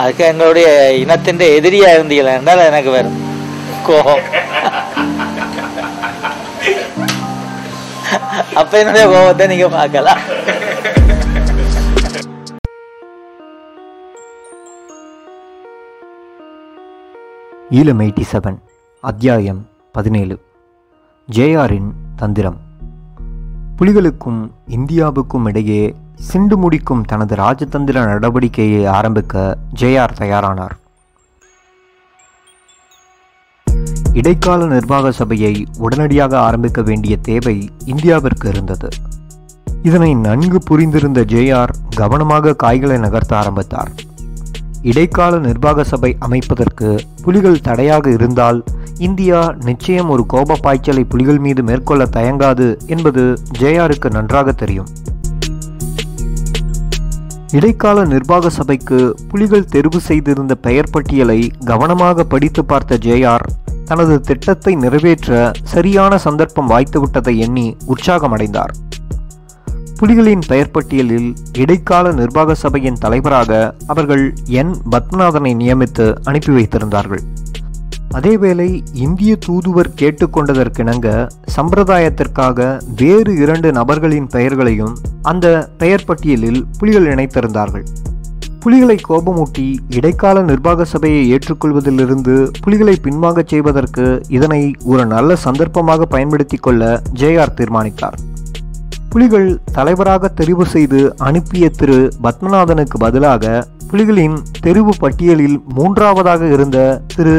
அதுக்கு எங்களுடைய இனத்தின் எதிரியா இருந்தீங்களா என்றால் எனக்கு வரும் கோபம். அப்ப என்னுடைய கோபத்தை நீங்க பார்க்கலாம். ஈழம் 87 அத்தியாயம் 17 ஜேஆரின் தந்திரம். புலிகளுக்கும் இந்தியாவுக்கும் இடையே சிண்டு முடிக்கும் தனது ராஜதந்திர நடவடிக்கையை ஆரம்பிக்க ஜேஆர் தயாரானார். இடைக்கால நிர்வாக சபையை உடனடியாக ஆரம்பிக்க வேண்டிய தேவை இந்தியாவிற்கு இருந்தது. இதனை நன்கு புரிந்திருந்த ஜேஆர் கவனமாக காய்களை நகர்த்த ஆரம்பித்தார். இடைக்கால நிர்வாக சபை அமைப்பதற்கு புலிகள் தடையாக இருந்தால் இந்தியா நிச்சயம் ஒரு கோப பாய்ச்சலை புலிகள் மீது மேற்கொள்ள தயங்காது என்பது ஜேஆருக்கு நன்றாக தெரியும். இடைக்கால நிர்வாக சபைக்கு புலிகள் தெரிவு செய்திருந்த பெயர் பட்டியலை கவனமாக படித்து பார்த்த ஜேஆர் தனது திட்டத்தை நிறைவேற்ற சரியான சந்தர்ப்பம் வாய்த்துவிட்டதை எண்ணி உற்சாகமடைந்தார். புலிகளின் பெயர் பட்டியலில் இடைக்கால நிர்வாக சபையின் தலைவராக அவர்கள் என் பத்மநாதனை நியமித்து அனுப்பி வைத்திருந்தார்கள். அதேவேளை இந்திய தூதுவர் கேட்டுக்கொண்டதற்கிணங்க சம்பிரதாயத்திற்காக வேறு 2 நபர்களின் பெயர்களையும் அந்த பெயர் பட்டியலில் புலிகள் இணைத்திருந்தார்கள். புலிகளை கோபமூட்டி இடைக்கால நிர்வாக சபையை ஏற்றுக்கொள்வதிலிருந்து புலிகளை பின்வாங்கச் செய்வதற்கு இதனை ஒரு நல்ல சந்தர்ப்பமாக பயன்படுத்தி கொள்ள ஜேஆர் தீர்மானித்தார். புலிகள் தலைவராக தெரிவு செய்து அனுப்பிய திரு பத்மநாதனுக்கு பதிலாக புலிகளின் தெரிவு பட்டியலில் 3ஆவதாக இருந்த திரு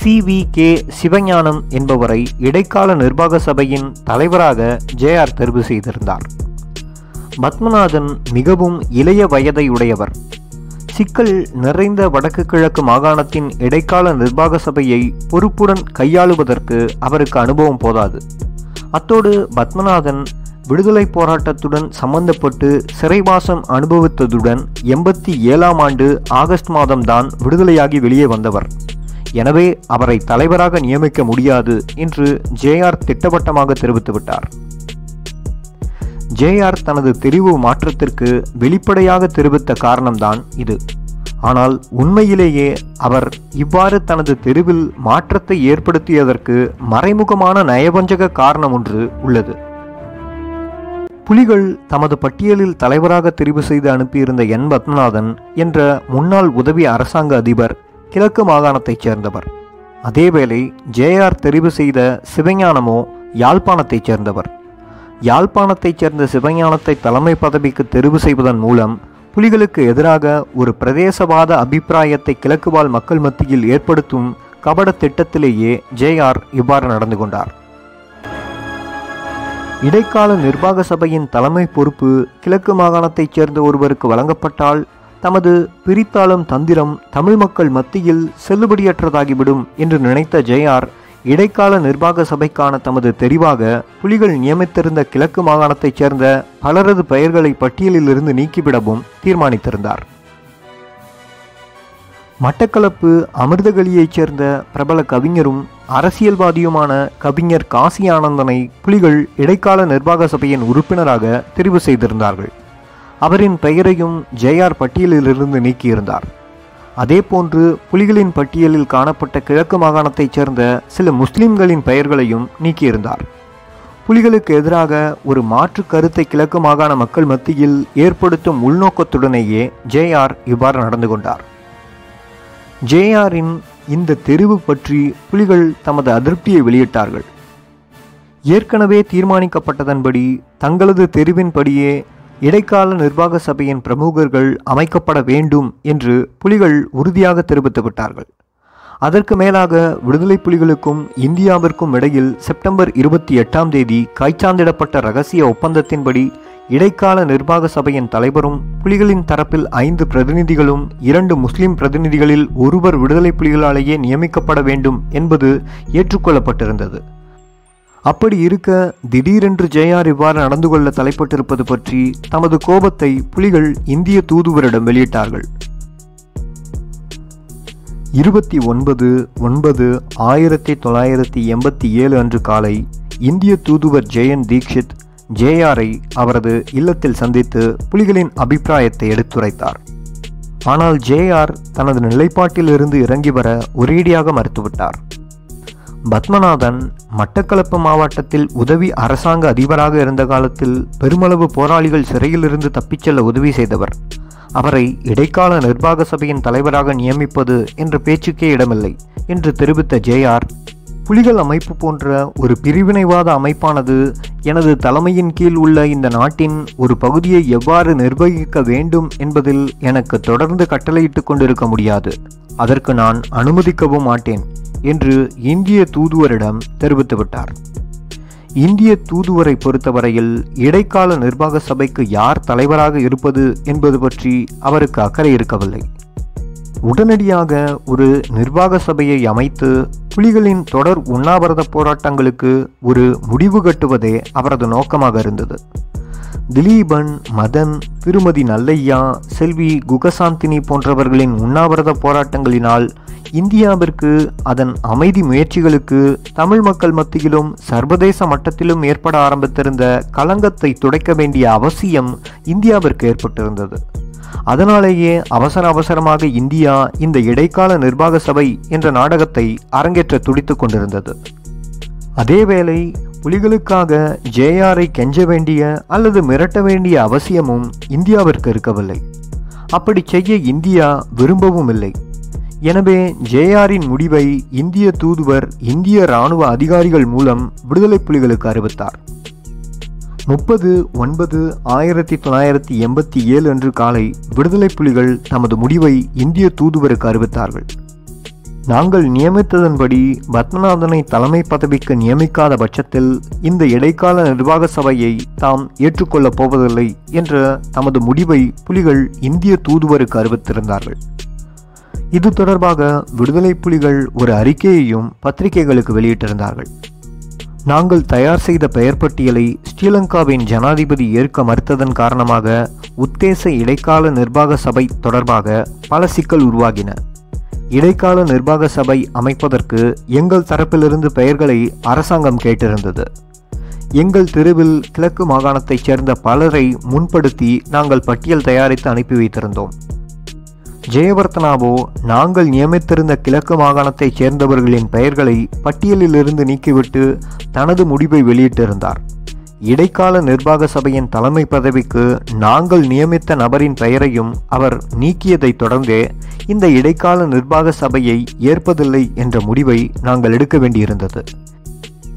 CVK சிவஞானம் என்பவரை இடைக்கால நிர்வாக சபையின் தலைவராக ஜேஆர் தெரிவு செய்திருந்தார். பத்மநாதன் மிகவும் இளைய வயதை உடையவர். சிக்கல் நிறைந்த வடக்கு கிழக்கு மாகாணத்தின் இடைக்கால நிர்வாக சபையை பொறுப்புடன் கையாளுவதற்கு அவருக்கு அனுபவம் போதாது. அத்தோடு பத்மநாதன் விடுதலை போராட்டத்துடன் சம்பந்தப்பட்டு சிறைவாசம் அனுபவித்ததுடன் 87ஆம் ஆண்டு ஆகஸ்ட் மாதம்தான் விடுதலையாகி வெளியே வந்தவர். எனவே அவரை தலைவராக நியமிக்க முடியாது என்று ஜேஆர் திட்டவட்டமாக தெரிவித்துவிட்டார். ஜேஆர் தனது தெரிவு மாற்றத்திற்கு வெளிப்படையாக தெரிவித்த காரணம்தான் இது. ஆனால் உண்மையிலேயே அவர் இவ்வாறு தனது தெரிவில் மாற்றத்தை ஏற்படுத்தியதற்கு மறைமுகமான நயவஞ்சக காரணம் ஒன்று உள்ளது. புலிகள் தமது பட்டியலில் தலைவராக தெரிவு செய்து அனுப்பியிருந்த என் பத்மநாதன் என்ற முன்னாள் உதவி அரசாங்க அதிபர் கிழக்கு மாகாணத்தைச் சேர்ந்தவர். அதேவேளை ஜேஆர் தெரிவு செய்த சிவஞானமோ யாழ்ப்பாணத்தைச் சேர்ந்தவர். யாழ்ப்பாணத்தைச் சேர்ந்த சிவஞானத்தை தலைமை பதவிக்கு தெரிவு செய்வதன் மூலம் புலிகளுக்கு எதிராக ஒரு பிரதேசவாத அபிப்பிராயத்தை கிழக்கு வாழ் மக்கள் மத்தியில் ஏற்படுத்தும் கபட திட்டத்திலேயே ஜேஆர் இவ்வாறு நடந்து கொண்டார். இடைக்கால நிர்வாக சபையின் தலைமை பொறுப்பு கிழக்கு மாகாணத்தைச் சேர்ந்த ஒருவருக்கு வழங்கப்பட்டால் தமது பிரித்தாளும் தந்திரம் தமிழ் மக்கள் மத்தியில் செல்லுபடியற்றதாகிவிடும் என்று நினைத்த ஜேஆர் இடைக்கால நிர்வாக சபைக்கான தமது தெரிவாக புலிகள் நியமித்திருந்த கிழக்கு மாகாணத்தைச் சேர்ந்த பலரது பெயர்களை பட்டியலிலிருந்து நீக்கிவிடவும் தீர்மானித்திருந்தார். மட்டக்களப்பு அமிர்தகலியைச் சேர்ந்த பிரபல கவிஞரும் அரசியல்வாதியுமான கவிஞர் காசி ஆனந்தனை புலிகள் இடைக்கால நிர்வாக சபையின் உறுப்பினராக தெரிவு செய்திருந்தார்கள். அவரின் பெயரையும் ஜேஆர் பட்டியலிலிருந்து நீக்கியிருந்தார். அதேபோன்று புலிகளின் பட்டியலில் காணப்பட்ட கிழக்கு மாகாணத்தைச் சேர்ந்த சில முஸ்லிம்களின் பெயர்களையும் நீக்கியிருந்தார். புலிகளுக்கு எதிராக ஒரு மாற்று கருத்தை கிழக்கு மாகாண மக்கள் மத்தியில் ஏற்படுத்தும் உள்நோக்கத்துடனேயே ஜேஆர் இவ்வாறு நடந்து கொண்டார். ஜேஆரின் இந்த தெரிவு பற்றி புலிகள் தமது அதிருப்தியை வெளியிட்டார்கள். ஏற்கனவே தீர்மானிக்கப்பட்டதன்படி தங்களது தெரிவின்படியே இடைக்கால நிர்வாக சபையின் பிரமுகர்கள் அமைக்கப்பட வேண்டும் என்று புலிகள் உறுதியாக தெரிவித்துவிட்டார்கள். அதற்கு மேலாக விடுதலை புலிகளுக்கும் இந்தியாவிற்கும் இடையில் செப்டம்பர் 28ஆம் தேதி கைச்சாந்திடப்பட்ட இரகசிய ஒப்பந்தத்தின்படி இடைக்கால நிர்வாக சபையின் தலைவரும் புலிகளின் தரப்பில் 5 பிரதிநிதிகளும் 2 முஸ்லிம் பிரதிநிதிகளில் ஒருவர் விடுதலை புலிகளாலேயே நியமிக்கப்பட வேண்டும் என்பது ஏற்றுக்கொள்ளப்பட்டிருந்தது. அப்படி இருக்க திடீரென்று ஜேஆர் இவ்வாறு நடந்து கொள்ள தலைப்பட்டிருப்பது பற்றி தமது கோபத்தை புலிகள் இந்திய தூதுவரிடம் வெளியிட்டார்கள். 29/9/1987 அன்று காலை இந்திய தூதுவர் ஜெயந்த் தீக்ஷித் ஜேஆரை அவரது இல்லத்தில் சந்தித்து புலிகளின் அபிப்பிராயத்தை எடுத்துரைத்தார். ஆனால் ஜே.ஆர். தனது நிலைப்பாட்டிலிருந்து இறங்கி வர ஒரேடியாக மறுத்துவிட்டார். பத்மநாதன் மட்டக்களப்பு மாவட்டத்தில் உதவி அரசாங்க அதிபராக இருந்த காலத்தில் பெருமளவு போராளிகள் சிறையிலிருந்து தப்பிச் செல்ல உதவி செய்தவர். அவரை இடைக்கால நிர்வாக சபையின் தலைவராக நியமிப்பது என்ற பேச்சுக்கே இடமில்லை என்று தெரிவித்த ஜே.ஆர்., புலிகள் அமைப்பு போன்ற ஒரு பிரிவினைவாத அமைப்பானது எனது தலைமையின் கீழ் உள்ள இந்த நாட்டின் ஒரு பகுதியை எவ்வாறு நிர்வகிக்க வேண்டும் என்பதில் எனக்கு தொடர்ந்து கட்டளையிட்டு கொண்டிருக்க முடியாது. அதற்கு நான் அனுமதிக்கவும் மாட்டேன் என்று இந்திய தூதுவரிடம் தெரிவித்துவிட்டார். இந்திய தூதுவரை பொறுத்தவரையில் இடைக்கால நிர்வாக சபைக்கு யார் தலைவராக இருப்பது என்பது பற்றி அவருக்கு அக்கறை இருக்கவில்லை. உடனடியாக ஒரு நிர்வாக சபையை அமைத்து புலிகளின் தொடர் உண்ணாவிரத போராட்டங்களுக்கு ஒரு முடிவு கட்டுவதே அவரது நோக்கமாக இருந்தது. திலீபன், மதன், திருமதி நல்லையா, செல்வி குகசாந்தினி போன்றவர்களின் உண்ணாவிரத போராட்டங்களினால் இந்தியாவிற்கு அதன் அமைதி முயற்சிகளுக்கு தமிழ் மக்கள் மத்தியிலும் சர்வதேச மட்டத்திலும் ஏற்பட ஆரம்பித்திருந்த களங்கத்தை துடைக்க வேண்டிய அவசியம் இந்தியாவிற்கு ஏற்பட்டிருந்தது. அதனாலேயே அவசரமாக இந்தியா இந்த இடைக்கால நிர்வாக சபை என்ற நாடகத்தை அரங்கேற்ற துடித்துக் கொண்டிருந்தது. அதேவேளை புலிகளுக்காக ஜே.ஆரை கெஞ்ச வேண்டிய அல்லது மிரட்ட வேண்டிய அவசியமும் இந்தியாவிற்கு இருக்கவில்லை. அப்படி செய்ய இந்தியா விரும்பவும் இல்லை. எனவே ஜே.ஆரின் முடிவை இந்திய தூதுவர் இந்திய இராணுவ அதிகாரிகள் மூலம் விடுதலை புலிகளுக்கு அறிவித்தார். 30/9/1987 அன்று காலை விடுதலை புலிகள் தமது முடிவை இந்திய தூதுவருக்கு அறிவித்தார்கள். நாங்கள் நியமித்ததன்படி பத்மநாதனை தலைமை பதவிக்கு நியமிக்காத பட்சத்தில் இந்த இடைக்கால நிர்வாக சபையை தாம் ஏற்றுக்கொள்ளப் போவதில்லை என்ற தமது முடிவை புலிகள் இந்திய தூதுவருக்கு அறிவித்திருந்தார்கள். இது தொடர்பாக விடுதலை புலிகள் ஒரு அறிக்கையையும் பத்திரிகைகளுக்கு வெளியிட்டிருந்தார்கள். நாங்கள் தயார் செய்த பெயர் பட்டியலை ஸ்ரீலங்காவின் ஜனாதிபதி ஏற்க மறுத்ததன் காரணமாக உத்தேச இடைக்கால நிர்வாக சபை தொடர்பாக பல சிக்கல் உருவாகின. இடைக்கால நிர்வாக சபை அமைப்பதற்கு எங்கள் தரப்பிலிருந்து பெயர்களை அரசாங்கம் கேட்டிருந்தது. எங்கள் தெருவில் கிழக்கு மாகாணத்தைச் சேர்ந்த பலரை முன்படுத்தி நாங்கள் பட்டியல் தயாரித்து அனுப்பி வைத்திருந்தோம். ஜெயவர்த்தனாவோ நாங்கள் நியமித்திருந்த கிழக்கு மாகாணத்தைச் சேர்ந்தவர்களின் பெயர்களை பட்டியலிலிருந்து நீக்கிவிட்டு தனது முடிவை வெளியிட்டிருந்தார். இடைக்கால நிர்வாக சபையின் தலைமை பதவிக்கு நாங்கள் நியமித்த நபரின் பெயரையும் அவர் நீக்கியதைத் தொடர்ந்தே இந்த இடைக்கால நிர்வாக சபையை ஏற்பதில்லை என்ற முடிவை நாங்கள் எடுக்க வேண்டியிருந்தது.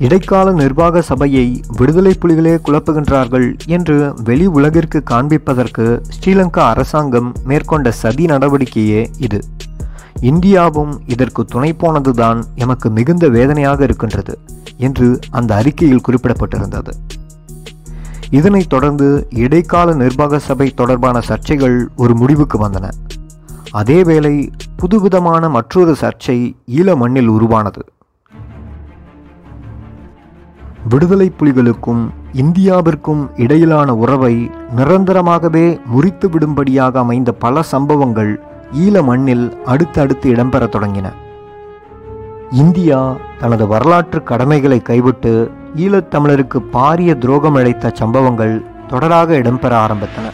இடைக்கால நிர்வாக சபையை விடுதலை புலிகளே குழப்புகின்றார்கள் என்று வெளி உலகிற்கு காண்பிப்பதற்கு ஸ்ரீலங்கா அரசாங்கம் மேற்கொண்ட சதி நடவடிக்கையே இது. இந்தியாவும் இதற்கு துணை போனதுதான் எமக்கு மிகுந்த வேதனையாக இருக்கின்றது என்று அந்த அறிக்கையில் குறிப்பிடப்பட்டிருந்தது. இதனைத் தொடர்ந்து இடைக்கால நிர்வாக சபை தொடர்பான சர்ச்சைகள் ஒரு முடிவுக்கு வந்தன. அதேவேளை புதுவிதமான மற்றொரு சர்ச்சை ஈழ மண்ணில் உருவானது. விடுதலை புலிகளுக்கும் இந்தியாவிற்கும் இடையிலான உறவை நிரந்தரமாகவே முறித்துவிடும்படியாக அமைந்த பல சம்பவங்கள் ஈழ மண்ணில் அடுத்தடுத்து இடம்பெற தொடங்கின. இந்தியா தனது வரலாற்று கடமைகளை கைவிட்டு ஈழத்தமிழருக்கு பாரிய துரோகம் இழைத்த சம்பவங்கள் தொடராக இடம்பெற ஆரம்பித்தன.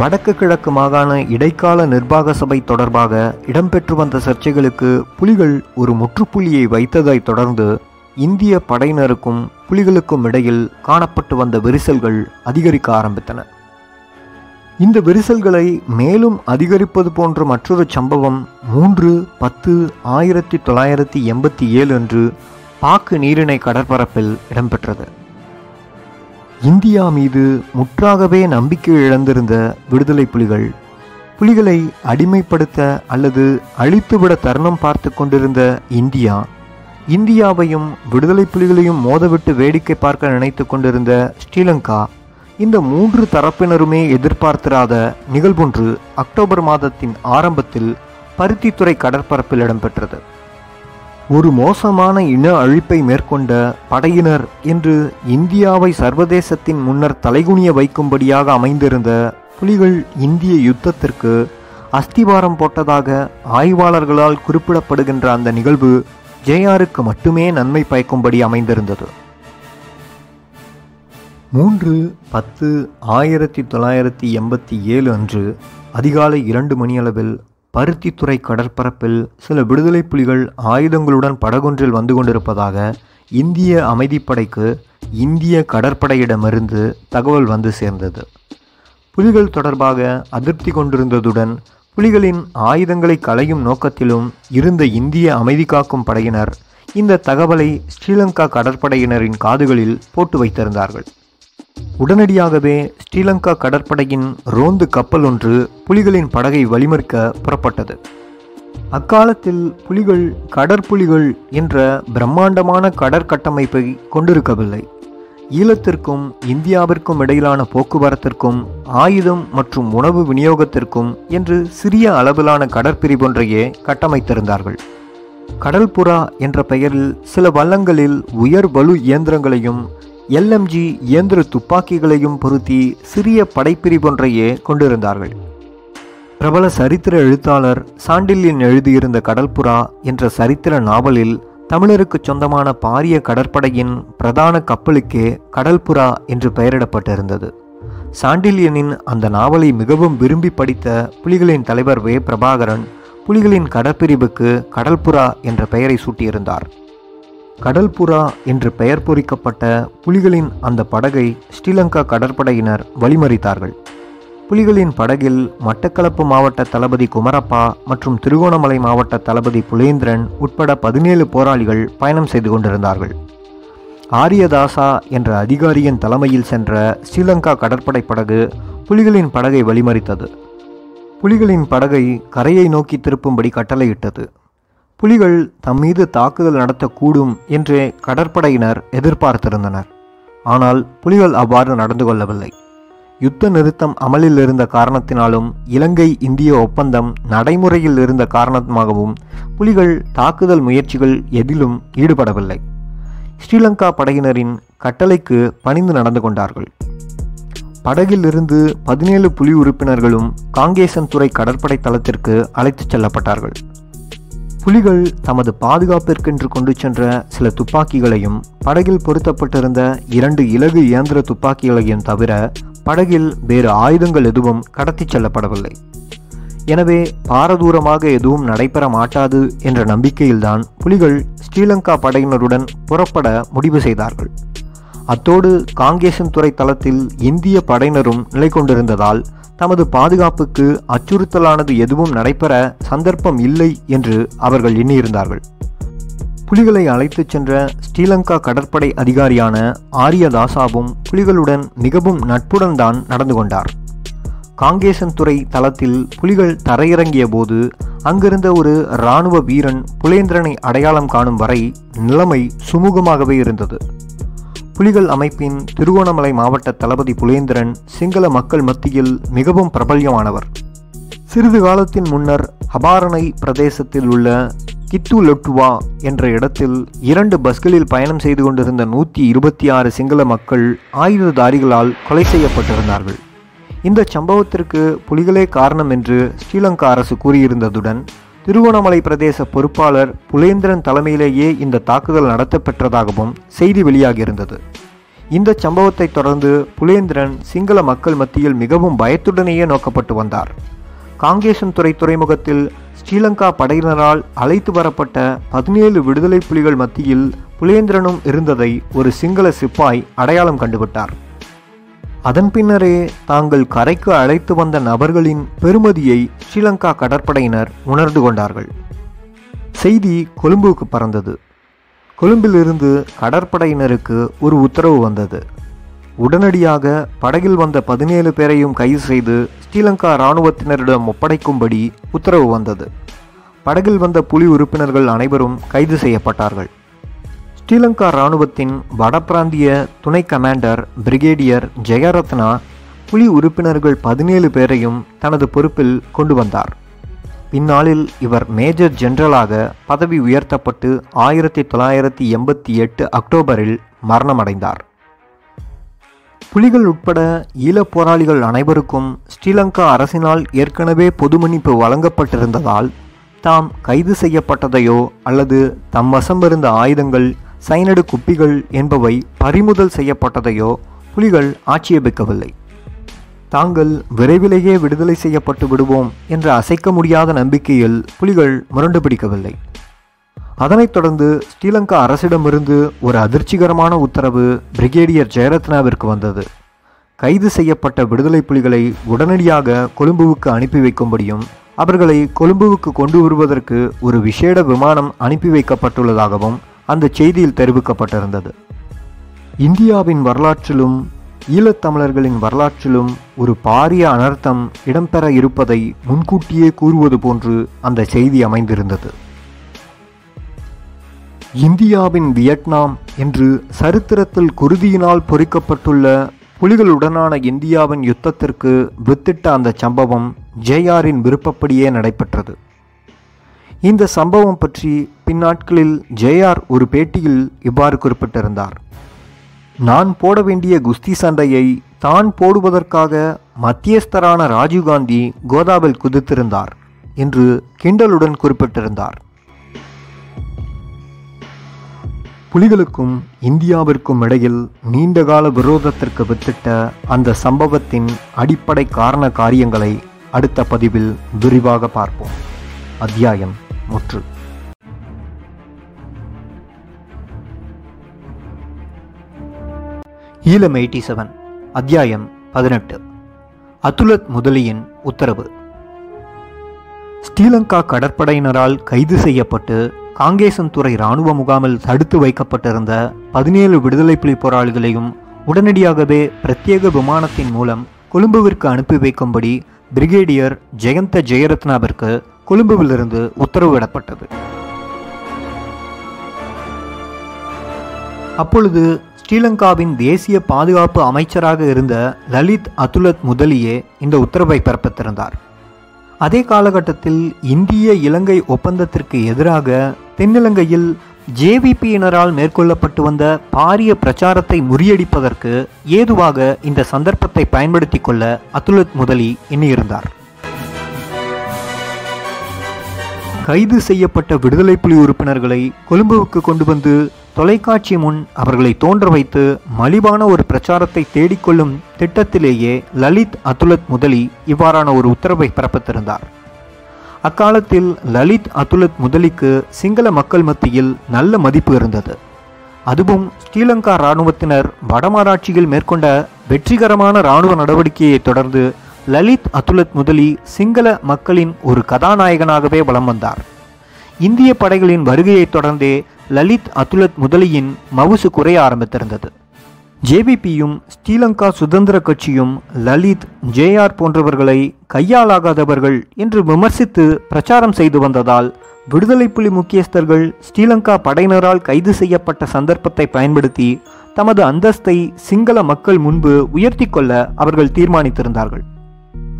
வடக்கு கிழக்கு மாகாண இடைக்கால நிர்வாக சபை தொடர்பாக இடம்பெற்று வந்த சர்ச்சைகளுக்கு புலிகள் ஒரு முற்றுப்புள்ளியை வைத்ததைத் தொடர்ந்து இந்திய படையினருக்கும் புலிகளுக்கும் இடையில் காணப்பட்டு வந்த விரிசல்கள் அதிகரிக்க ஆரம்பித்தன. இந்த விரிசல்களை மேலும் அதிகரிப்பது போன்ற மற்றொரு சம்பவம் 3/10/1987 அன்று பாக்கு நீரிணை கடற்பரப்பில் இடம்பெற்றது. இந்தியா மீது முற்றாகவே நம்பிக்கை இழந்திருந்த விடுதலை புலிகள், புலிகளை அடிமைப்படுத்த அல்லது அழித்துவிட தருணம் பார்த்து கொண்டிருந்த இந்தியாவையும் விடுதலை புலிகளையும் மோதவிட்டு வேடிக்கை பார்க்க நினைத்து கொண்டிருந்த ஸ்ரீலங்கா, இந்த 3 தரப்பினருமே எதிர்பார்த்திராத நிகழ்வொன்று அக்டோபர் மாதத்தின் ஆரம்பத்தில் பருத்தித்துறை கடற்பரப்பில் இடம்பெற்றது. ஒரு மோசமான இன அழிப்பை மேற்கொண்ட படையினர் என்று இந்தியாவை சர்வதேசத்தின் முன்னர் தலைகுனிய வைக்கும்படியாக அமைந்திருந்த புலிகள் இந்திய யுத்தத்திற்கு அஸ்திவாரம் போட்டதாக ஆய்வாளர்களால் குறிப்பிடப்படுகின்ற அந்த நிகழ்வு ஜே.ஆருக்கு மட்டுமே நன்மை பயக்கும்படி அமைந்திருந்தது. 3/10/1987 அன்று அதிகாலை 2 மணியளவில் பருத்தித்துறை கடற்பரப்பில் சில விடுதலை புலிகள் ஆயுதங்களுடன் படகொன்றில் வந்து கொண்டிருப்பதாக இந்திய அமைதிப்படைக்கு இந்திய கடற்படையிடமிருந்து தகவல் வந்து சேர்ந்தது. புலிகள் தொடர்பாக அதிருப்தி கொண்டிருந்ததுடன் புலிகளின் ஆயுதங்களை களையும் நோக்கத்திலும் இருந்த இந்திய அமைதி காக்கும் படையினர் இந்த தகவலை ஸ்ரீலங்கா கடற்படையினரின் காதுகளில் போட்டு வைத்திருந்தார்கள். உடனடியாகவே ஸ்ரீலங்கா கடற்படையின் ரோந்து கப்பல் ஒன்று புலிகளின் படகை வழிமறிக்க புறப்பட்டது. அக்காலத்தில் புலிகள் கடற்புலிகள் என்ற பிரம்மாண்டமான கடற்கட்டமைப்பை கொண்டிருக்கவில்லை. ஈழத்திற்கும் இந்தியாவிற்கும் இடையிலான போக்குவரத்திற்கும் ஆயுதம் மற்றும் உணவு விநியோகத்திற்கும் என்று சிறிய அளவிலான கடற்பிரிவு ஒன்றையே கட்டமைத்திருந்தார்கள். கடல்புறா என்ற பெயரில் சில வள்ளங்களில் உயர் வலு இயந்திரங்களையும் LMG இயந்திர துப்பாக்கிகளையும் பொருத்தி சிறிய படைப்பிரிவொன்றையே கொண்டிருந்தார்கள். பிரபல சரித்திர எழுத்தாளர் சாண்டில்யன் எழுதியிருந்த கடல்புறா என்ற சரித்திர நாவலில் தமிழருக்கு சொந்தமான பாரிய கடற்படையின் பிரதான கப்பலுக்கே கடல்புறா என்று பெயரிடப்பட்டிருந்தது. சாண்டில்யனின் அந்த நாவலை மிகவும் விரும்பி படித்த புலிகளின் தலைவர் W. பிரபாகரன் புலிகளின் கடற்பிரிவுக்கு கடல்புறா என்ற பெயரை சூட்டியிருந்தார். கடல்புறா என்று பெயர் பொறிக்கப்பட்ட புலிகளின் அந்த படகை ஸ்ரீலங்கா கடற்படையினர் வழிமறித்தார்கள். புலிகளின் படகில் மட்டக்களப்பு மாவட்ட தளபதி குமரப்பா மற்றும் திருகோணமலை மாவட்ட தளபதி புலேந்திரன் உட்பட 17 போராளிகள் பயணம் செய்து கொண்டிருந்தார்கள். ஆரியதாசா என்ற அதிகாரியின் தலைமையில் சென்ற ஸ்ரீலங்கா கடற்படை படகு புலிகளின் படகை வழிமறித்தது. புலிகளின் படகை கரையை நோக்கி திருப்பும்படி கட்டளையிட்டது. புலிகள் தம் மீது தாக்குதல் நடத்தக்கூடும் என்றே கடற்படையினர் எதிர்பார்த்திருந்தனர். ஆனால் புலிகள் அவ்வாறு நடந்து கொள்ளவில்லை. யுத்த நிறுத்தம் அமலில் இருந்த காரணத்தினாலும் இலங்கை இந்திய ஒப்பந்தம் நடைமுறையில் இருந்த காரணமாகவும் புலிகள் தாக்குதல் முயற்சிகள் எதிலும் ஈடுபடவில்லை. ஸ்ரீலங்கா படையினரின் கட்டளைக்கு பணிந்து நடந்து கொண்டார்கள். படகிலிருந்து 17 புலி உறுப்பினர்களும் காங்கேசன்துறை கடற்படை தளத்திற்கு அழைத்துச் செல்லப்பட்டார்கள். புலிகள் தமது பாதுகாப்பிற்கென்று கொண்டு சென்ற சில துப்பாக்கிகளையும் படகில் பொருத்தப்பட்டிருந்த 2 இலகு இயந்திர துப்பாக்கிகளையும் தவிர படகில் வேறு ஆயுதங்கள் எதுவும் கடத்தி செல்லப்படவில்லை. எனவே பாரதூரமாக எதுவும் நடைபெற மாட்டாது என்ற நம்பிக்கையில்தான் புலிகள் ஸ்ரீலங்கா படையினருடன் புறப்பட முடிவு செய்தார்கள். அத்தோடு காங்கேசன்துறை தளத்தில் இந்திய படையினரும் நிலை கொண்டிருந்ததால் தமது பாதுகாப்புக்கு அச்சுறுத்தலானது எதுவும் நடைபெற சந்தர்ப்பம் இல்லை என்று அவர்கள் எண்ணியிருந்தார்கள். புலிகளை அழைத்துச் சென்ற ஸ்ரீலங்கா கடற்படை அதிகாரியான ஆரியதாசாவும் புலிகளுடன் மிகவும் நட்புடன் தான் நடந்து கொண்டார். காங்கேசன்துறை தளத்தில் புலிகள் தரையிறங்கிய போது அங்கிருந்த ஒரு இராணுவ வீரன் புலேந்திரனை அடையாளம் காணும் வரை நிலைமை சுமூகமாகவே இருந்தது. புலிகள் அமைப்பின் திருகோணமலை மாவட்ட தளபதி புலேந்திரன் சிங்கள மக்கள் மத்தியில் மிகவும் பிரபல்யமானவர். சிறிது காலத்தின் முன்னர் ஹபாரணை பிரதேசத்தில் உள்ள கித்து லொட்டுவா என்ற இடத்தில் 2 பஸ்களில் பயணம் செய்து கொண்டிருந்த 126 சிங்கள மக்கள் ஆயுததாரிகளால் கொலை செய்யப்பட்டிருந்தார்கள். இந்த சம்பவத்திற்கு புலிகளே காரணம் என்று ஸ்ரீலங்கா அரசு கூறியிருந்ததுடன் திருகோணமலை பிரதேச பொறுப்பாளர் புலேந்திரன் தலைமையிலேயே இந்த தாக்குதல் நடத்தப்பெற்றதாகவும் செய்தி வெளியாகியிருந்தது. இந்த சம்பவத்தை தொடர்ந்து புலேந்திரன் சிங்கள மக்கள் மத்தியில் மிகவும் பயத்துடனேயே நோக்கப்பட்டு வந்தார். காங்கேசன்துறை துறைமுகத்தில் ஸ்ரீலங்கா படையினரால் அழைத்து வரப்பட்ட 17 விடுதலை புலிகள் மத்தியில் புலேந்திரனும் இருந்ததை ஒரு சிங்கள சிப்பாய் அடையாளம் கண்டுவிட்டார். அதன் பின்னரே தாங்கள் கரைக்கு அழைத்து வந்த நபர்களின் பெருமதியை ஸ்ரீலங்கா கடற்படையினர் உணர்ந்து கொண்டார்கள். செய்தி கொழும்புக்கு பறந்தது. கொழும்பிலிருந்து கடற்படையினருக்கு ஒரு உத்தரவு வந்தது. உடனடியாக படகில் வந்த 17 பேரையும் கைது செய்து ஸ்ரீலங்கா இராணுவத்தினரிடம் ஒப்படைக்கும்படி உத்தரவு வந்தது. படகில் வந்த புலி உறுப்பினர்கள் அனைவரும் கைது செய்யப்பட்டார்கள். ஸ்ரீலங்கா இராணுவத்தின் வடபிராந்திய துணை கமாண்டர் பிரிகேடியர் ஜெயரத்னா புலி உறுப்பினர்கள் 17 பேரையும் தனது பொறுப்பில் கொண்டு வந்தார். பின்னாளில் இவர் மேஜர் ஜெனரலாக பதவி உயர்த்தப்பட்டு 1988 அக்டோபரில் மரணமடைந்தார். புலிகள் உட்பட ஈழப் போராளிகள் அனைவருக்கும் ஸ்ரீலங்கா அரசினால் ஏற்கனவே பொது மன்னிப்பு வழங்கப்பட்டிருந்ததால் தாம் கைது செய்யப்பட்டதையோ அல்லது தம் வசமிருந்த ஆயுதங்கள் சைனடு குப்பிகள் என்பவை பறிமுதல் செய்யப்பட்டதையோ புலிகள் ஆட்சேபிக்கவில்லை. தாங்கள் விரைவிலேயே விடுதலை செய்யப்பட்டு விடுவோம் என்ற அசைக்க முடியாத நம்பிக்கையில் புலிகள் முரண்டு பிடிக்கவில்லை. அதனைத் தொடர்ந்து ஸ்ரீலங்கா அரசிடமிருந்து ஒரு அதிர்ச்சிகரமான உத்தரவு பிரிகேடியர் ஜெயரத்னவிற்கு வந்தது. கைது செய்யப்பட்ட விடுதலை புலிகளை உடனடியாக கொழும்புவுக்கு அனுப்பி வைக்கும்படியும் அவர்களை கொழும்புவுக்கு கொண்டு வருவதற்கு ஒரு விசேட விமானம் அனுப்பி வைக்கப்பட்டுள்ளதாகவும் அந்த செய்தியில் தெரிவிக்கப்பட்டிருந்தது. இந்தியாவின் வரலாற்றிலும் ஈழத்தமிழர்களின் வரலாற்றிலும் ஒரு பாரிய அனர்த்தம் இடம்பெற இருப்பதை முன்கூட்டியே கூறுவது போன்று அந்த செய்தி அமைந்திருந்தது. இந்தியாவின் வியட்நாம் என்று சரித்திரத்தில் குருதியினால் பொறிக்கப்பட்டுள்ள புலிகளுடனான இந்தியாவின் யுத்தத்திற்கு வித்திட்ட அந்த சம்பவம் ஜேஆரின் விருப்பப்படியே நடைபெற்றது. இந்த சம்பவம் பற்றி பின்னாட்களில் ஜேஆர் ஒரு பேட்டியில் இவ்வாறு குறிப்பிட்டிருந்தார். நான் போட வேண்டிய குஸ்தி சண்டையை தான் போடுவதற்காக மத்தியஸ்தரான ராஜீவ்காந்தி கோதாவில் குதித்திருந்தார் என்று கிண்டலுடன் குறிப்பிட்டிருந்தார். புலிகளுக்கும் இந்தியாவிற்கும் இடையில் நீண்டகால விரோதத்திற்கு வித்திட்ட அந்த சம்பவத்தின் அடிப்படை காரண காரியங்களை அடுத்த பதிவில் விரிவாக பார்ப்போம். அத்தியாயம் முற்று. ஈழம் 87 அத்தியாயம் 18. அதுலத் முதலியின் உத்தரவு. ஸ்ரீலங்கா கடற்படையினரால் கைது செய்யப்பட்டு காங்கேசன்துறை இராணுவ முகாமில் தடுத்து வைக்கப்பட்டிருந்த 17 விடுதலை புலி போராளிகளையும் உடனடியாகவே பிரத்யேக விமானத்தின் மூலம் கொழும்புவிற்கு அனுப்பி வைக்கும்படி பிரிகேடியர் ஜெயந்த ஜெயரத்னவிற்கு கொழும்புவிலிருந்து உத்தரவிடப்பட்டது. அப்பொழுது ஸ்ரீலங்காவின் தேசிய பாதுகாப்பு அமைச்சராக இருந்த லலித் அதுலத் முதலியே இந்த உத்தரவை பிறப்பித்திருந்தார். அதே காலகட்டத்தில் இந்திய இலங்கை ஒப்பந்தத்திற்கு எதிராக தென்னிலங்கையில் ஜேவிபியினரால் மேற்கொள்ளப்பட்டு வந்த பாரிய பிரச்சாரத்தை முறியடிப்பதற்கு ஏதுவாக இந்த சந்தர்ப்பத்தை பயன்படுத்தி கொள்ள அதுலத் முதலி எண்ணியிருந்தார். கைது செய்யப்பட்ட விடுதலை புலி உறுப்பினர்களை கொழும்புவுக்கு கொண்டு வந்து தொலைக்காட்சி முன் அவர்களை தோன்ற வைத்து மலிவான ஒரு பிரச்சாரத்தை தேடிக்கொள்ளும் திட்டத்திலேயே லலித் அதுலத் முதலி இவ்வாறான ஒரு உத்தரவை பிறப்பித்திருந்தார். அக்காலத்தில் லலித் அதுலத் முதலிக்கு சிங்கள மக்கள் மத்தியில் நல்ல மதிப்பு இருந்தது. அதுவும் ஸ்ரீலங்கா இராணுவத்தினர் வடமராட்சியில் மேற்கொண்ட வெற்றிகரமான இராணுவ நடவடிக்கையை தொடர்ந்து லலித் அதுலத் முதலி சிங்கள மக்களின் ஒரு கதாநாயகனாகவே வலம் வந்தார். இந்திய படைகளின் வருகையை தொடர்ந்தே லலித் அதுலத் முதலியின் மவுசு குறைய ஆரம்பித்திருந்தது. ஜேவிபியும் ஸ்ரீலங்கா சுதந்திர கட்சியும் லலித் ஜேஆர் போன்றவர்களை கையாளாகாதவர்கள் என்று விமர்சித்து பிரச்சாரம் செய்து வந்ததால் விடுதலை புலி முக்கியஸ்தர்கள் ஸ்ரீலங்கா படையினரால் கைது செய்யப்பட்ட சந்தர்ப்பத்தை பயன்படுத்தி தமது அந்தஸ்தை சிங்கள மக்கள் முன்பு உயர்த்தி கொள்ள அவர்கள் தீர்மானித்திருந்தார்கள்.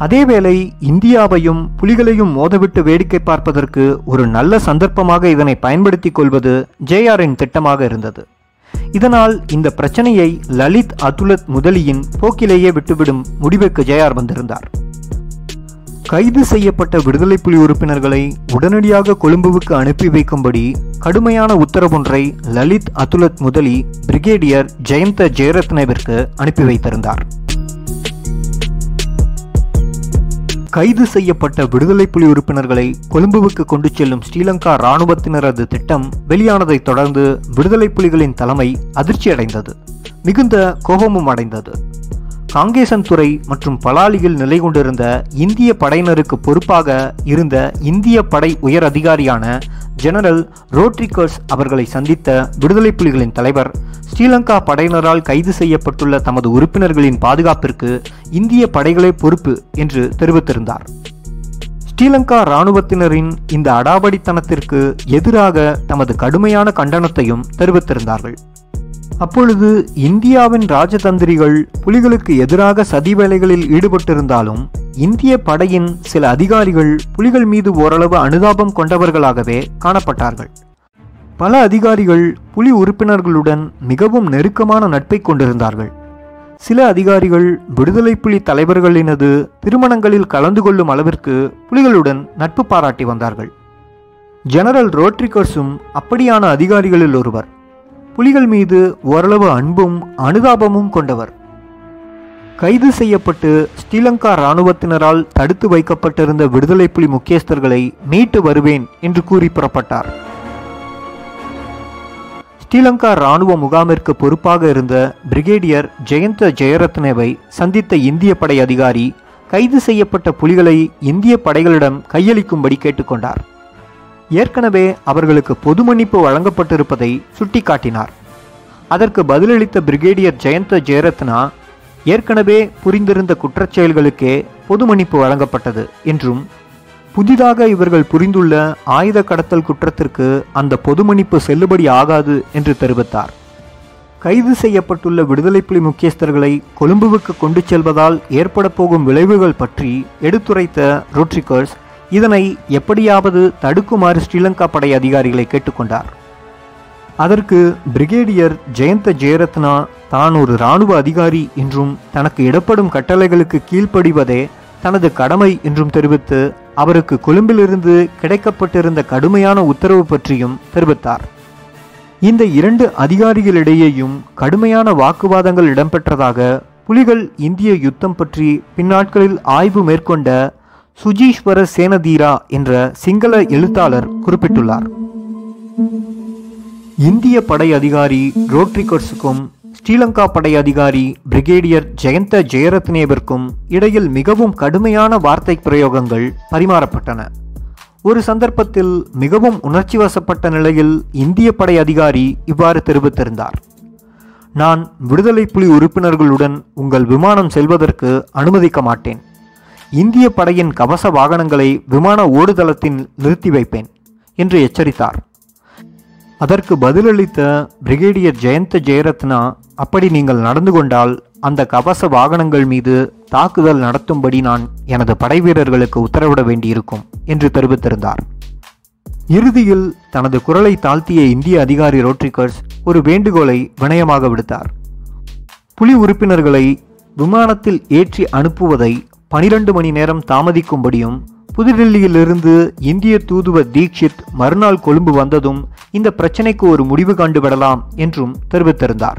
அதேவேளை இந்தியாவையும் புலிகளையும் மோதவிட்டு வேடிக்கை பார்ப்பதற்கு ஒரு நல்ல சந்தர்ப்பமாக இதனை பயன்படுத்தி கொள்வது ஜேஆரின் திட்டமாக இருந்தது. இதனால் இந்த பிரச்சனையை லலித் அதுலத் முதலியின் போக்கிலேயே விட்டுவிடும் முடிவுக்கு ஜேஆர் வந்திருந்தார். கைது செய்யப்பட்ட விடுதலை புலி உறுப்பினர்களை உடனடியாக கொழும்புவுக்கு அனுப்பி வைக்கும்படி கடுமையான உத்தரவொன்றை லலித் அதுலத் முதலி பிரிகேடியர் ஜெயந்த ஜெயரத்னவிற்கு அனுப்பி வைத்திருந்தார். கைது செய்யப்பட்ட விடுதலை புலி உறுப்பினர்களை கொழும்புவுக்கு கொண்டு செல்லும் ஸ்ரீலங்கா இராணுவத்தினரது திட்டம் வெளியானதைத் தொடர்ந்து விடுதலை புலிகளின் தலைமை அதிர்ச்சியடைந்தது. மிகுந்த கோபமும் அடைந்தது. காங்கேசன்துறை மற்றும் பலாலியில் நிலை கொண்டிருந்த இந்திய படையினருக்கு பொறுப்பாக இருந்த இந்திய படை உயர் அதிகாரியான ஜெனரல் ரோட்ரிகர்ஸ் அவர்களை சந்தித்த விடுதலை புலிகளின் தலைவர் ஸ்ரீலங்கா படையினரால் கைது செய்யப்பட்டுள்ள தமது உறுப்பினர்களின் பாதுகாப்பிற்கு இந்திய படைகளே பொறுப்பு என்று தெரிவித்திருந்தார். ஸ்ரீலங்கா இராணுவத்தினரின் இந்த அடாபடித்தனத்திற்கு எதிராக தமது கடுமையான கண்டனத்தையும் தெரிவித்திருந்தார்கள். அப்பொழுது இந்தியாவின் ராஜதந்திரிகள் புலிகளுக்கு எதிராக சதி வேலைகளில் ஈடுபட்டிருந்தாலும் இந்திய படையின் சில அதிகாரிகள் புலிகள் மீது ஓரளவு அனுதாபம் கொண்டவர்களாகவே காணப்பட்டார்கள். பல அதிகாரிகள் புலி உறுப்பினர்களுடன் மிகவும் நெருக்கமான நட்பை கொண்டிருந்தார்கள். சில அதிகாரிகள் விடுதலை புலி தலைவர்களினது திருமணங்களில் கலந்து கொள்ளும் அளவிற்கு புலிகளுடன் நட்பு பாராட்டி வந்தார்கள். ஜெனரல் ரோட்ரிகர்ஸும் அப்படியான அதிகாரிகளில் ஒருவர். புலிகள் மீது ஓரளவு அன்பும் அனுதாபமும் கொண்டவர். கைது செய்யப்பட்டு ஸ்ரீலங்கா இராணுவத்தினரால் தடுத்து வைக்கப்பட்டிருந்த விடுதலை புலி முக்கியஸ்தர்களை மீட்டு வருவேன் என்று கூறி புறப்பட்டார். ஸ்ரீலங்கா இராணுவ முகாமிற்கு பொறுப்பாக இருந்த பிரிகேடியர் ஜெயந்த ஜெயரத்னவை சந்தித்த இந்திய படை அதிகாரி கைது செய்யப்பட்ட புலிகளை இந்திய படைகளிடம் கையளிக்கும்படி கேட்டுக்கொண்டார். ஏற்கனவே அவர்களுக்கு பொது மன்னிப்பு வழங்கப்பட்டிருப்பதை சுட்டிக்காட்டினார். அதற்கு பதிலளித்த பிரிகேடியர் ஜெயந்த ஜெயரத்னா, ஏற்கனவே புரிந்திருந்த குற்றச்செயல்களுக்கே பொது மன்னிப்பு வழங்கப்பட்டது என்றும், புதிதாக இவர்கள் புரிந்துள்ள ஆயுத கடத்தல் குற்றத்திற்கு அந்த பொது மன்னிப்பு செல்லுபடி ஆகாது என்று தெரிவித்தார். கைது செய்யப்பட்டுள்ள விடுதலை புலி முக்கியஸ்தர்களை கொழும்புவுக்கு கொண்டு செல்வதால் ஏற்பட போகும் விளைவுகள் பற்றி எடுத்துரைத்த ரோட்ரிகர்ஸ் இதனை எப்படியாவது தடுக்குமாறு ஸ்ரீலங்கா படை அதிகாரிகளை கேட்டுக்கொண்டார். அதற்கு பிரிகேடியர் ஜெயந்த ஜெயரத்னா தான் ஒரு இராணுவ அதிகாரி என்றும் தனக்கு இடப்படும் கட்டளைகளுக்கு கீழ்ப்படிவதே தனது கடமை என்றும் தெரிவித்து அவருக்கு கொழும்பிலிருந்து கிடைக்கப்பட்டிருந்த கடுமையான உத்தரவு பற்றியும் தெரிவித்தார். இந்த இரண்டு அதிகாரிகளிடையேயும் கடுமையான வாக்குவாதங்கள் இடம்பெற்றதாக புலிகள் இந்திய யுத்தம் பற்றி பின்னாட்களில் ஆய்வு மேற்கொண்ட சுஜீஸ்வர சேனதீரா என்ற சிங்கள எழுத்தாளர் குறிப்பிட்டுள்ளார். இந்திய படை அதிகாரி ரோட்ரிகர்ஸுக்கும் ஸ்ரீலங்கா படை அதிகாரி பிரிகேடியர் ஜெயந்த ஜெயரத்னேவிற்கும் இடையில் மிகவும் கடுமையான வார்த்தை பிரயோகங்கள் பரிமாறப்பட்டன. ஒரு சந்தர்ப்பத்தில் மிகவும் உணர்ச்சி வசப்பட்ட நிலையில் இந்திய படை அதிகாரி இவ்வாறு தெரிவித்திருந்தார். நான் விடுதலை புலி உறுப்பினர்களுடன் உங்கள் விமானம் செல்வதற்கு அனுமதிக்க மாட்டேன். இந்திய படையின் கவச வாகனங்களை விமான ஓடுதளத்தில் நிறுத்தி வைப்பேன் என்று எச்சரித்தார். அதற்கு பதிலளித்த பிரிகேடியர் ஜெயந்த ஜெயரத்னா, அப்படி நீங்கள் நடந்து கொண்டால் அந்த கவச வாகனங்கள் மீது தாக்குதல் நடத்தும்படி நான் எனது படை வீரர்களுக்கு உத்தரவிட வேண்டியிருக்கும் என்று தெரிவித்திருந்தார். இறுதியில் தனது குரலை தாழ்த்திய இந்திய அதிகாரி ரோட்ரிகர்ஸ் ஒரு வேண்டுகோளை வினயமாக விடுத்தார். புலி உறுப்பினர்களை விமானத்தில் ஏற்றி அனுப்புவதை 12 மணி நேரம் தாமதிக்கும்படியும், புதுடெல்லியிலிருந்து இந்திய தூதுவர் தீக்ஷித் மறுநாள் கொழும்பு வந்ததும் இந்த பிரச்சினைக்கு ஒரு முடிவு கண்டுவிடலாம் என்றும் தெரிவித்திருந்தார்.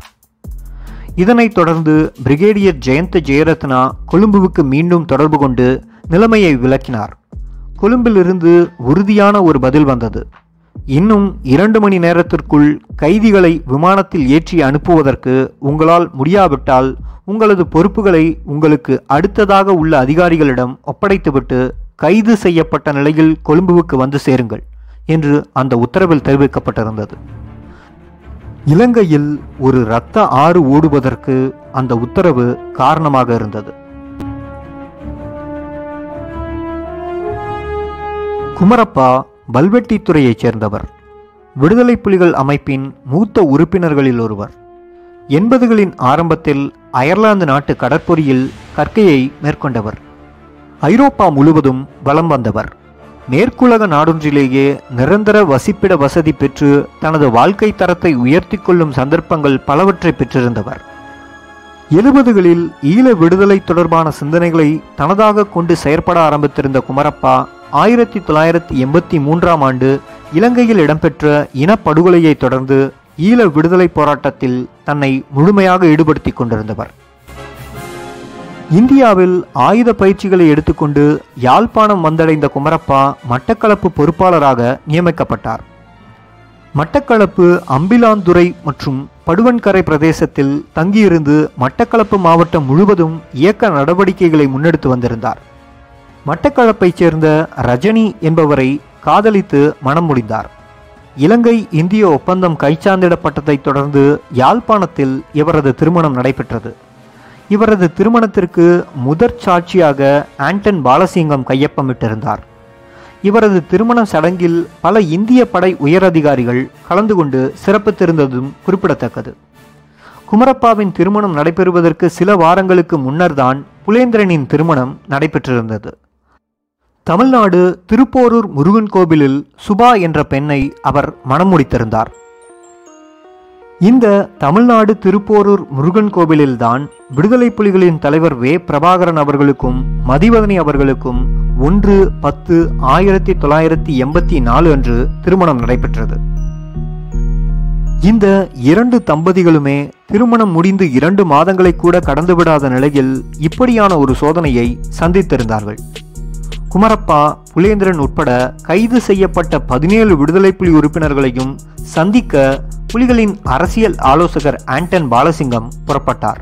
இதனைத் தொடர்ந்து பிரிகேடியர் ஜெயந்த ஜெயரத்னா கொழும்புவுக்கு மீண்டும் தொடர்பு கொண்டு நிலைமையை விளக்கினார். கொழும்பிலிருந்து உறுதியான ஒரு பதில் வந்தது. இன்னும் 2 மணி நேரத்திற்குள் கைதிகளை விமானத்தில் ஏற்றி அனுப்புவதற்கு உங்களால் முடியாவிட்டால் உங்களது பொறுப்புகளை உங்களுக்கு அடுத்ததாக உள்ள அதிகாரிகளிடம் ஒப்படைத்துவிட்டு கைது செய்யப்பட்ட நிலையில் கொழும்புவுக்கு வந்து சேருங்கள் என்று அந்த உத்தரவில் தெரிவிக்கப்பட்டிருந்தது. இலங்கையில் ஒரு இரத்த ஆறு ஓடுவதற்கு அந்த உத்தரவு காரணமாக இருந்தது. குமரப்பா பல்வெட்டித்துறையைச் சேர்ந்தவர். விடுதலை புலிகள் அமைப்பின் மூத்த உறுப்பினர்களில் ஒருவர். 80களின் ஆரம்பத்தில் அயர்லாந்து நாட்டு கடற்பொறியில் கற்கையை மேற்கொண்டவர். ஐரோப்பா முழுவதும் வலம் வந்தவர். மேற்குலக நாடொன்றிலேயே நிரந்தர வசிப்பிட வசதி பெற்று தனது வாழ்க்கை தரத்தை உயர்த்தி கொள்ளும் சந்தர்ப்பங்கள் பலவற்றை பெற்றிருந்தவர். 70களில் ஈழ விடுதலை தொடர்பான சிந்தனைகளை தனதாக கொண்டு செயற்பட ஆரம்பித்திருந்த குமரப்பா 1983ஆம் ஆண்டு இலங்கையில் இடம்பெற்ற இனப்படுகொலையை தொடர்ந்து ஈழ விடுதலை போராட்டத்தில் தன்னை முழுமையாக ஈடுபடுத்தி கொண்டிருந்தவர். இந்தியாவில் ஆயுத பயிற்சிகளை எடுத்துக்கொண்டு யாழ்ப்பாணம் வந்தடைந்த குமரப்பா மட்டக்களப்பு பொறுப்பாளராக நியமிக்கப்பட்டார். மட்டக்களப்பு அம்பிலாந்துறை மற்றும் படுவன்கரை பிரதேசத்தில் தங்கியிருந்து மட்டக்களப்பு மாவட்டம் முழுவதும் இயக்க நடவடிக்கைகளை முன்னெடுத்து வந்திருந்தார். மட்டக்களப்பைச் சேர்ந்த ரஜனி என்பவரை காதலித்து மணம் முடிந்தார். இலங்கை இந்திய ஒப்பந்தம் கைச்சாந்திடப்பட்டதைத் தொடர்ந்து யாழ்ப்பாணத்தில் இவரது திருமணம் நடைபெற்றது. இவரது திருமணத்திற்கு முதற் சாட்சியாக ஆண்டன் பாலசிங்கம் கையொப்பமிட்டிருந்தார். இவரது திருமண சடங்கில் பல இந்திய படை உயரதிகாரிகள் கலந்து கொண்டு சிறப்பித்திருந்ததும் குறிப்பிடத்தக்கது. குமரப்பாவின் திருமணம் நடைபெறுவதற்கு சில வாரங்களுக்கு முன்னர்தான் புலேந்திரனின் திருமணம் நடைபெற்றிருந்தது. தமிழ்நாடு திருப்போரூர் முருகன் கோவிலில் சுபா என்ற பெண்ணை அவர் மணம் முடித்திருந்தார். இந்த தமிழ்நாடு திருப்போரூர் முருகன் கோவிலில்தான் விடுதலை புலிகளின் தலைவர் வே. பிரபாகரன் அவர்களுக்கும் மதிவதனி அவர்களுக்கும் 1/10/1984 அன்று திருமணம் நடைபெற்றது. இந்த இரண்டு தம்பதிகளுமே திருமணம் முடிந்து 2 மாதங்களை கூட கடந்துவிடாத நிலையில் இப்படியான ஒரு சோதனையை சந்தித்திருந்தார்கள். குமரப்பா, புலேந்திரன் உட்பட கைது செய்யப்பட்ட 17 விடுதலை புலி உறுப்பினர்களையும் சந்திக்க புலிகளின் அரசியல் ஆலோசகர் ஆண்டன் பாலசிங்கம் புறப்பட்டார்.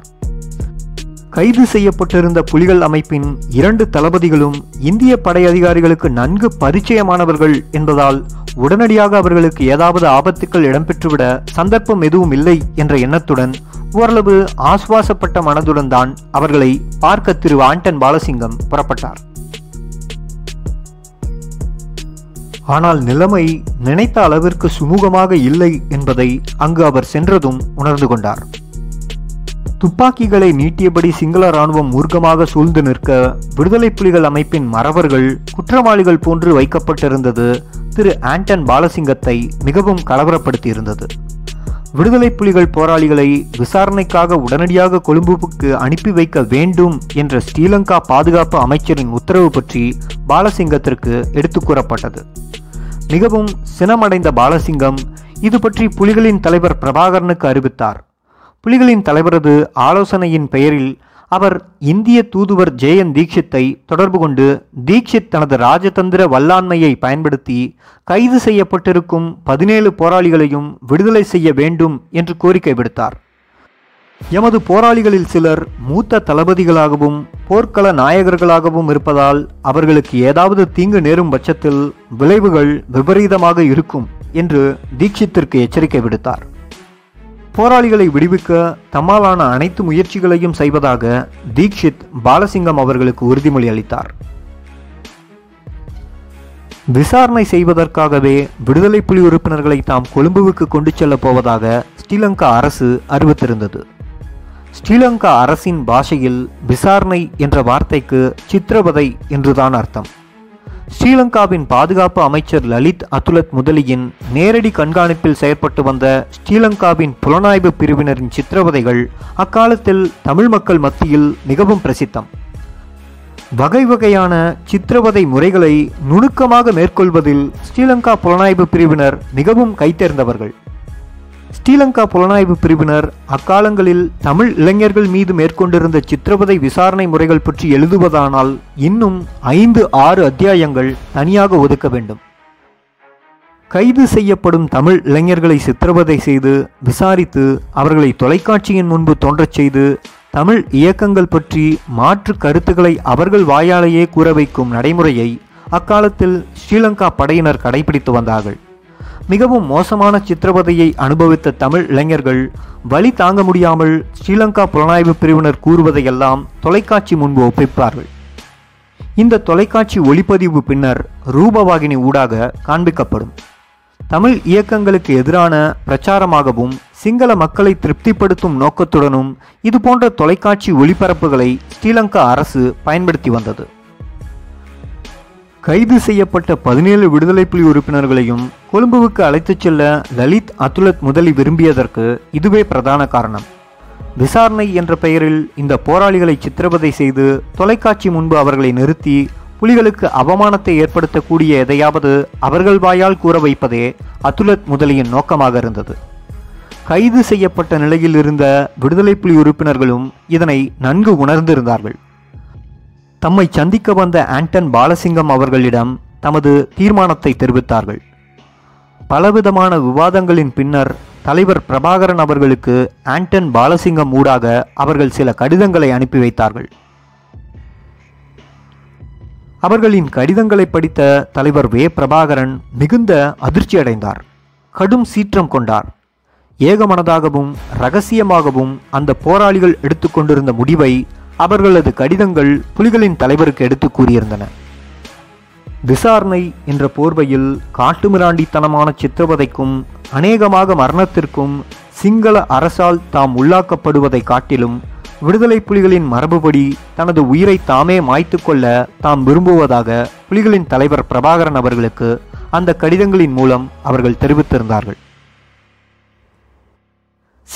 கைது செய்யப்பட்டிருந்த புலிகள் அமைப்பின் 2 தளபதிகளும் இந்திய படை அதிகாரிகளுக்கு நன்கு பரிச்சயமானவர்கள் என்பதால் உடனடியாக அவர்களுக்கு ஏதாவது ஆபத்துக்கள் இடம்பெற்றுவிட சந்தர்ப்பம் எதுவும் இல்லை என்ற எண்ணத்துடன் ஓரளவு ஆசுவாசப்பட்ட மனதுடன் தான் அவர்களை பார்க்க திரு ஆண்டன் பாலசிங்கம் புறப்பட்டார். ஆனால் நிலைமை நினைத்த அளவிற்கு சுமூகமாக இல்லை என்பதை அங்கு அவர் சென்றதும் உணர்ந்து கொண்டார். துப்பாக்கிகளை நீட்டியபடி சிங்கள இராணுவம் மூர்க்கமாக சூழ்ந்து நிற்க விடுதலை புலிகள் அமைப்பின் மறவர்கள் குற்றவாளிகள் போன்று வைக்கப்பட்டிருந்தது திரு ஆண்டன் பாலசிங்கத்தை மிகவும் கலவரப்படுத்தியிருந்தது. விடுதலை புலிகள் போராளிகளை விசாரணைக்காக உடனடியாக கொழும்புவுக்கு அனுப்பி வைக்க வேண்டும் என்ற ஸ்ரீலங்கா பாதுகாப்பு அமைச்சரின் உத்தரவு பற்றி பாலசிங்கத்திற்கு எடுத்துக் கூறப்பட்டது. மிகவும் சினமடைந்த பாலசிங்கம் இது பற்றி புலிகளின் தலைவர் பிரபாகரனுக்கு அறிவித்தார். புலிகளின் தலைவரது ஆலோசனையின் பெயரில் அவர் இந்திய தூதுவர் ஜெயன் தீக்ஷித்தை தொடர்பு கொண்டு தீக்ஷித் தனது ராஜதந்திர வல்லாண்மையை பயன்படுத்தி கைது செய்யப்பட்டிருக்கும் 17 போராளிகளையும் விடுதலை செய்ய வேண்டும் என்று கோரிக்கை விடுத்தார். எமது போராளிகளில் சிலர் மூத்த தளபதிகளாகவும் போர்க்கள நாயகர்களாகவும் இருப்பதால் அவர்களுக்கு ஏதாவது தீங்கு நேரும் பட்சத்தில் விளைவுகள் விபரீதமாக இருக்கும் என்று தீக்ஷித்திற்கு எச்சரிக்கை விடுத்தார். போராளிகளை விடுவிக்க தம்மாலான அனைத்து முயற்சிகளையும் செய்வதாக தீக்ஷித் பாலசிங்கம் அவர்களுக்கு உறுதிமொழி அளித்தார். விசாரணை செய்வதற்காகவே விடுதலை புலி உறுப்பினர்களை தாம் கொழும்புவுக்கு கொண்டு செல்லப் போவதாக ஸ்ரீலங்கா அரசு அறிவித்திருந்தது. ஸ்ரீலங்கா அரசின் பாஷையில் விசாரணை என்ற வார்த்தைக்கு சித்திரவதை என்றுதான் அர்த்தம். ஸ்ரீலங்காவின் பாதுகாப்பு அமைச்சர் லலித் அதுலத் முதலியின் நேரடி கண்காணிப்பில் செயற்பட்டு வந்த ஸ்ரீலங்காவின் புலனாய்வு பிரிவினரின் சித்திரவதைகள் அக்காலத்தில் தமிழ் மக்கள் மத்தியில் மிகவும் பிரசித்தம். வகை வகையான சித்திரவதை முறைகளை நுணுக்கமாக மேற்கொள்வதில் ஸ்ரீலங்கா புலனாய்வு பிரிவினர் மிகவும் கைத்தேர்ந்தவர்கள். ஸ்ரீலங்கா புலனாய்வு பிரிவினர் அக்காலங்களில் தமிழ் இளைஞர்கள் மீது மேற்கொண்டிருந்த சித்திரவதை விசாரணை முறைகள் பற்றி எழுதுவதானால் இன்னும் 5-6 அத்தியாயங்கள் தனியாக ஒதுக்க வேண்டும். கைது செய்யப்படும் தமிழ் இளைஞர்களை சித்திரவதை செய்து விசாரித்து அவர்களை தொலைக்காட்சியின் முன்பு தோன்றச் செய்து தமிழ் இயக்கங்கள் பற்றி மாற்று கருத்துக்களை அவர்கள் வாயாலேயே கூற வைக்கும் நடைமுறையை அக்காலத்தில் ஸ்ரீலங்கா படையினர் கடைபிடித்து வந்தார்கள். மிகவும் மோசமான சித்திரவதையை அனுபவித்த தமிழ் இளைஞர்கள் வலி தாங்க முடியாமல் ஸ்ரீலங்கா புலனாய்வு பிரிவினர் கூறுவதையெல்லாம் தொலைக்காட்சி முன்பு ஒப்பிப்பார்கள். இந்த தொலைக்காட்சி ஒளிப்பதிவு பின்னர் ரூபவாகினி ஊடாக காண்பிக்கப்படும். தமிழ் இயக்கங்களுக்கு எதிரான பிரச்சாரமாகவும் சிங்கள மக்களை திருப்திப்படுத்தும் நோக்கத்துடனும் இதுபோன்ற தொலைக்காட்சி ஒளிபரப்புகளை ஸ்ரீலங்கா அரசு பயன்படுத்தி வந்தது. கைது செய்யப்பட்ட 17 விடுதலை புலி உறுப்பினர்களையும் கொழும்புவுக்கு அழைத்துச் செல்ல லலித் அதுலத் முதலி விரும்பியதற்கு இதுவே பிரதான காரணம். விசாரணை என்ற பெயரில் இந்த போராளிகளை சித்திரவதை செய்து தொலைக்காட்சி முன்பு அவர்களை நிறுத்தி புலிகளுக்கு அவமானத்தை ஏற்படுத்தக்கூடிய எதையாவது அவர்கள் வாயால் கூற வைப்பதே அதுலத் முதலியின் நோக்கமாக இருந்தது. கைது செய்யப்பட்ட நிலையில் இருந்த விடுதலை புலி உறுப்பினர்களும் இதனை நன்கு உணர்ந்திருந்தார்கள். தம்மை சந்திக்க வந்த ஆண்டன் பாலசிங்கம் அவர்களிடம் தமது தீர்மானத்தை தெரிவித்தார்கள். பலவிதமான விவாதங்களின் பின்னர் தலைவர் பிரபாகரன் அவர்களுக்கு ஆண்டன் பாலசிங்கம் ஊடாக அவர்கள் சில கடிதங்களை அனுப்பி வைத்தார்கள். அவர்களின் கடிதங்களை படித்த தலைவர் வே. பிரபாகரன் மிகுந்த அதிர்ச்சியடைந்தார். கடும் சீற்றம் கொண்டார். ஏகமனதாகவும் இரகசியமாகவும் அந்த போராளிகள் எடுத்துக்கொண்டிருந்த முடிவை அவர்களது கடிதங்கள் புலிகளின் தலைவருக்கு எடுத்து கூறியிருந்தன. விசாரணை என்ற போர்வையில் காட்டுமிராண்டித்தனமான சித்திரவதைக்கும் அநேகமாக மரணத்திற்கும் சிங்கள அரசால் தாம் உள்ளாக்கப்படுவதை காட்டிலும் விடுதலை புலிகளின் மரபுபடி தனது உயிரை தாமே மாய்த்து கொள்ள தாம் விரும்புவதாக புலிகளின் தலைவர் பிரபாகரன் அவர்களுக்கு அந்த கடிதங்களின் மூலம் அவர்கள் தெரிவித்திருந்தார்கள்.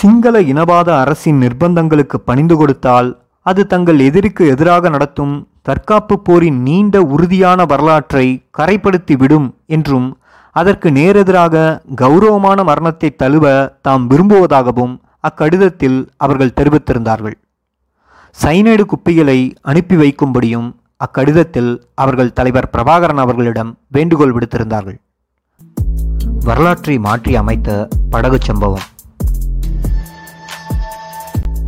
சிங்கள இனவாத அரசின் நிர்பந்தங்களுக்கு பணிந்து கொடுத்தால் அது தங்கள் எதிரிக்கு எதிராக நடத்தும் தற்காப்பு போரின் நீண்ட உறுதியான வரலாற்றை கரைப்படுத்தி விடும் என்றும் அதற்கு நேரெதிராக கௌரவமான மரணத்தை தழுவ தாம் விரும்புவதாகவும் அக்கடிதத்தில் அவர்கள் தெரிவித்திருந்தார்கள். சைனைடு குப்பிகளை அனுப்பி வைக்கும்படியும் அக்கடிதத்தில் அவர்கள் தலைவர் பிரபாகரன் அவர்களிடம் வேண்டுகோள் விடுத்திருந்தார்கள். வரலாற்றை மாற்றி அமைத்த படகு சம்பவம்.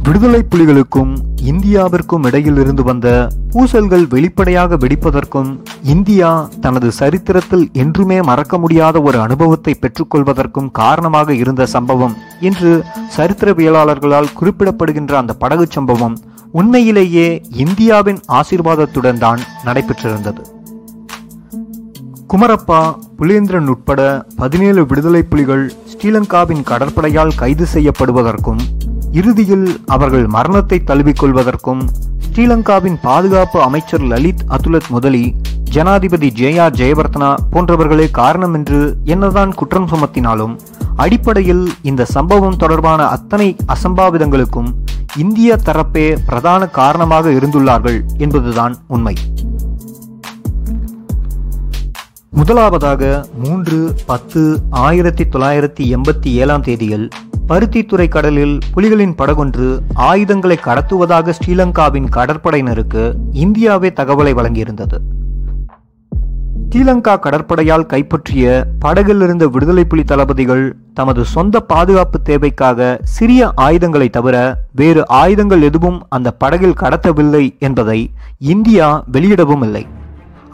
விடுதலை புலிகளுக்கும் இந்தியாவிற்கும் இடையில் இருந்து வந்த பூசல்கள் வெளிப்படையாக வெடிப்பதற்கும் இந்தியா தனது சரித்திரத்தில் என்றுமே மறக்க முடியாத ஒரு அனுபவத்தை பெற்றுக்கொள்வதற்கும் காரணமாக இருந்த சம்பவம் என்று சரித்திரவியலாளர்களால் குறிப்பிடப்படுகின்ற அந்த படகு சம்பவம் உண்மையிலேயே இந்தியாவின் ஆசீர்வாதத்துடன் தான் நடைபெற்றிருந்தது. குமரப்பா, புலேந்திரன் உட்பட 17 விடுதலை புலிகள் ஸ்ரீலங்காவின் கடற்படையால் கைது செய்யப்படுவதற்கும் இறுதியில் அவர்கள் மரணத்தை தழுவிக்கொள்வதற்கும் ஸ்ரீலங்காவின் பாதுகாப்பு அமைச்சர் லலித் அதுலத் முதலி, ஜனாதிபதி JR Jayawardena போன்றவர்களே காரணம் என்று என்னதான் குற்றம் சுமத்தினாலும் அடிப்படையில் இந்த சம்பவம் தொடர்பான அத்தனை அசம்பாவிதங்களுக்கும் இந்திய தரப்பே பிரதான காரணமாக இருந்துள்ளார்கள் என்பதுதான் உண்மை. முதலாவதாக 3/10/1987 தேதியில் பருத்தித்துறை கடலில் புலிகளின் படகொன்று ஆயுதங்களை கடத்துவதாக ஸ்ரீலங்காவின் கடற்படையினருக்கு இந்தியாவே தகவலை வழங்கியிருந்தது. ஸ்ரீலங்கா கடற்படையால் கைப்பற்றிய படகில் இருந்த விடுதலை புலி தளபதிகள் தமது சொந்த பாதுகாப்பு தேவைக்காக சிறிய ஆயுதங்களை தவிர வேறு ஆயுதங்கள் எதுவும் அந்த படகில் கடத்தவில்லை என்பதை இந்தியா வெளியிடவும் இல்லை.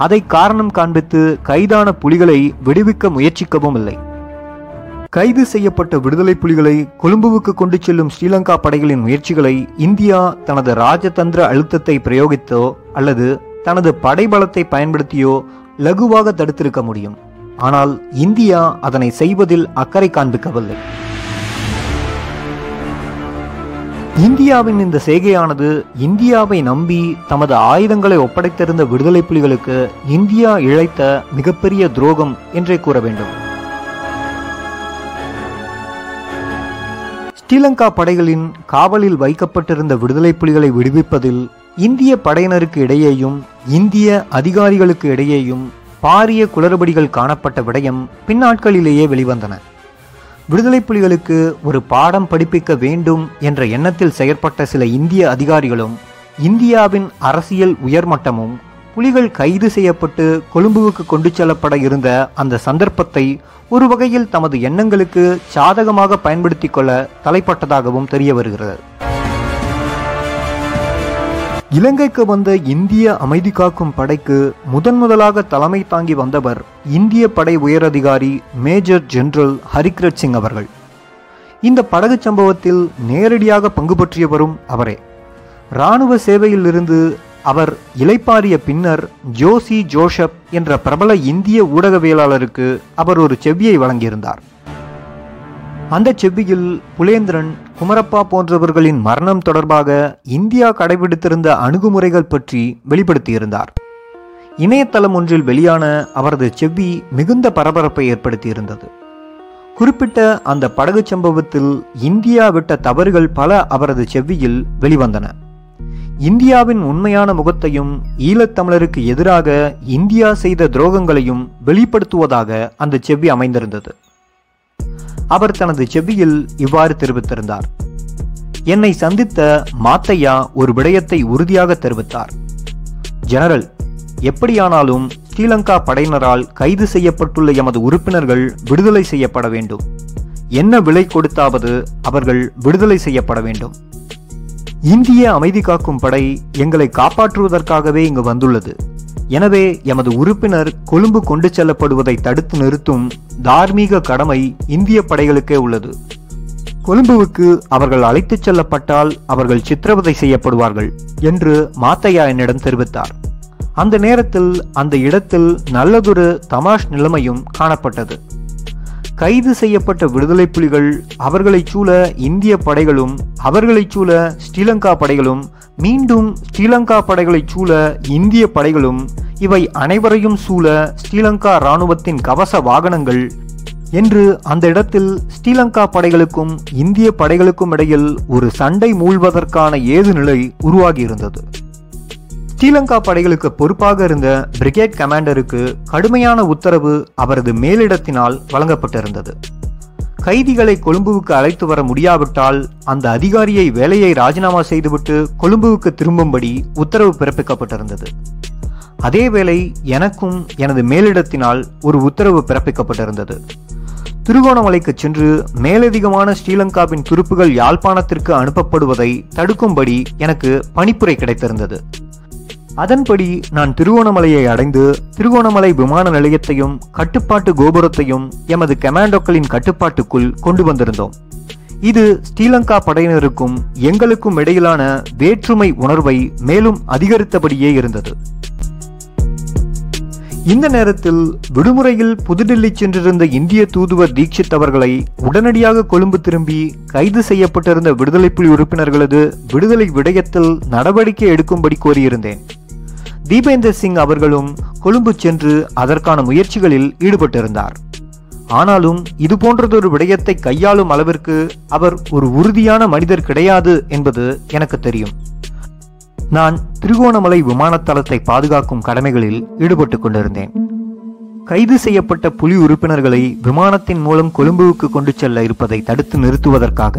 அதை காரணம் காண்பித்து கைதான புலிகளை விடுவிக்க முயற்சிக்கவும் இல்லை. கைது செய்யப்பட்ட விடுதலை புலிகளை கொழும்புவுக்கு கொண்டு செல்லும் ஸ்ரீலங்கா படைகளின் முயற்சிகளை இந்தியா தனது ராஜதந்திர அழுத்தத்தை பிரயோகித்தோ அல்லது தனது படைபலத்தை பயன்படுத்தியோ லகுவாக தடுத்திருக்க முடியும். ஆனால் இந்தியா அதனை செய்வதில் அக்கறை காண்பிக்கவில்லை. இந்தியாவின் இந்த செய்கையானது இந்தியாவை நம்பி தமது ஆயுதங்களை ஒப்படைத்திருந்த விடுதலை புலிகளுக்கு இந்தியா இழைத்த மிகப்பெரிய துரோகம் என்றே கூற வேண்டும். ஸ்ரீலங்கா படைகளின் காவலில் வைக்கப்பட்டிருந்த விடுதலை புலிகளை விடுவிப்பதில் இந்திய படையினருக்கு இடையேயும் இந்திய அதிகாரிகளுக்கு இடையேயும் பாரிய குளறுபடிகள் காணப்பட்ட விடயம் பின்னாட்களிலேயே வெளிவந்தன. விடுதலை புலிகளுக்கு ஒரு பாடம் படிப்பிக்க வேண்டும் என்ற எண்ணத்தில் செயற்பட்ட சில இந்திய அதிகாரிகளும் இந்தியாவின் அரசியல் உயர்மட்டமும் புலிகள் கைது செய்யப்பட்டு கொழும்புவுக்கு கொண்டு செல்லப்பட இருந்த அந்த சந்தர்ப்பத்தை ஒரு வகையில் தமது எண்ணங்களுக்கு சாதகமாக பயன்படுத்தி கொள்ள தலைப்பட்டதாகவும் தெரிய வருகிறது. இலங்கைக்கு வந்த இந்திய அமைதி காக்கும் படைக்கு முதன்முதலாக தலைமை தாங்கி வந்தவர் இந்திய படை உயரதிகாரி மேஜர் ஜெனரல் ஹரிகிரத் சிங் அவர்கள். இந்த படகு சம்பவத்தில் நேரடியாக பங்கு பற்றியவரும் அவரே. இராணுவ சேவையில் இருந்து அவர் இளைப்பாறிய பின்னர் ஜோசி ஜோஷப் என்ற பிரபல இந்திய ஊடகவியலாளருக்கு அவர் ஒரு செவ்வியை வழங்கியிருந்தார். அந்த செவ்வியில் புலேந்திரன், குமரப்பா போன்றவர்களின் மரணம் தொடர்பாக இந்தியா கடைபிடித்திருந்த அணுகுமுறைகள் பற்றி வெளிப்படுத்தியிருந்தார். இணையதளம் ஒன்றில் வெளியான அவரது செவ்வி மிகுந்த பரபரப்பை ஏற்படுத்தியிருந்தது. குறிப்பிட்ட அந்த படகு சம்பவத்தில் இந்தியா விட்ட தவறுகள் பல அவரது செவ்வியில் வெளிவந்தன. இந்தியாவின் உண்மையான முகத்தையும் ஈழத்தமிழருக்கு எதிராக இந்தியா செய்த துரோகங்களையும் வெளிப்படுத்துவதாக அந்த செவ்வி அமைந்திருந்தது. அவர் தனது செவ்வியில் இவ்வாறு தெரிவித்திருந்தார்: என்னை சந்தித்த மாத்தையா ஒரு விடயத்தை உறுதியாக தெரிவித்தார். ஜெனரல், எப்படியானாலும் ஸ்ரீலங்கா படையினரால் கைது செய்யப்பட்டுள்ள எமது உறுப்பினர்கள் விடுதலை செய்யப்பட வேண்டும். என்ன விலை கொடுத்தாவது அவர்கள் விடுதலை செய்யப்பட வேண்டும். இந்திய அமைதி காக்கும் படை எங்களை காப்பாற்றுவதற்காகவே இங்கு வந்துள்ளது. எனவே எமது உறுப்பினர் கொழும்பு கொண்டு செல்லப்படுவதை தடுத்து நிறுத்தும் தார்மீக கடமை இந்திய படைகளுக்கே உள்ளது. கொழும்புவுக்கு அவர்கள் அழைத்துச் செல்லப்பட்டால் அவர்கள் சித்திரவதை செய்யப்படுவார்கள் என்று மாத்தையா என்னிடம் தெரிவித்தார். அந்த நேரத்தில் அந்த இடத்தில் நல்லதொரு தமாஷ் நிலைமையும் காணப்பட்டது. கைது செய்யப்பட்ட விடுதலை புலிகள், அவர்களைச் சூழ இந்திய படைகளும், அவர்களைச் சூழ ஸ்ரீலங்கா படைகளும், மீண்டும் ஸ்ரீலங்கா படைகளைச் சூழ இந்திய படைகளும், இவை அனைவரையும் சூழ ஸ்ரீலங்கா இராணுவத்தின் கவச வாகனங்கள் என்று அந்த இடத்தில் ஸ்ரீலங்கா படைகளுக்கும் இந்திய படைகளுக்கும் இடையில் ஒரு சண்டை மூழ்வதற்கான ஏது நிலை உருவாகியிருந்தது. ஸ்ரீலங்கா படைகளுக்கு பொறுப்பாக இருந்த பிரிகேட் கமாண்டருக்கு கடுமையான உத்தரவு அவரது மேலிடத்தினால் வழங்கப்பட்டிருந்தது. கைதிகளை கொழும்புவுக்கு அழைத்து வர முடியாவிட்டால் அந்த அதிகாரியை வேலையை ராஜினாமா செய்துவிட்டு கொழும்புவுக்கு திரும்பும்படி உத்தரவு பிறப்பிக்கப்பட்டிருந்தது. அதேவேளை எனக்கும் எனது மேலிடத்தினால் ஒரு உத்தரவு பிறப்பிக்கப்பட்டிருந்தது. திருகோணமலைக்கு சென்று மேலதிகமான ஸ்ரீலங்காவின் துருப்புகள் யாழ்ப்பாணத்திற்கு அனுப்பப்படுவதை தடுக்கும்படி எனக்கு பணிப்புரை கிடைத்திருந்தது. அதன்படி நான் திருகோணமலையை அடைந்து திருகோணமலை விமான நிலையத்தையும் கட்டுப்பாட்டு கோபுரத்தையும் எமது கமாண்டோக்களின் கட்டுப்பாட்டுக்குள் கொண்டு வந்திருந்தோம். இது ஸ்ரீலங்கா படையினருக்கும் எங்களுக்கும் இடையிலான வேற்றுமை உணர்வை மேலும் அதிகரித்தபடியே இருந்தது. இந்த நேரத்தில் விடுமுறையில் புதுடில்லி சென்றிருந்த இந்திய தூதுவர் தீட்சித் அவர்களை உடனடியாக கொழும்பு திரும்பி கைது செய்யப்பட்டிருந்த விடுதலை புலி உறுப்பினர்களது விடுதலை விடயத்தில் நடவடிக்கை எடுக்கும்படி கோரியிருந்தேன். தீபேந்தர் சிங் அவர்களும் கொழும்பு சென்று அதற்கான முயற்சிகளில் ஈடுபட்டிருந்தார். ஆனாலும் இதுபோன்றதொரு விடயத்தை கையாளும் அளவிற்கு அவர் ஒரு உறுதியான மனிதர் கிடையாது என்பது எனக்கு தெரியும். நான் திருகோணமலை விமானத்தளத்தை பாதுகாக்கும் கடமைகளில் ஈடுபட்டு கொண்டிருந்தேன். கைது செய்யப்பட்ட புலி உறுப்பினர்களை விமானத்தின் மூலம் கொழும்புவுக்கு கொண்டு செல்ல இருப்பதை தடுத்து நிறுத்துவதற்காக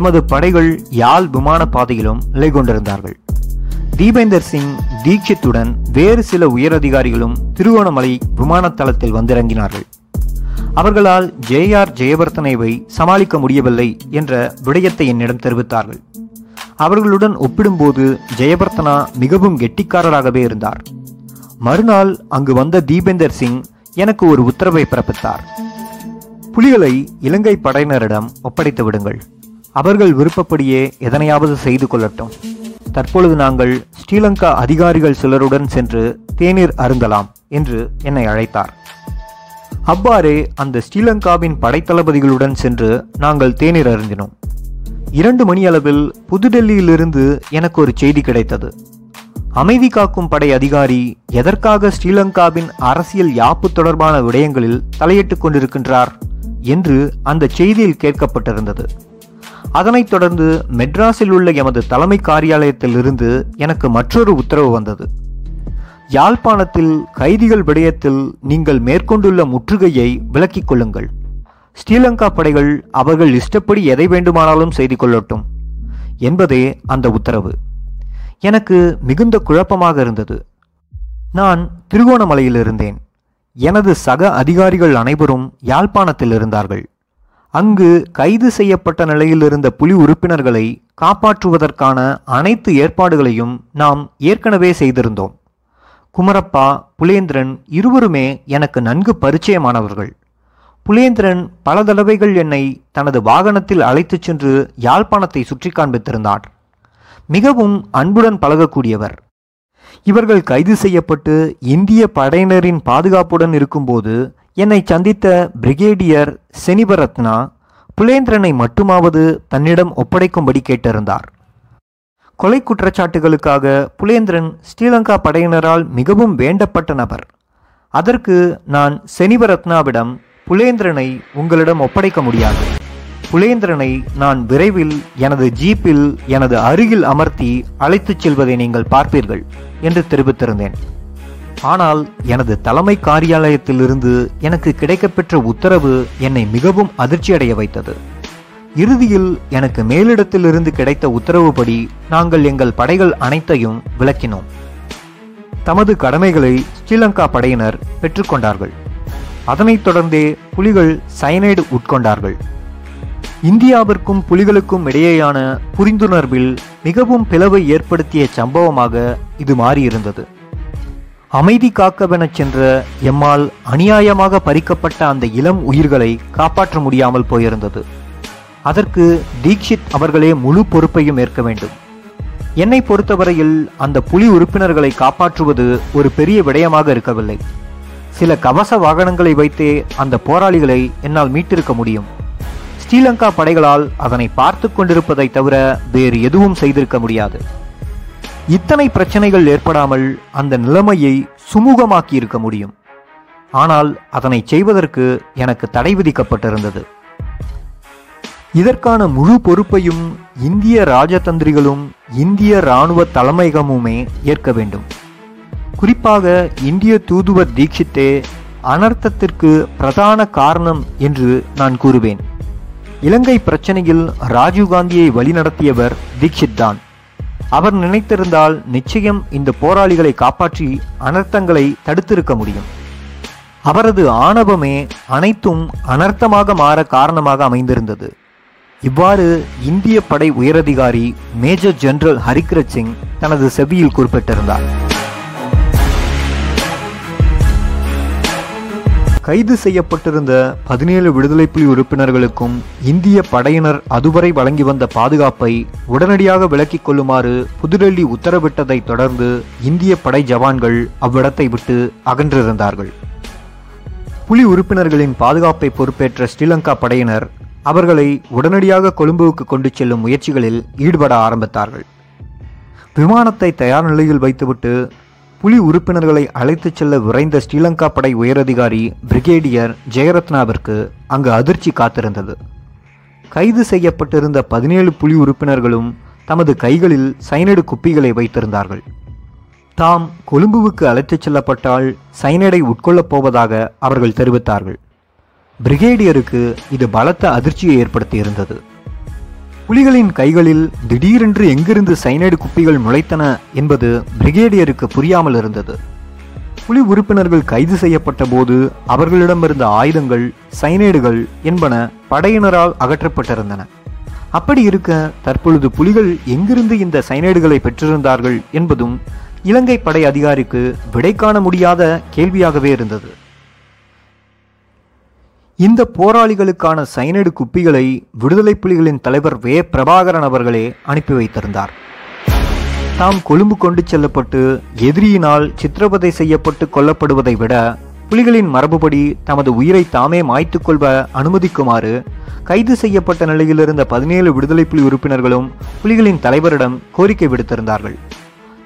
எமது படைகள் யாழ் விமான பாதையிலும் நிலை கொண்டிருந்தார்கள். தீபேந்தர் சிங் தீட்சித்துடன் வேறு சில உயரதிகாரிகளும் திருகோணமலை விமானத்தளத்தில் வந்திறங்கினார்கள். அவர்களால் ஜெயவர்தனவை சமாளிக்க முடியவில்லை என்ற விடயத்தை என்னிடம் தெரிவித்தார்கள். அவர்களுடன் ஒப்பிடும்போது ஜெயவர்தனா மிகவும் கெட்டிக்காரராகவே இருந்தார். மறுநாள் அங்கு வந்த தீபேந்தர் சிங் எனக்கு ஒரு உத்தரவை பிறப்பித்தார். புலிகளை இலங்கை படையினரிடம் ஒப்படைத்து விடுங்கள், அவர்கள் விருப்பப்படியே எதனையாவது செய்து கொள்ளட்டும். தற்பொழுது நாங்கள் ஸ்ரீலங்கா அதிகாரிகள் சிலருடன் சென்று தேநீர் அருந்தலாம் என்று என்னை அழைத்தார். அவ்வாறே அந்த ஸ்ரீலங்காவின் படைத்தளபதிகளுடன் சென்று நாங்கள் தேநீர் அருந்தினோம். 2 மணியளவில் புதுடெல்லியிலிருந்து எனக்கு ஒரு செய்தி கிடைத்தது. அமைதி காக்கும் படை அதிகாரி எதற்காக ஸ்ரீலங்காவின் அரசியல் யாப்பு தொடர்பான விடயங்களில் தலையிட்டுக் கொண்டிருக்கின்றார் என்று அந்த செய்தியில் கேட்கப்பட்டிருந்தது. அதனைத் தொடர்ந்து மெட்ராஸில் உள்ள எமது தலைமை காரியாலயத்திலிருந்து எனக்கு மற்றொரு உத்தரவு வந்தது. யாழ்ப்பாணத்தில் கைதிகள் விடயத்தில் நீங்கள் மேற்கொண்டுள்ள முற்றுகையை விலக்கிக் கொள்ளுங்கள். ஸ்ரீலங்கா படைகள் அவர்கள் இஷ்டப்படி எதை வேண்டுமானாலும் செய்து கொள்ளட்டும் என்பதே அந்த உத்தரவு. எனக்கு மிகுந்த குழப்பமாக இருந்தது. நான் திருகோணமலையில் இருந்தேன். எனது சக அதிகாரிகள் அனைவரும் யாழ்ப்பாணத்தில் இருந்தார்கள். அங்கு கைது செய்யப்பட்ட நிலையில் இருந்த புலி உறுப்பினர்களை காப்பாற்றுவதற்கான அனைத்து ஏற்பாடுகளையும் நாம் ஏற்கனவே செய்திருந்தோம். குமரப்பா, புலேந்திரன் இருவருமே எனக்கு நன்கு பரிச்சயமானவர்கள். புலேந்திரன் பல தடவைகள் என்னை தனது வாகனத்தில் அழைத்துச் சென்று யாழ்ப்பாணத்தை சுற்றி காண்பித்திருந்தார். மிகவும் அன்புடன் பழகக்கூடியவர். இவர்கள் கைது செய்யப்பட்டு இந்திய படையினரின் பாதுகாப்புடன் இருக்கும்போது என்னை சந்தித்த பிரிகேடியர் செனிவரத்னா புலேந்திரனை மட்டுமாவது தன்னிடம் ஒப்படைக்கும்படி கேட்டிருந்தார். கொலை குற்றச்சாட்டுகளுக்காக புலேந்திரன் ஸ்ரீலங்கா படையினரால் மிகவும் வேண்டப்பட்ட நபர். அதற்கு நான் செனிவரத்னாவிடம், புலேந்திரனை உங்களிடம் ஒப்படைக்க முடியாது, புலேந்திரனை நான் விரைவில் எனது ஜீப்பில் எனது அருகில் அமர்த்தி அழைத்துச் செல்வதை நீங்கள் பார்ப்பீர்கள் என்று தெரிவித்திருந்தேன். ஆனால் எனது தலைமை காரியாலயத்திலிருந்து எனக்கு கிடைக்கப்பெற்ற உத்தரவு என்னை மிகவும் அதிர்ச்சியடைய வைத்தது. இறுதியில் எனக்கு மேலிடத்திலிருந்து கிடைத்த உத்தரவுப்படி நாங்கள் எங்கள் படைகள் அனைத்தையும் விலக்கினோம். தமது கடமைகளை ஸ்ரீலங்கா படையினர் பெற்றுக்கொண்டார்கள். அதனைத் தொடர்ந்தே புலிகள் சயனைடு உட்கொண்டார்கள். இந்தியாவிற்கும் புலிகளுக்கும் இடையேயான புரிந்துணர்வில் மிகவும் பிளவை ஏற்படுத்திய சம்பவமாக இது மாறியிருந்தது. அமைதி காக்கவென சென்ற எம்மால் அநியாயமாக பறிக்கப்பட்ட அந்த இளம் உயிர்களை காப்பாற்ற முடியாமல் போயிருந்தது. அதற்கு தீட்சித் அவர்களே முழு பொறுப்பையும் ஏற்க வேண்டும். என்னை பொறுத்தவரையில் அந்த புலி உறுப்பினர்களை காப்பாற்றுவது ஒரு பெரிய விடயமாக இருக்கவில்லை. சில கவச வாகனங்களை வைத்தே அந்த போராளிகளை என்னால் மீட்டிருக்க முடியும். ஸ்ரீலங்கா படைகளால் அதனை பார்த்து கொண்டிருப்பதை தவிர வேறு எதுவும் செய்திருக்க முடியாது. இத்தனை பிரச்சனைகள் ஏற்படாமல் அந்த நிலைமையை சுமூகமாக்கி இருக்க முடியும். ஆனால் அதனை செய்வதற்கு எனக்கு தடை விதிக்கப்பட்டிருந்தது. இதற்கான முழு பொறுப்பையும் இந்திய ராஜதந்திரிகளும் இந்திய இராணுவ தலைமையகமுமே ஏற்க வேண்டும். குறிப்பாக இந்திய தூதுவர் தீட்சித்தே அனர்த்தத்திற்கு பிரதான காரணம் என்று நான் கூறுவேன். இலங்கை பிரச்சனையில் ராஜீவ்காந்தியை வழிநடத்தியவர் தீட்சித் தான். அவர் நினைத்திருந்தால் நிச்சயம் இந்த போராளிகளை காப்பாற்றி அனர்த்தங்களை தடுத்திருக்க முடியும். அவரது ஆணவமே அனைத்தும் அனர்த்தமாக மாற காரணமாக அமைந்திருந்தது. இவ்வாறு இந்திய படை உயரதிகாரி மேஜர் ஜெனரல் ஹரிகிரத் சிங் தனது செவியில் குறிப்பிட்டிருந்தார். கைது செய்யப்பட்டிருந்த 17 விடுதலை புலி உறுப்பினர்களுக்கும் இந்திய படையினர் அதுவரை வழங்கி வந்த பாதுகாப்பை உடனடியாக விலக்கிக் கொள்ளுமாறு புதுடெல்லி உத்தரவிட்டதை தொடர்ந்து இந்திய படை ஜவான்கள் அவ்விடத்தை விட்டு அகன்றிருந்தார்கள். புலி உறுப்பினர்களின் பாதுகாப்பை பொறுப்பேற்ற ஸ்ரீலங்கா படையினர் அவர்களை உடனடியாக கொழும்புவுக்கு கொண்டு செல்லும் முயற்சிகளில் ஈடுபட ஆரம்பித்தார்கள். விமானத்தை தயார் நிலையில் வைத்துவிட்டு புலி உறுப்பினர்களை அழைத்துச் செல்ல விரைந்த ஸ்ரீலங்கா படை உயரதிகாரி பிரிகேடியர் ஜெயரத்னாவிற்கு அங்கு அதிர்ச்சி காத்திருந்தது. கைது செய்யப்பட்டிருந்த 17 புலி உறுப்பினர்களும் தமது கைகளில் சைனைடு குப்பிகளை வைத்திருந்தார்கள். தாம் கொழும்புவுக்கு அழைத்துச் செல்லப்பட்டால் சைனைடை உட்கொள்ளப் போவதாக அவர்கள் தெரிவித்தார்கள். பிரிகேடியருக்கு இது பலத்த அதிர்ச்சியை ஏற்படுத்தியிருந்தது. புலிகளின் கைகளில் திடீரென்று எங்கிருந்து சைனைடு குப்பிகள் முளைத்தன என்பது பிரிகேடியருக்கு புரியாமல் இருந்தது. புலி உறுப்பினர்கள் கைது செய்யப்பட்ட போது அவர்களிடமிருந்த ஆயுதங்கள், சைனைடுகள் என்பன படையினரால் அகற்றப்பட்டிருந்தன. அப்படி இருக்க தற்பொழுது புலிகள் எங்கிருந்து இந்த சைனைடுகளை பெற்றிருந்தார்கள் என்பதும் இலங்கை படை அதிகாரிக்கு விடை காண முடியாத கேள்வியாகவே இருந்தது. இந்த போராளிகளுக்கான சைனைடு குப்பிகளை விடுதலை புலிகளின் தலைவர் வே. பிரபாகரன் அவர்களே அனுப்பி வைத்திருந்தார். தாம் கொழும்பு கொண்டு செல்லப்பட்டு எதிரியினால் சித்திரவதை செய்யப்பட்டு கொல்லப்படுவதை விட புலிகளின் மரபுபடி தமது உயிரை தாமே மாய்த்துக்கொள்வ அனுமதிக்குமாறு கைது செய்யப்பட்ட நிலையிலிருந்த 17 விடுதலை புலி உறுப்பினர்களும் புலிகளின் தலைவரிடம் கோரிக்கை விடுத்திருந்தார்கள்.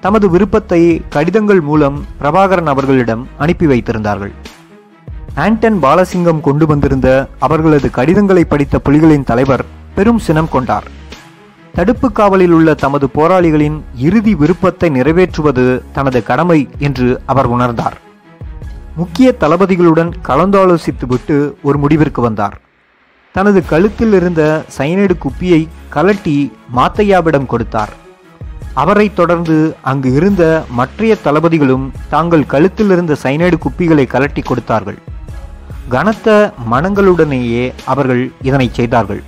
தமது விருப்பத்தை கடிதங்கள் மூலம் பிரபாகரன் அவர்களிடம் அனுப்பி வைத்திருந்தார்கள். ஆண்டன் பாலசிங்கம் கொண்டு வந்திருந்த அவர்களது கடிதங்களை படித்த புலிகளின் தலைவர் பெரும் சினம் கொண்டார். தடுப்பு காவலில் உள்ள தமது போராளிகளின் இறுதி விருப்பத்தை நிறைவேற்றுவது தனது கடமை என்று அவர் உணர்ந்தார். முக்கிய தளபதிகளுடன் கலந்தாலோசித்துவிட்டு ஒரு முடிவிற்கு வந்தார். தனது கழுத்தில் இருந்த சைனைடு குப்பியை கலட்டி மாத்தையாவிடம் கொடுத்தார். அவரை தொடர்ந்து அங்கு இருந்த மற்றைய தளபதிகளும் தாங்கள் கழுத்தில் இருந்த சைனைடு குப்பிகளை கலட்டி கொடுத்தார்கள். கனத்த மனங்களுடனேயே அவர்கள் இதனை செய்தார்கள்.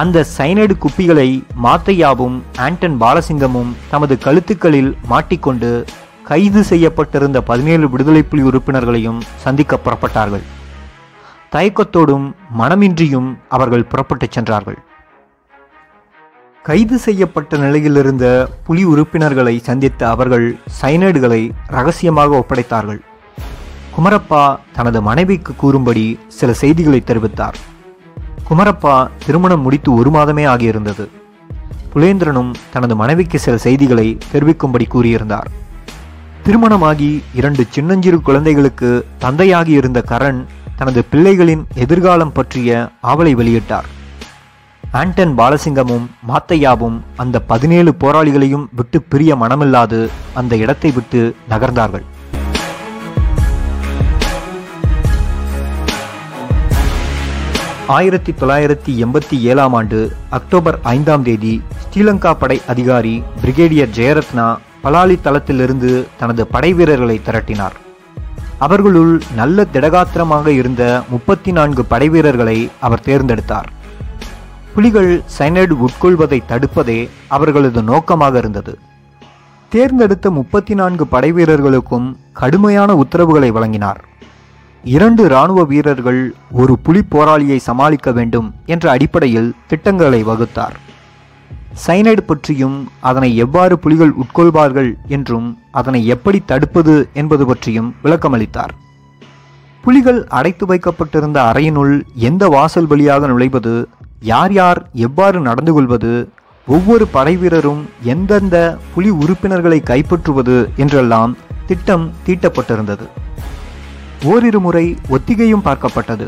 அந்த சைனைடு குப்பிகளை மாத்தையாவும் ஆண்டன் பாலசிங்கமும் தமது கழுத்துக்களில் மாட்டிக்கொண்டு கைது செய்யப்பட்டிருந்த 17 விடுதலை புலி உறுப்பினர்களையும் சந்திக்க புறப்பட்டார்கள். தயக்கத்தோடும் மனமின்றியும் அவர்கள் புறப்பட்டு சென்றார்கள். கைது செய்யப்பட்ட நிலையிலிருந்த புலி உறுப்பினர்களை சந்தித்த அவர்கள் சைனைடுகளை ரகசியமாக ஒப்படைத்தார்கள். குமரப்பா தனது மனைவிக்கு கூறும்படி சில செய்திகளை தெரிவித்தார். குமரப்பா திருமணம் முடித்து ஒரு மாதமே ஆகியிருந்தது. புலேந்திரனும் தனது மனைவிக்கு சில செய்திகளை தெரிவிக்கும்படி கூறியிருந்தார். திருமணமாகி 2 சின்னஞ்சிறு குழந்தைகளுக்கு தந்தையாகி இருந்த கரண் தனது பிள்ளைகளின் எதிர்காலம் பற்றிய ஆவலை வெளியிட்டார். ஆண்டன் பாலசிங்கமும் மாத்தையாவும் அந்த 17 போராளிகளையும் விட்டு பிரிய மனமில்லாது அந்த இடத்தை விட்டு நகர்ந்தார்கள். ஆயிரத்தி 1987 ஆண்டு அக்டோபர் 5 தேதி ஸ்ரீலங்கா படை அதிகாரி பிரிகேடியர் ஜெயரத்னா பலாலி தளத்திலிருந்து தனது படை வீரர்களை திரட்டினார். அவர்களுள் நல்ல திடகாத்திரமாக இருந்த 34 படை வீரர்களை அவர் தேர்ந்தெடுத்தார். புலிகள் சைனைடு உட்கொள்வதை தடுப்பதே அவர்களது நோக்கமாக இருந்தது. தேர்ந்தெடுத்த 34 படை வீரர்களுக்கும் கடுமையான உத்தரவுகளை வழங்கினார். 2 இராணுவ வீரர்கள் ஒரு புலி போராளியை சமாளிக்க வேண்டும் என்ற அடிப்படையில் திட்டங்களை வகுத்தார். சைனைடு பற்றியும் அதனை எவ்வாறு புலிகள் உட்கொள்வார்கள் என்றும் அதனை எப்படி தடுப்பது என்பது பற்றியும் விளக்கமளித்தார். புலிகள் அடைத்து வைக்கப்பட்டிருந்த அறையினுள் எந்த வாசல் வழியாக நுழைவது, யார் யார் எவ்வாறு நடந்து கொள்வது, ஒவ்வொரு படை வீரரும் எந்தெந்த புலி உறுப்பினர்களை கைப்பற்றுவது என்றெல்லாம் திட்டம் தீட்டப்பட்டிருந்தது. ஓரிரு முறை ஒத்திகையும் பார்க்கப்பட்டது.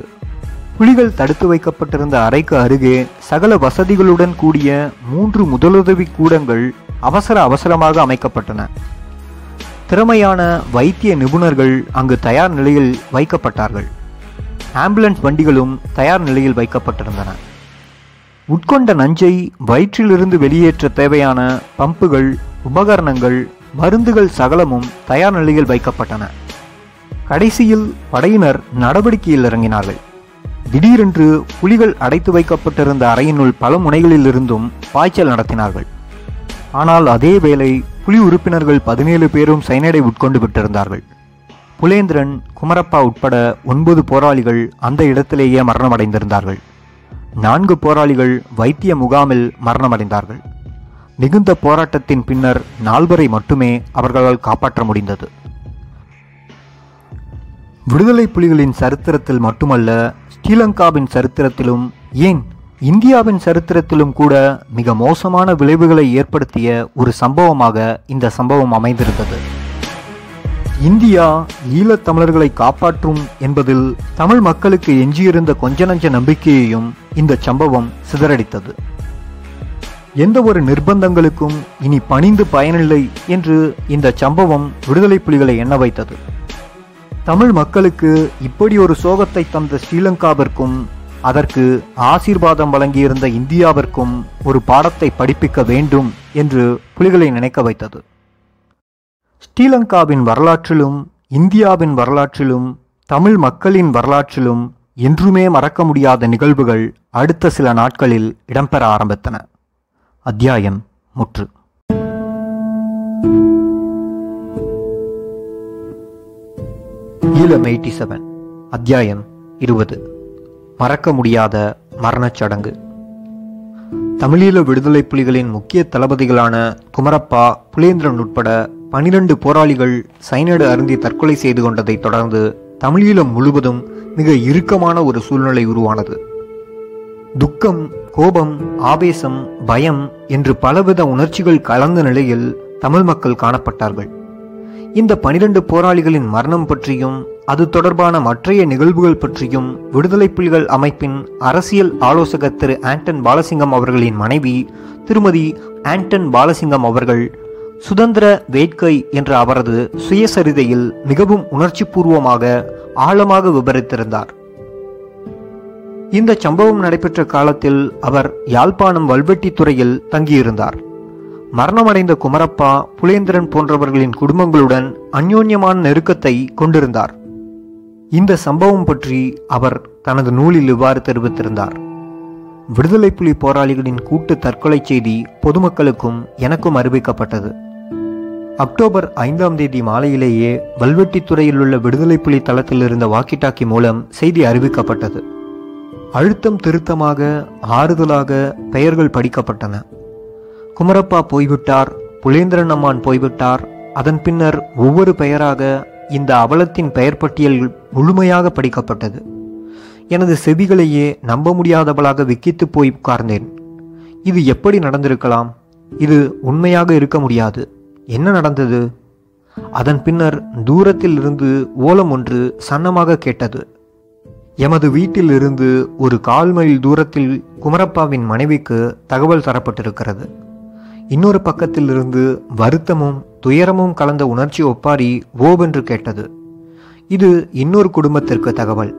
புலிகள் தடுத்து வைக்கப்பட்டிருந்த அறைக்கு அருகே சகல வசதிகளுடன் கூடிய 3 முதலுதவி கூடங்கள் அவசரமாக அமைக்கப்பட்டன. திறமையான வைத்திய நிபுணர்கள் அங்கு தயார் நிலையில் வைக்கப்பட்டார்கள். ஆம்புலன்ஸ் வண்டிகளும் தயார் நிலையில் வைக்கப்பட்டிருந்தன. உட்கொண்ட நஞ்சை வயிற்றிலிருந்து வெளியேற்ற தேவையான பம்புகள், உபகரணங்கள், மருந்துகள் சகலமும் தயார் நிலையில் வைக்கப்பட்டன. கடைசியில் படையினர் நடவடிக்கையில் இறங்கினார்கள். திடீரென்று புலிகள் அடைத்து வைக்கப்பட்டிருந்த அறையினுள் பல முனைகளில் இருந்தும் பாய்ச்சல் நடத்தினார்கள். ஆனால் அதேவேளை புலி உறுப்பினர்கள் 17 பேரும் சைனடை உட்கொண்டு விட்டிருந்தார்கள். புலேந்திரன், குமரப்பா உட்பட 9 போராளிகள் அந்த இடத்திலேயே மரணமடைந்திருந்தார்கள். 4 போராளிகள் வைத்திய முகாமில் மரணமடைந்தார்கள். மிகுந்த போராட்டத்தின் பின்னர் 4 மட்டுமே அவர்களால் காப்பாற்ற முடிந்தது. விடுதலை புலிகளின் சரித்திரத்தில் மட்டுமல்ல, ஸ்ரீலங்காவின் சரித்திரத்திலும், ஏன் இந்தியாவின் சரித்திரத்திலும் கூட மிக மோசமான விளைவுகளை ஏற்படுத்திய ஒரு சம்பவமாக இந்த சம்பவம் அமைந்திருந்தது. இந்தியா ஈழத்தமிழர்களை காப்பாற்றும் என்பதில் தமிழ் மக்களுக்கு எஞ்சியிருந்த கொஞ்ச நஞ்ச நம்பிக்கையையும் இந்த சம்பவம் சிதறடித்தது. எந்த ஒரு நிர்பந்தங்களுக்கும் இனி பணிந்து பயனில்லை என்று இந்த சம்பவம் விடுதலை புலிகளை எண்ண வைத்தது. தமிழ் மக்களுக்கு இப்படி ஒரு சோகத்தை தந்த ஸ்ரீலங்காவிற்கும் அதற்கு ஆசீர்வாதம் வழங்கியிருந்த இந்தியாவிற்கும் ஒரு பாடத்தை படிப்பிக்க வேண்டும் என்று புலிகளை நினைக்க வைத்தது. ஸ்ரீலங்காவின் வரலாற்றிலும் இந்தியாவின் வரலாற்றிலும் தமிழ் மக்களின் வரலாற்றிலும் என்றுமே மறக்க முடியாத நிகழ்வுகள் அடுத்த சில நாட்களில் இடம்பெற ஆரம்பித்தன. அத்தியாயம் முற்று. ஈழம் 87, அத்தியாயம் 20, மறக்க முடியாத மரணச் சடங்கு. தமிழீழ விடுதலை புலிகளின் முக்கிய தளபதிகளான குமரப்பா, புலேந்திரன் உட்பட 12 போராளிகள் சைனடு அருந்தி தற்கொலை செய்து கொண்டதை தொடர்ந்து தமிழீழம் முழுவதும் மிக இறுக்கமான ஒரு சூழ்நிலை உருவானது. துக்கம், கோபம், ஆவேசம், பயம் என்று பலவித உணர்ச்சிகள் கலந்த நிலையில் தமிழ் மக்கள் காணப்பட்டார்கள். இந்த 12 போராளிகளின் மரணம் பற்றியும் அது தொடர்பான மற்றைய நிகழ்வுகள் பற்றியும் விடுதலை புலிகள் அமைப்பின் அரசியல் ஆலோசகர் திரு ஆண்டன் பாலசிங்கம் அவர்களின் மனைவி திருமதி ஆண்டன் பாலசிங்கம் அவர்கள் சுதந்திர வேட்கை என்ற அவரது சுயசரிதையில் மிகவும் உணர்ச்சி பூர்வமாக ஆழமாக விபரித்திருந்தார். இந்த சம்பவம் நடைபெற்ற காலத்தில் அவர் யாழ்ப்பாணம் வல்வெட்டித்துறையில் தங்கியிருந்தார். மரணமடைந்த குமரப்பா, புலேந்திரன் போன்றவர்களின் குடும்பங்களுடன் அந்யோன்யமான நெருக்கத்தை கொண்டிருந்தார். இந்த சம்பவம் பற்றி அவர் தனது நூலில் இவ்வாறு தெரிவித்திருந்தார்: விடுதலை புலி போராளிகளின் கூட்டு தற்கொலை செய்தி பொதுமக்களுக்கும் எனக்கும் அறிவிக்கப்பட்டது. அக்டோபர் 5 மாலையிலேயே வல்வெட்டித்துறையில் உள்ள விடுதலை புலி தளத்தில் இருந்த வாக்கிடாக்கி மூலம் செய்தி அறிவிக்கப்பட்டது. அழுத்தம் திருத்தமாக, ஆறுதலாக பெயர்கள் படிக்கப்பட்டன. குமரப்பா போய்விட்டார், புலேந்திரன் அம்மான் போய்விட்டார். அதன் பின்னர் ஒவ்வொரு பெயராக இந்த அவலத்தின் பெயர் பட்டியல் முழுமையாக படிக்கப்பட்டது. எனது செவிகளையே நம்ப முடியாதவளாக விக்கித்து போய் உட்கார்ந்தேன். இது எப்படி நடந்திருக்கலாம்? இது உண்மையாக இருக்க முடியாது. என்ன நடந்தது? அதன் பின்னர் தூரத்தில் இருந்து ஓலம் ஒன்று சன்னமாக கேட்டது. எமது வீட்டில் இருந்து ஒரு 1/4 மைல் தூரத்தில் குமரப்பாவின் மனைவிக்கு தகவல் தரப்பட்டிருக்கிறது. இன்னொரு பக்கத்தில் இருந்து வருத்தமும் துயரமும் கலந்த உணர்ச்சி ஒப்பாரி ஓவென்று கேட்டது. இது இன்னொரு குடும்பத்திற்கு தகவல்.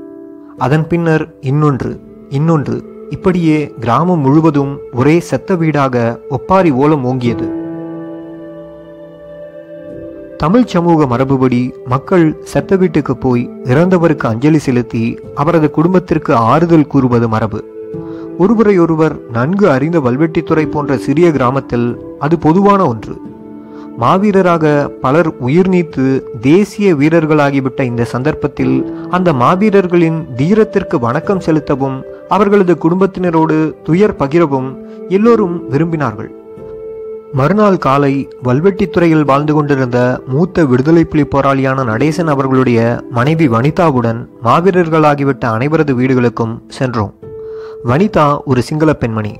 அதன் பின்னர் இன்னொன்று, இப்படியே கிராமம் முழுவதும் ஒரே செத்த வீடாக ஒப்பாரி ஓலம் ஓங்கியது. தமிழ் சமூக மரபுபடி மக்கள் செத்த வீட்டுக்கு போய் இறந்தவருக்கு அஞ்சலி செலுத்தி அவரது குடும்பத்திற்கு ஆறுதல் கூறுவது மரபு. ஒருவரையொருவர் நன்கு அறிந்த வல்வெட்டித்துறை போன்ற சிறிய கிராமத்தில் அது பொதுவான ஒன்று. மாவீரராக பலர் உயிர் நீத்து தேசிய வீரர்களாகிவிட்ட இந்த சந்தர்ப்பத்தில் அந்த மாவீரர்களின் தீரத்திற்கு வணக்கம் செலுத்தவும் அவர்களது குடும்பத்தினரோடு துயர் பகிரவும் எல்லோரும் விரும்பினார்கள். மறுநாள் காலை வல்வெட்டித்துறையில் வாழ்ந்து கொண்டிருந்த மூத்த விடுதலை புலி போராளியான நடேசன் அவர்களுடைய மனைவி வனிதாவுடன் மாவீரர்களாகிவிட்ட அனைவரது வீடுகளுக்கும் சென்றோம். வனிதா ஒரு சிங்கள பெண்மணி.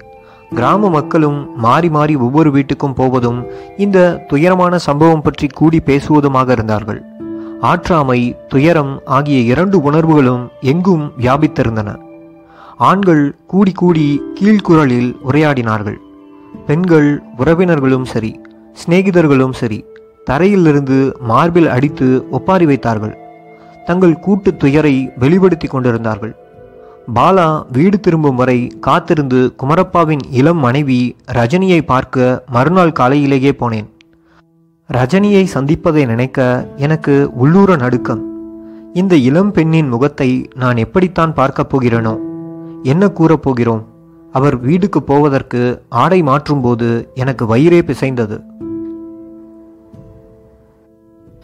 கிராம மக்களும் மாறி மாறி ஒவ்வொரு வீட்டுக்கும் போவதும் இந்த துயரமான சம்பவம் பற்றி கூடி பேசுவதுமாக இருந்தார்கள். ஆற்றாமை, துயரம் ஆகிய 2 உணர்வுகளும் எங்கும் வியாபித்திருந்தன. ஆண்கள் கூடி கூடி கீழ்குரலில் உரையாடினார்கள். பெண்கள் உறவினர்களும் சரி, சிநேகிதர்களும் சரி, தரையிலிருந்து மார்பில் அடித்து ஒப்பாரி வைத்தார்கள். தங்கள் கூட்டு துயரை வெளிப்படுத்தி கொண்டிருந்தார்கள். பாலா வீடு திரும்பும் வரை காத்திருந்து குமரப்பாவின் இளம் மனைவி ரஜினியை பார்க்க மறுநாள் காலையிலேயே போனேன். ரஜினியை சந்திப்பதை நினைக்க எனக்கு உள்ளூர நடுக்கம். இந்த இளம் பெண்ணின் முகத்தை நான் எப்படித்தான் பார்க்கப் போகிறேனோ, என்ன கூறப்போகிறோம்? அவர் வீட்டுக்கு போவதற்கு ஆடை மாற்றும்போது எனக்கு வயிறே பிசைந்தது.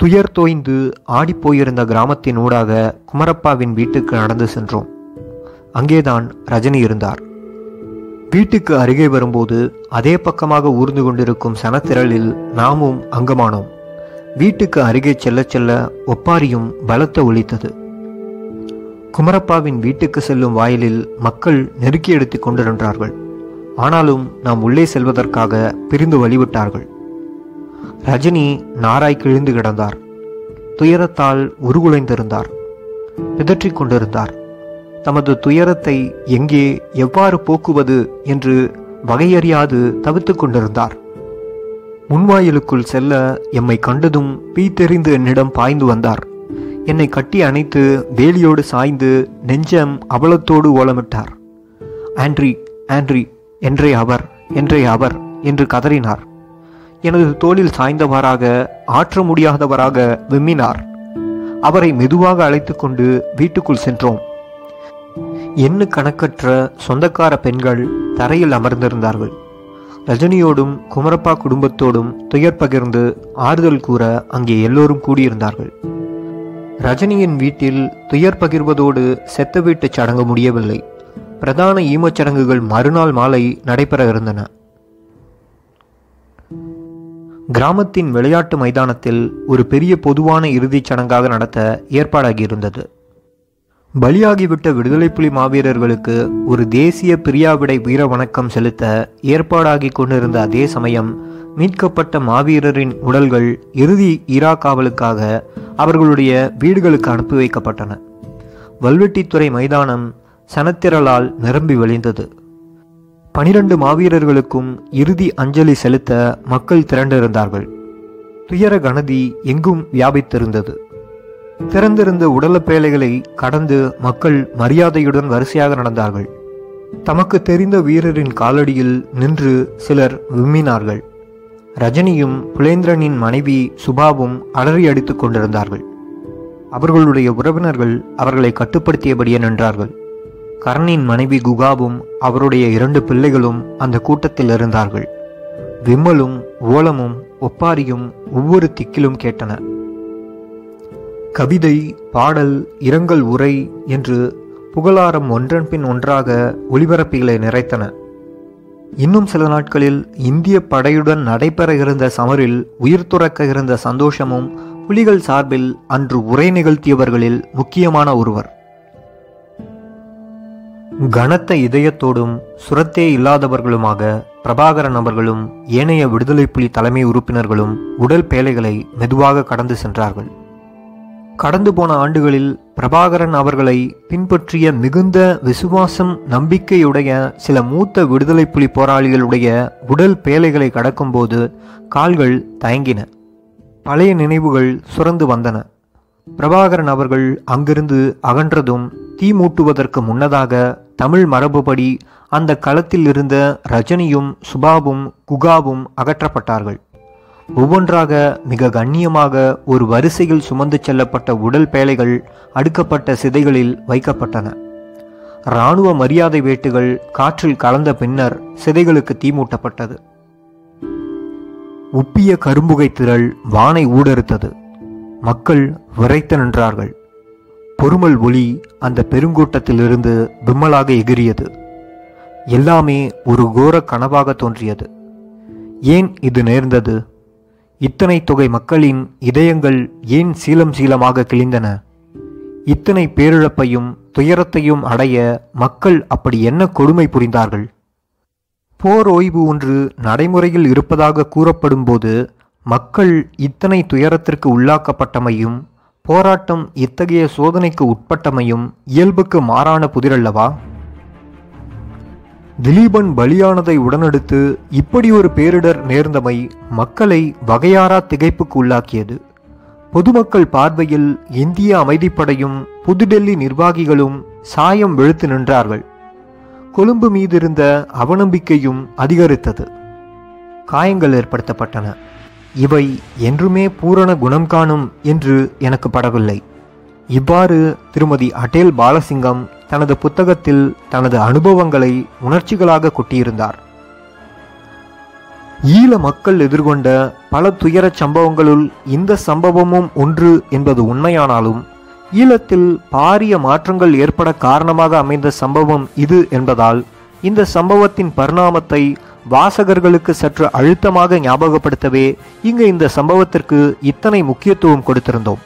துயர் தோய்ந்து ஆடிப்போயிருந்த கிராமத்தின் ஊடாக குமரப்பாவின் வீட்டுக்கு நடந்து சென்றோம். அங்கேதான் ரஜினி இருந்தார். வீட்டுக்கு அருகே வரும்போது அதே பக்கமாக ஊர்ந்து கொண்டிருக்கும் சனத்திரளில் நாமும் அங்கமானோம். வீட்டுக்கு அருகே செல்ல செல்ல ஒப்பாரியும் பலத்த ஒலித்தது. குமரப்பாவின் வீட்டுக்கு செல்லும் வாயிலில் மக்கள் நெருக்கி எடுத்து கொண்டு நின்றார்கள். ஆனாலும் நாம் உள்ளே செல்வதற்காக பிரிந்து வழிவிட்டார்கள். ரஜினி நாராய் கிழிந்து கிடந்தார். துயரத்தால் உருகுலைந்திருந்தார். பிதற்றிக் கொண்டிருந்தார். தமது துயரத்தை எங்கே எவ்வாறு போக்குவது என்று வகையறியாது தவித்து கொண்டிருந்தார். முன்வாயிலுக்குள் செல்ல எம்மை கண்டதும் பீத்தெறிந்து என்னிடம் பாய்ந்து வந்தார். என்னை கட்டி அணைத்து வேலியோடு சாய்ந்து நெஞ்சம் அவலத்தோடு ஓலமிட்டார். ஆண்ட்ரி, ஆண்ட்ரி என்றே அவர், என்றே அவர் என்று கதறினார். எனது தோளில் சாய்ந்தவராக, ஆற்ற முடியாதவராக விம்மினார். அவரை மெதுவாக அழைத்து கொண்டு வீட்டுக்குள் சென்றோம். எண்ணு கணக்கற்ற சொந்தக்கார பெண்கள் தரையில் அமர்ந்திருந்தார்கள். ரஜினியோடும் குமரப்பா குடும்பத்தோடும் துயர் பகிர்ந்து ஆறுதல் கூற அங்கே எல்லோரும் கூடியிருந்தார்கள். ரஜினியின் வீட்டில் துயர் பகிர்வதோடு செத்த வீட்டு சடங்கு முடியவில்லை. பிரதான ஈமச்சடங்குகள் மறுநாள் மாலை நடைபெற இருந்தன. கிராமத்தின் விளையாட்டு மைதானத்தில் ஒரு பெரிய பொதுவான இறுதிச் சடங்காக நடத்த ஏற்பாடாகியிருந்தது. பலியாகிவிட்ட விடுதலை புலி மாவீரர்களுக்கு ஒரு தேசிய பிரியாவிடை வீர வணக்கம் செலுத்த ஏற்பாடாகி கொண்டிருந்த அதே சமயம் மீட்கப்பட்ட மாவீரரின் உடல்கள் இறுதி ஈரா காவலுக்காக அவர்களுடைய வீடுகளுக்கு அனுப்பி வைக்கப்பட்டன. வல்வெட்டித்துறை மைதானம் சனத்திரளால் நிரம்பி வழிந்தது. 12 மாவீரர்களுக்கும் இறுதி அஞ்சலி செலுத்த மக்கள் திரண்டிருந்தார்கள். துயர கனதி எங்கும் வியாபித்திருந்தது. திறந்திருந்த உடலப்பேலைகளை கடந்து மக்கள் மரியாதையுடன் வரிசையாக நடந்தார்கள். தமக்கு தெரிந்த வீரரின் காலடியில் நின்று சிலர் விம்மினார்கள். ரஜினியும் புலேந்திரனின் மனைவி சுபாவும் அலறி அடித்துக் கொண்டிருந்தார்கள். அவர்களுடைய உறவினர்கள் அவர்களை கட்டுப்படுத்தியபடியே நின்றார்கள். கரணின் மனைவி குகாவும் அவருடைய 2 பிள்ளைகளும் அந்த கூட்டத்தில் இருந்தார்கள். விம்மலும் ஓலமும் ஒப்பாரியும் ஒவ்வொரு திக்கிலும் கேட்டன. கவிதை, பாடல், இரங்கல் உரை என்று புகழாரம் ஒன்றன் பின் ஒன்றாக ஒளிபரப்புகளை நிறைத்தன. இன்னும் சில நாட்களில் இந்திய படையுடன் நடைபெற இருந்த சமரில் உயிர் துறக்க இருந்த சந்தோஷமும் புலிகள் சார்பில் அன்று உரை நிகழ்த்தியவர்களில் முக்கியமான ஒருவர். கனத்த இதயத்தோடும் சுரத்தே இல்லாதவர்களுமாக பிரபாகரன் அவர்களும் ஏனைய விடுதலை புலி தலைமை உறுப்பினர்களும் உடல் பேலைகளை மெதுவாக கடந்து சென்றார்கள். கடந்து போன ஆண்டுகளில் பிரபாகரன் அவர்களை பின்பற்றிய மிகுந்த விசுவாசம் நம்பிக்கையுடைய சில மூத்த விடுதலை புலி போராளிகளுடைய உடல் பேலைகளை கடக்கும்போது கால்கள் தயங்கின. பழைய நினைவுகள் சுரந்து வந்தன. பிரபாகரன் அவர்கள் அங்கிருந்து அகன்றதும் தீ மூட்டுவதற்கு முன்னதாக தமிழ் மரபுபடி அந்த களத்தில் இருந்த ரஜினியும் சுபாவும் குகாவும் அகற்றப்பட்டார்கள். ஒவ்வொன்றாக மிக கண்ணியமாக ஒரு வரிசையில் சுமந்து செல்லப்பட்ட உடல் பேலைகள் அடுக்கப்பட்ட சிதைகளில் வைக்கப்பட்டன. இராணுவ மரியாதை வேட்டுகள் காற்றில் கலந்த பின்னர் சிதைகளுக்கு தீமூட்டப்பட்டது. உப்பிய கரும்புகை திரள் வானை ஊடறுத்தது. மக்கள் விரைத்து நின்றார்கள். பொறுமல் ஒளி அந்த பெருங்கூட்டத்திலிருந்து விம்மலாக எகிரியது. எல்லாமே ஒரு கோர கனவாக தோன்றியது. ஏன் இது நேர்ந்தது? இத்தனை தொகை மக்களின் இதயங்கள் ஏன் சீலம் சீலமாக கிழிந்தன? இத்தனை பேரிழப்பையும் துயரத்தையும் அடைய மக்கள் அப்படி என்ன கொடுமை புரிந்தார்கள்? போர் ஓய்வு ஒன்று நடைமுறையில் இருப்பதாக கூறப்படும் போது மக்கள் இத்தனை துயரத்திற்கு உள்ளாக்கப்பட்டமையும் போராட்டம் இத்தகைய சோதனைக்கு உட்பட்டமையும் இயல்புக்கு மாறான புதிரல்லவா? திலீபன் பலியானதை உடனடுத்து இப்படி ஒரு பேரிடர் நேர்ந்தமை மக்களை வகையாரா திகைப்புக்கு உள்ளாக்கியது. பொதுமக்கள் பார்வையில் இந்திய அமைதிப்படையும் புதுடெல்லி நிர்வாகிகளும் சாயம் வெளுத்து நின்றார்கள். கொழும்பு மீதிருந்த அவநம்பிக்கையும் அதிகரித்தது. காயங்கள் ஏற்படுத்தப்பட்டன. இவை என்றுமே பூரண குணம் காணும் என்று எனக்கு படவில்லை. இவ்வாறு திருமதி அடேல் பாலசிங்கம் தனது புத்தகத்தில் தனது அனுபவங்களை உணர்ச்சிகளாக கொட்டியிருந்தார். ஈழ மக்கள் எதிர்கொண்ட பல துயர சம்பவங்களுள் இந்த சம்பவமும் ஒன்று என்பது உண்மையானாலும், ஈழத்தில் பாரிய மாற்றங்கள் ஏற்பட காரணமாக அமைந்த சம்பவம் இது என்பதால் இந்த சம்பவத்தின் பரிணாமத்தை வாசகர்களுக்கு சற்று அழுத்தமாக ஞாபகப்படுத்தவே இங்கு இந்த சம்பவத்திற்கு இத்தனை முக்கியத்துவம் கொடுத்திருந்தோம்.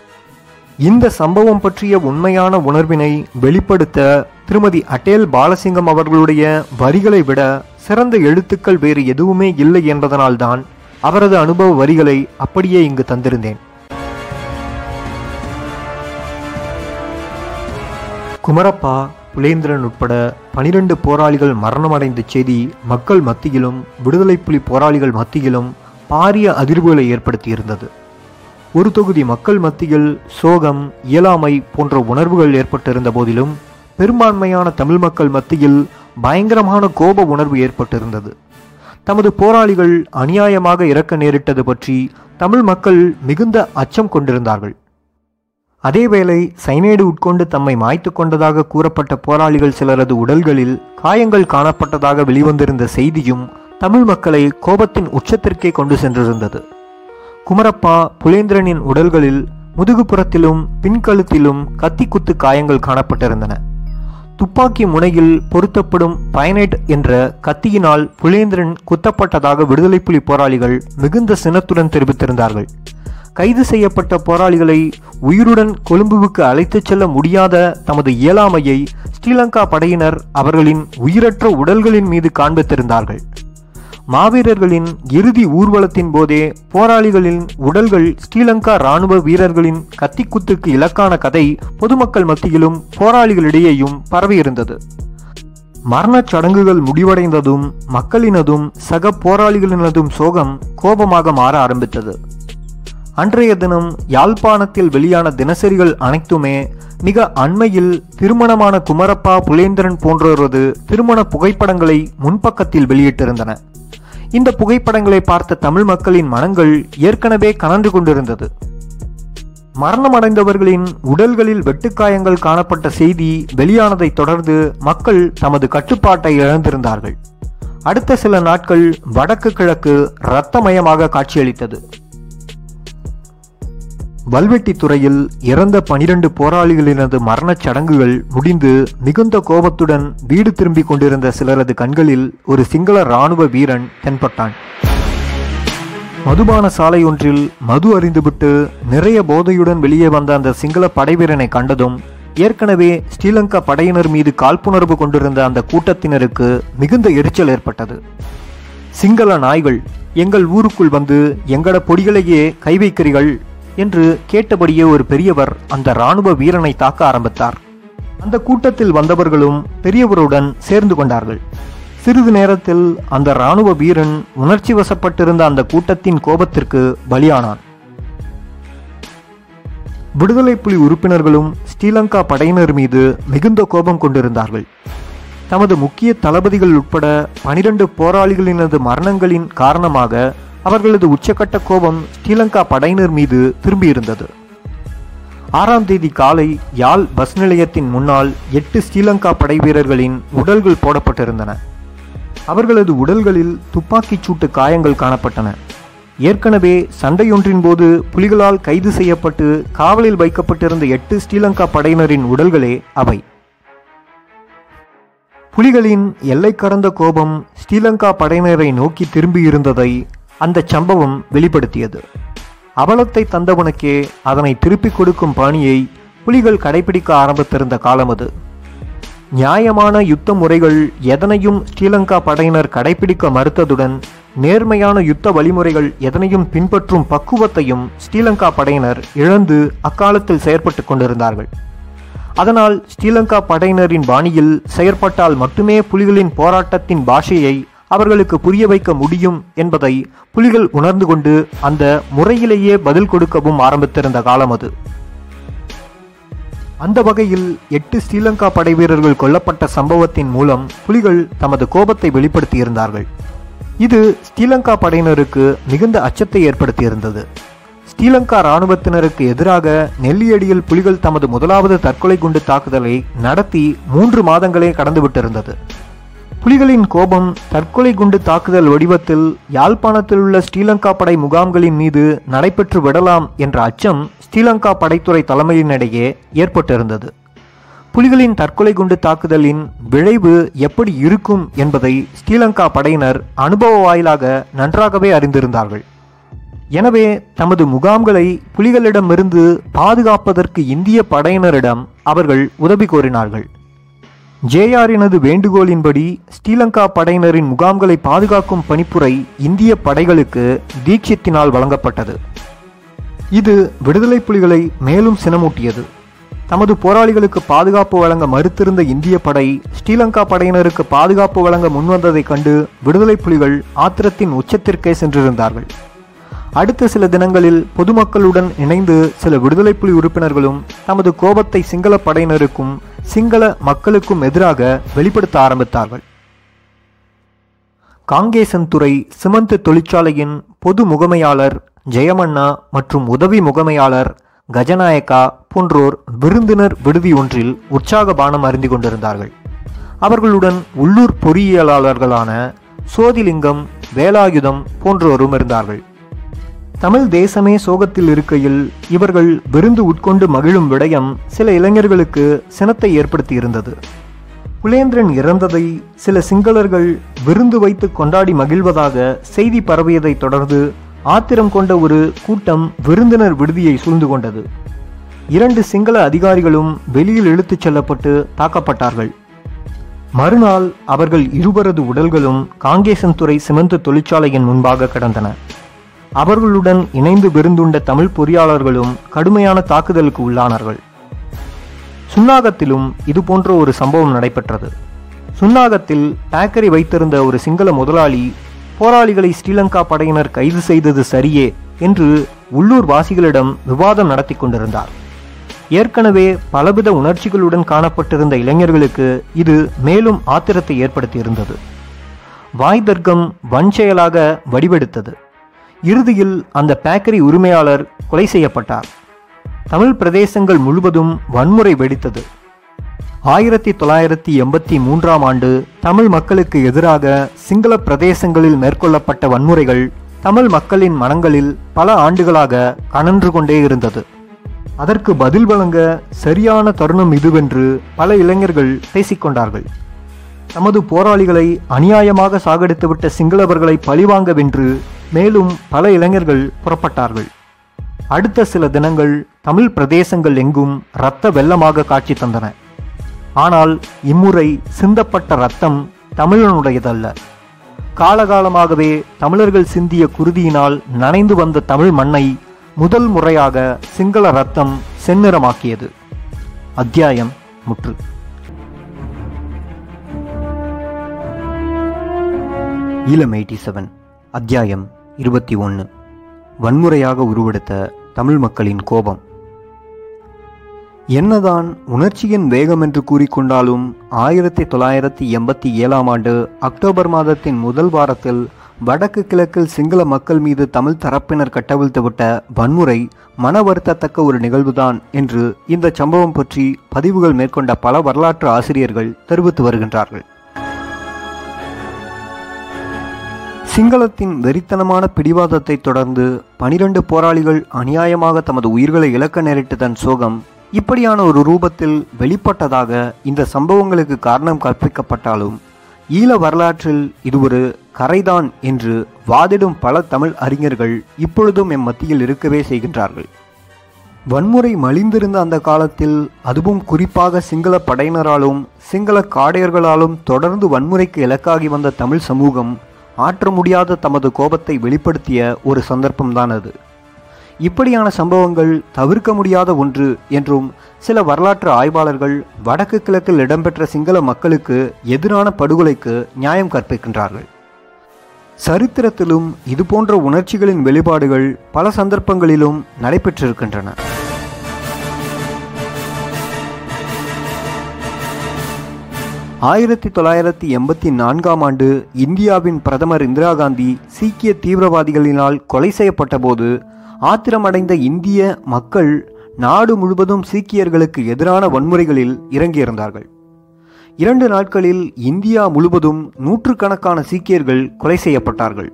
இந்த சம்பவம் பற்றிய உண்மையான உணர்வினை வெளிப்படுத்த திருமதி அடேல் பாலசிங்கம் அவர்களுடைய வரிகளை விட சிறந்த எழுத்துக்கள் வேறு எதுவுமே இல்லை என்பதனால்தான் அவரது அனுபவ வரிகளை அப்படியே இங்கு தந்திருந்தேன். குமரப்பா, புலேந்திரன் உட்பட 12 போராளிகள் மரணமடைந்த செய்தி மக்கள் மத்தியிலும் விடுதலை புலி போராளிகள் மத்தியிலும் பாரிய அதிர்வுகளை ஏற்படுத்தியிருந்தது. ஒரு தொகுதி மக்கள் மத்தியில் சோகம், இயலாமை போன்ற உணர்வுகள் ஏற்பட்டிருந்த போதிலும், பெரும்பான்மையான தமிழ் மக்கள் மத்தியில் பயங்கரமான கோப உணர்வு ஏற்பட்டிருந்தது. தமது போராளிகள் அநியாயமாக இறக்க நேரிட்டது பற்றி தமிழ் மக்கள் மிகுந்த அச்சம் கொண்டிருந்தார்கள். அதேவேளை சைனைடு உட்கொண்டு தம்மை மாய்த்து கொண்டதாக கூறப்பட்ட போராளிகள் சிலரது உடல்களில் காயங்கள் காணப்பட்டதாக வெளிவந்திருந்த செய்தியும் தமிழ் மக்களை கோபத்தின் உச்சத்திற்கே கொண்டு சென்றிருந்தது. குமரப்பா, புலேந்திரனின் உடல்களில் முதுகுப்புறத்திலும் பின்கழுத்திலும் கத்தி குத்து காயங்கள் காணப்பட்டிருந்தன. துப்பாக்கி முனையில் பொருத்தப்படும் பைனைட் என்ற கத்தியினால் புலேந்திரன் குத்தப்பட்டதாக விடுதலை புலி போராளிகள் மிகுந்த சினத்துடன் தெரிவித்திருந்தார்கள். கைது செய்யப்பட்ட போராளிகளை உயிருடன் கொழும்புவுக்கு அழைத்துச் செல்ல முடியாத தமது இயலாமையை ஸ்ரீலங்கா படையினர் அவர்களின் உயிரற்ற உடல்களின் மீது காண்பித்திருந்தார்கள். மாவீரர்களின் இறுதி ஊர்வலத்தின் போதே போராளிகளின் உடல்கள் ஸ்ரீலங்கா இராணுவ வீரர்களின் கத்திக்குத்துக்கு இலக்கான கதை பொதுமக்கள் மத்தியிலும் போராளிகளிடையேயும் பரவியிருந்தது. மரணச் சடங்குகள் முடிவடைந்ததும் மக்களினதும் சக போராளிகளினதும் சோகம் கோபமாக மாற ஆரம்பித்தது. அன்றைய தினம் யாழ்ப்பாணத்தில் வெளியான தினசரிகள் அனைத்துமே மிக அண்மையில் திருமணமான குமரப்பா, புலேந்திரன் போன்றோரது திருமண புகைப்படங்களை முன்பக்கத்தில் வெளியிட்டிருந்தன. இந்த புகைப்படங்களை பார்த்த தமிழ் மக்களின் மனங்கள் ஏற்கனவே கனன்று கொண்டிருந்தது. மரணமடைந்தவர்களின் உடல்களில் வெட்டுக்காயங்கள் காணப்பட்ட செய்தி வெளியானதை தொடர்ந்து மக்கள் தமது கட்டுப்பாட்டை இழந்திருந்தார்கள். அடுத்த சில நாட்கள் வடக்கு கிழக்கு இரத்தமயமாக காட்சியளித்தது. வல்வெட்டித்துறையில் இறந்த 12 போராளிகளினது மரணச் சடங்குகள் முடிந்து மிகுந்த கோபத்துடன் வீடு திரும்பி கொண்டிருந்த சிலரது கண்களில் ஒரு சிங்கள இராணுவ வீரன் தென்பட்டான். மதுபான சாலை ஒன்றில் மது அருந்திவிட்டு நிறைய போதையுடன் வெளியே வந்த அந்த சிங்கள படைவீரனை கண்டதும் ஏற்கனவே ஸ்ரீலங்கா படையினர் மீது காழ்ப்புணர்வு கொண்டிருந்த அந்த கூட்டத்தினருக்கு மிகுந்த எரிச்சல் ஏற்பட்டது. சிங்கள நாய்கள், எங்கள் ஊருக்குள் வந்து எங்கட பொடிகளையே கை வைக்கிறீர்கள் என்று கேட்டபடியே ஒரு பெரியவர் அந்த இராணுவ வீரனை தாக்க ஆரம்பித்தார். அந்த கூட்டத்தில் வந்தவர்களும் பெரியவருடன் சேர்ந்து கொண்டார்கள். சிறிது நேரத்தில் அந்த இராணுவ வீரன் உணர்ச்சி வசப்பட்டிருந்த அந்த கூட்டத்தின் கோபத்திற்கு பலியானான். விடுதலை புலி உறுப்பினர்களும் ஸ்ரீலங்கா படையினர் மீது மிகுந்த கோபம் கொண்டிருந்தார்கள். தமது முக்கிய தளபதிகள் உட்பட 12 போராளிகளினது மரணங்களின் காரணமாக அவர்களது உச்சக்கட்ட கோபம் ஸ்ரீலங்கா படையினர் மீது திரும்பியிருந்தது. 6ஆம் தேதி காலை யாழ் பஸ் நிலையத்தின் முன்னால் 8 ஸ்ரீலங்கா படை வீரர்களின் உடல்கள் போடப்பட்டிருந்தன. அவர்களது உடல்களில் துப்பாக்கிச் சூட்டு காயங்கள் காணப்பட்டன. ஏற்கனவே சண்டையொன்றின் போது புலிகளால் கைது செய்யப்பட்டு காவலில் வைக்கப்பட்டிருந்த 8 ஸ்ரீலங்கா படையினரின் உடல்களே அவை. புலிகளின் எல்லை கடந்த கோபம் ஸ்ரீலங்கா படையினரை நோக்கி திரும்பியிருந்ததை அந்த சம்பவம் வெளிப்படுத்தியது. அவலத்தை தந்தவனுக்கே அதனை திருப்பிக் கொடுக்கும் பணியை புலிகள் கடைபிடிக்க ஆரம்பித்திருந்த காலம் அது. நியாயமான யுத்த முறைகள் எதனையும் ஸ்ரீலங்கா படையினர் கடைபிடிக்க மறுத்ததுடன், நேர்மையான யுத்த வழிமுறைகள் எதனையும் பின்பற்றும் பக்குவத்தையும் ஸ்ரீலங்கா படையினர் இழந்து அக்காலத்தில் செயற்பட்டு கொண்டிருந்தார்கள். அதனால் ஸ்ரீலங்கா படையினரின் பாணியில் செயற்பட்டால் மட்டுமே புலிகளின் போராட்டத்தின் பாஷையை அவர்களுக்கு புரிய வைக்க முடியும் என்பதை புலிகள் உணர்ந்து கொண்டு அந்த முறையிலேயே பதில் கொடுக்கவும் ஆரம்பித்திருந்த காலம் அது. அந்த வகையில் 8 ஸ்ரீலங்கா படை வீரர்கள் கொல்லப்பட்ட சம்பவத்தின் மூலம் புலிகள் தமது கோபத்தை வெளிப்படுத்தியிருந்தார்கள். இது ஸ்ரீலங்கா படையினருக்கு மிகுந்த அச்சத்தை ஏற்படுத்தியிருந்தது. ஸ்ரீலங்கா இராணுவத்தினருக்கு எதிராக நெல்லியடியில் புலிகள் தமது முதலாவது தற்கொலை குண்டு தாக்குதலை நடத்தி 3 மாதங்களே கடந்துவிட்டிருந்தது. புலிகளின் கோபம் தற்கொலை குண்டு தாக்குதல் வடிவத்தில் யாழ்ப்பாணத்தில் உள்ள ஸ்ரீலங்கா படை முகாம்களின் மீது நடைபெற்று விடலாம் என்ற அச்சம் ஸ்ரீலங்கா படைத்துறை தலைமையினிடையே ஏற்பட்டிருந்தது. புலிகளின் தற்கொலை குண்டு தாக்குதலின் விளைவு எப்படி இருக்கும் என்பதை ஸ்ரீலங்கா படையினர் அனுபவ வாயிலாக நன்றாகவே அறிந்திருந்தார்கள். எனவே தமது முகாம்களை புலிகளிடமிருந்து பாதுகாப்பதற்கு இந்திய படையினரிடம் அவர்கள் உதவி கோரினார்கள். ஜேஆரினது வேண்டுகோளின்படி ஸ்ரீலங்கா படையினரின் முகாம்களை பாதுகாக்கும் பணிப்புரை இந்திய படைகளுக்கு தீட்சித்தினால் வழங்கப்பட்டது. இது விடுதலை புலிகளை மேலும் சினமூட்டியது. தமது போராளிகளுக்கு பாதுகாப்பு வழங்க மறுத்திருந்த இந்திய படை ஸ்ரீலங்கா படையினருக்கு பாதுகாப்பு வழங்க முன்வந்ததைக் கண்டு விடுதலை புலிகள் ஆத்திரத்தின் உச்சத்திற்கே சென்றிருந்தார்கள். அடுத்த சில தினங்களில் பொதுமக்களுடன் இணைந்து சில விடுதலை புலி உறுப்பினர்களும் தமது கோபத்தை சிங்கள படையினருக்கும் சிங்கள மக்களுக்கும் எதிராக வெளிப்படுத்த ஆரம்பித்தார்கள். காங்கேசன்துறை சிமெண்ட் தொழிற்சாலையின் பொது முகமையாளர் ஜெயமன்னா மற்றும் உதவி முகமையாளர் கஜநாயக்கா போன்றோர் விருந்தினர் விடுதி ஒன்றில் உற்சாக பானம் அருந்தி கொண்டிருந்தார்கள். அவர்களுடன் உள்ளூர் பொறியியலாளர்களான சோதிலிங்கம், வேலாயுதம் போன்றோரும் இருந்தார்கள். தமிழ் தேசமே சோகத்தில் இருக்கையில் இவர்கள் விருந்து உட்கொண்டு மகிழும் விடயம் சில இளைஞர்களுக்கு சினத்தை ஏற்படுத்தியிருந்தது. புலேந்திரன் இறந்ததை சில சிங்களர்கள் விருந்து வைத்து கொண்டாடி மகிழ்வதாக செய்தி பரவியதை தொடர்ந்து ஆத்திரம் கொண்ட ஒரு கூட்டம் விருந்தினர் விடுதியை சூழ்ந்து கொண்டது. 2 சிங்கள அதிகாரிகளும் வெளியில் இழுத்துச் செல்லப்பட்டு தாக்கப்பட்டார்கள். மறுநாள் அவர்கள் இருவரது உடல்களும் காங்கேசன்துறை சிமெண்ட் தொழிற்சாலையின் முன்பாக கிடந்தன. அவர்களுடன் இணைந்து விருந்துண்ட தமிழ் பொறியாளர்களும் கடுமையான தாக்குதலுக்கு உள்ளானார்கள். சுன்னாகத்திலும் இதுபோன்ற ஒரு சம்பவம் நடைபெற்றது. சுன்னாகத்தில் பேக்கரி வைத்திருந்த ஒரு சிங்கள முதலாளி போராளிகளை ஸ்ரீலங்கா படையினர் கைது செய்தது சரியே என்று உள்ளூர் வாசிகளிடம் விவாதம் நடத்தி கொண்டிருந்தார். ஏற்கனவே பலவித உணர்ச்சிகளுடன் காணப்பட்டிருந்த இளைஞர்களுக்கு இது மேலும் ஆத்திரத்தை ஏற்படுத்தியிருந்தது. வாய் தர்க்கம் வன்செயலாக வடிவெடுத்தது. இறுதியில் அந்த பேக்கரி உரிமையாளர் கொலை செய்யப்பட்டார். தமிழ் பிரதேசங்கள் முழுவதும் வன்முறை வெடித்தது. 1983ஆம் ஆண்டு தமிழ் மக்களுக்கு எதிராக சிங்கள பிரதேசங்களில் மேற்கொள்ளப்பட்ட வன்முறைகள் தமிழ் மக்களின் மனங்களில் பல ஆண்டுகளாக கனன்று கொண்டே இருந்தது. அதற்கு பதில் வழங்க சரியான தருணம் இதுவென்று பல இளைஞர்கள் பேசிக்கொண்டார்கள். தமது போராளிகளை அநியாயமாக சாகடித்துவிட்ட சிங்களவர்களை பழிவாங்கவென்று மேலும் பல இளைஞர்கள் புறப்பட்டார்கள். அடுத்த சில தினங்கள் தமிழ் பிரதேசங்கள் எங்கும் இரத்த வெள்ளமாக காட்சி தந்தன. ஆனால் இம்முறை சிந்தப்பட்ட ரத்தம் தமிழனுடையதல்ல. காலகாலமாகவே தமிழர்கள் சிந்திய குருதியினால் நனைந்து வந்த தமிழ் மண்ணை முதல் முறையாக சிங்கள ரத்தம் செந்நிறமாக்கியது. அத்தியாயம் முற்று. ஈழம் 87 அத்தியாயம் 21 வன்முறையாக உருவெடுத்த தமிழ் மக்களின் கோபம். என்னதான் உணர்ச்சியின் வேகம் என்று கூறிக்கொண்டாலும் 1987ஆம் ஆண்டு அக்டோபர் மாதத்தின் முதல் வாரத்தில் வடக்கு கிழக்கில் சிங்கள மக்கள் மீது தமிழ் தரப்பினர் கட்டவிழ்த்துவிட்ட வன்முறை மன வருத்தத்தக்க ஒரு நிகழ்வுதான் என்று இந்த சம்பவம் பற்றி பதிவுகள் மேற்கொண்ட பல வரலாற்று ஆசிரியர்கள் தெரிவித்து வருகின்றார்கள். சிங்களத்தின் வெறித்தனமான பிடிவாதத்தை தொடர்ந்து 12 போராளிகள் அநியாயமாக தமது உயிர்களை இழக்க நேரிட்டதன் சோகம் இப்படியான ஒரு ரூபத்தில் வெளிப்பட்டதாக இந்த சம்பவங்களுக்கு காரணம் கற்பிக்கப்பட்டாலும் ஈழ வரலாற்றில் இது ஒரு கரைதான் என்று வாதிடும் பல தமிழ் அறிஞர்கள் இப்பொழுதும் எம்மத்தியில் இருக்கவே செய்கின்றார்கள். வன்முறை மலிந்திருந்த அந்த காலத்தில், அதுவும் குறிப்பாக சிங்கள படையினராலும் சிங்கள காடையர்களாலும் தொடர்ந்து வன்முறைக்கு இலக்காகி வந்த தமிழ் சமூகம் ஆற்ற முடியாத தமது கோபத்தை வெளிப்படுத்திய ஒரு சந்தர்ப்பம்தான் அது. இப்படியான சம்பவங்கள் தவிர்க்க முடியாத ஒன்று என்றும் சில வரலாற்று ஆய்வாளர்கள் வடக்கு கிழக்கில் இடம்பெற்ற சிங்கள மக்களுக்கு எதிரான படுகொலைக்கு நியாயம் கற்பிக்கின்றார்கள். சரித்திரத்திலும் இதுபோன்ற உணர்ச்சிகளின் வெளிப்பாடுகள் பல சந்தர்ப்பங்களிலும் நடைபெற்றிருக்கின்றன. ஆயிரத்தி 1984 ஆண்டு இந்தியாவின் பிரதமர் இந்திரா காந்தி சீக்கிய தீவிரவாதிகளினால் கொலை செய்யப்பட்ட போது ஆத்திரமடைந்த இந்திய மக்கள் நாடு முழுவதும் சீக்கியர்களுக்கு எதிரான வன்முறைகளில் இறங்கியிருந்தார்கள். 2 நாட்களில் இந்தியா முழுவதும் 100கணக்கான சீக்கியர்கள் கொலை செய்யப்பட்டார்கள்.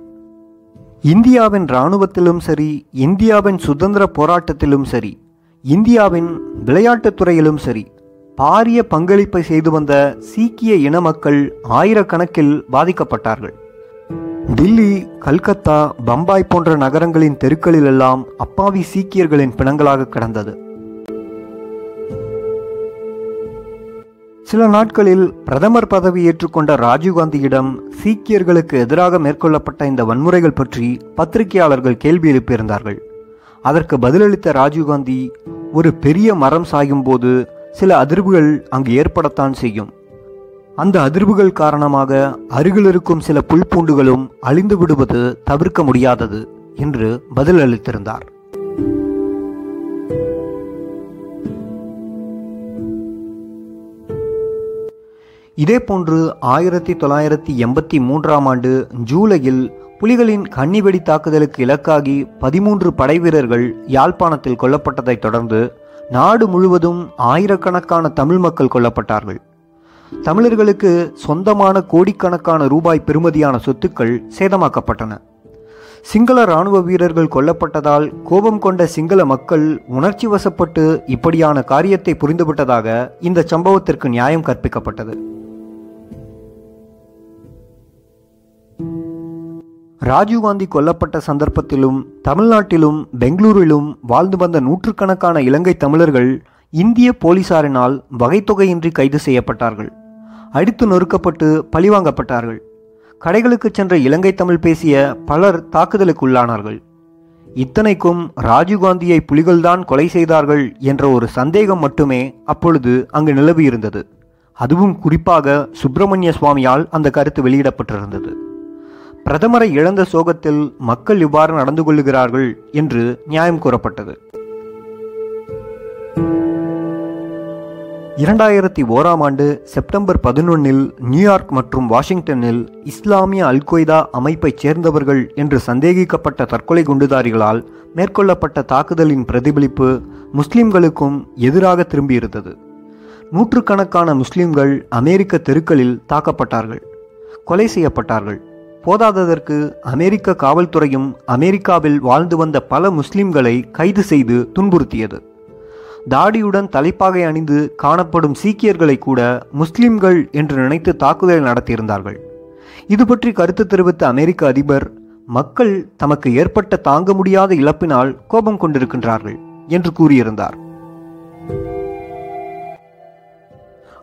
இந்தியாவின் இராணுவத்திலும் சரி, இந்தியாவின் சுதந்திர போராட்டத்திலும் சரி, இந்தியாவின் விளையாட்டுத் துறையிலும் சரி பாரிய பங்களிப்பை செய்து வந்த சீக்கிய இன மக்கள் ஆயிரக்கணக்கில் பாதிக்கப்பட்டார்கள். தில்லி, கல்கத்தா, பம்பாய் போன்ற நகரங்களின் தெருக்களில் எல்லாம் அப்பாவி சீக்கியர்களின் பிணங்களாக கிடந்தது. சில நாட்களில் பிரதமர் பதவி ஏற்றுக்கொண்ட ராஜீவ்காந்தியிடம் சீக்கியர்களுக்கு எதிராக மேற்கொள்ளப்பட்ட இந்த வன்முறைகள் பற்றி பத்திரிகையாளர்கள் கேள்வி எழுப்பியிருந்தார்கள். அதற்கு பதிலளித்த ராஜீவ்காந்தி, ஒரு பெரிய மரம் சாயும் போது சில அதிர்வுகள் அங்கு ஏற்படத்தான் செய்யும். அந்த அதிர்வுகள் காரணமாக அருகில் இருக்கும் சில புல்பூண்டுகளும் அழிந்து விடுவது தவிர்க்க முடியாதது என்று பதிலளித்திருந்தார். இதேபோன்று 1983 ஜூலையில் புலிகளின் கன்னிவெடி தாக்குதலுக்கு இலக்காகி 13 படை வீரர்கள் யாழ்ப்பாணத்தில் கொல்லப்பட்டதைத் தொடர்ந்து நாடு முழுவதும் ஆயிரக்கணக்கான தமிழ் மக்கள் கொல்லப்பட்டார்கள். தமிழர்களுக்கு சொந்தமான கோடிக்கணக்கான ரூபாய் பெறுமதியான சொத்துக்கள் சேதமாக்கப்பட்டன. சிங்கள இராணுவ வீரர்கள் கொல்லப்பட்டதால் கோபம் கொண்ட சிங்கள மக்கள் உணர்ச்சி வசப்பட்டு இப்படியான காரியத்தை புரிந்துவிட்டதாக இந்த சம்பவத்திற்கு நியாயம் கற்பிக்கப்பட்டது. ராஜீவ்காந்தி கொல்லப்பட்ட சந்தர்ப்பத்திலும் தமிழ்நாட்டிலும் பெங்களூரிலும் வாழ்ந்து வந்த 100கணக்கான இலங்கை தமிழர்கள் இந்திய போலீசாரினால் வகைத்தொகையின்றி கைது செய்யப்பட்டார்கள். அடித்து நொறுக்கப்பட்டு பழிவாங்கப்பட்டார்கள். கடைகளுக்கு சென்ற இலங்கை தமிழ் பேசிய பலர் தாக்குதலுக்கு உள்ளானார்கள். இத்தனைக்கும் ராஜீவ்காந்தியை புலிகள்தான் கொலை செய்தார்கள் என்ற ஒரு சந்தேகம் மட்டுமே அப்பொழுது அங்கு நிலவியிருந்தது. அதுவும் குறிப்பாக சுப்பிரமணிய சுவாமியால் அந்த கருத்து வெளியிடப்பட்டிருந்தது. பிரதமரை இழந்த சோகத்தில் மக்கள் இவ்வாறு நடந்து கொள்ளுகிறார்கள் என்று நியாயம் கூறப்பட்டது. 2001 செப்டம்பர் 11 நியூயார்க் மற்றும் வாஷிங்டனில் இஸ்லாமிய அல்கொய்தா அமைப்பைச் சேர்ந்தவர்கள் என்று சந்தேகிக்கப்பட்ட தற்கொலை குண்டுதாரிகளால் மேற்கொள்ளப்பட்ட தாக்குதலின் பிரதிபலிப்பு முஸ்லிம்களுக்கும் எதிராக திரும்பியிருந்தது. 100கணக்கான முஸ்லிம்கள் அமெரிக்க தெருக்களில் தாக்கப்பட்டார்கள், கொலை செய்யப்பட்டார்கள். போதாததற்கு அமெரிக்க காவல்துறையும் அமெரிக்காவில் வாழ்ந்து வந்த பல முஸ்லிம்களை கைது செய்து துன்புறுத்தியது. தாடியுடன் தலைப்பாகை அணிந்து காணப்படும் சீக்கியர்களை கூட முஸ்லிம்கள் என்று நினைத்து தாக்குதல் நடத்தியிருந்தார்கள். இது பற்றி கருத்து தெரிவித்த அமெரிக்க அதிபர், மக்கள் தமக்கு ஏற்பட்ட தாங்க முடியாத இழப்பினால் கோபம் கொண்டிருக்கின்றார்கள் என்று கூறியிருந்தார்.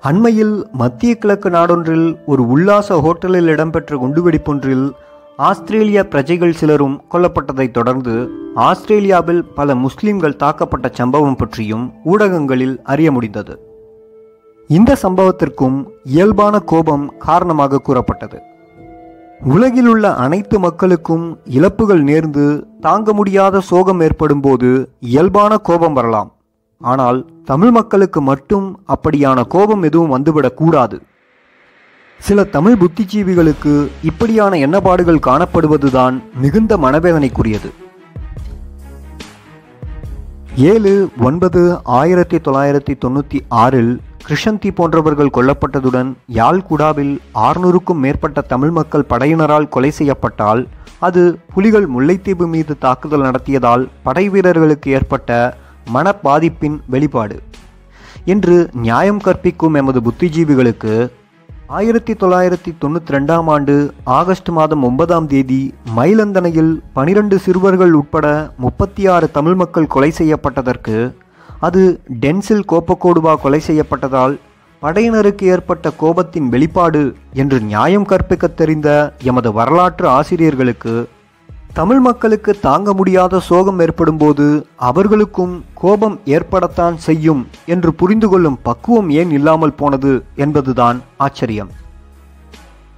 அண்மையில் மத்திய கிழக்கு நாடொன்றில் ஒரு உல்லாச ஹோட்டலில் இடம்பெற்ற குண்டுவெடிப்பொன்றில் ஆஸ்திரேலிய பிரஜைகள் சிலரும் கொல்லப்பட்டதைத் தொடர்ந்து ஆஸ்திரேலியாவில் பல முஸ்லிம்கள் தாக்கப்பட்ட சம்பவம் பற்றியும் ஊடகங்களில் அறிய முடிந்தது. இந்த சம்பவத்திற்கும் இயல்பான கோபம் காரணமாக கூறப்பட்டது. உலகிலுள்ள அனைத்து மக்களுக்கும் இழப்புகள் நேர்ந்து தாங்க முடியாத சோகம் ஏற்படும் போது இயல்பான கோபம் வரலாம். ஆனால் தமிழ் மக்களுக்கு மட்டும் அப்படியான கோபம் எதுவும் வந்துவிடக்கூடாது. சில தமிழ் புத்திஜீவிகளுக்கு இப்படியான எண்ணப்பாடுகள் காணப்படுவதுதான் மிகுந்த மனவேதனைக்குரியது. 7/9/1996 கிருஷந்தி போன்றவர்கள் கொல்லப்பட்டதுடன் யாழ்குடாவில் 600க்கும் மேற்பட்ட தமிழ் மக்கள் படையினரால் கொலை செய்யப்பட்டால் அது புலிகள் முல்லைத்தீவு மீது தாக்குதல் நடத்தியதால் படை வீரர்களுக்கு ஏற்பட்ட மனப்பாதிப்பின் வெளிப்பாடு என்று நியாயம் கற்பிக்கும் எமது புத்திஜீவிகளுக்கு 1992 ஆகஸ்ட் மாதம் 9 மயிலந்தனையில் 12 சிறுவர்கள் உட்பட 36 தமிழ் மக்கள் கொலை செய்யப்பட்டதற்கு அது டென்சில் கோப்பக்கோடுவா கொலை செய்யப்பட்டதால் படையினருக்கு ஏற்பட்ட கோபத்தின் வெளிப்பாடு என்று நியாயம் கற்பிக்க தெரிந்த எமது வரலாற்று ஆசிரியர்களுக்கு தமிழ் மக்களுக்கு தாங்க முடியாத சோகம் ஏற்படும் போது அவர்களுக்கும் கோபம் ஏற்படத்தான் செய்யும் என்று புரிந்து கொள்ளும் பக்குவம் ஏன் இல்லாமல் போனது என்பதுதான் ஆச்சரியம்.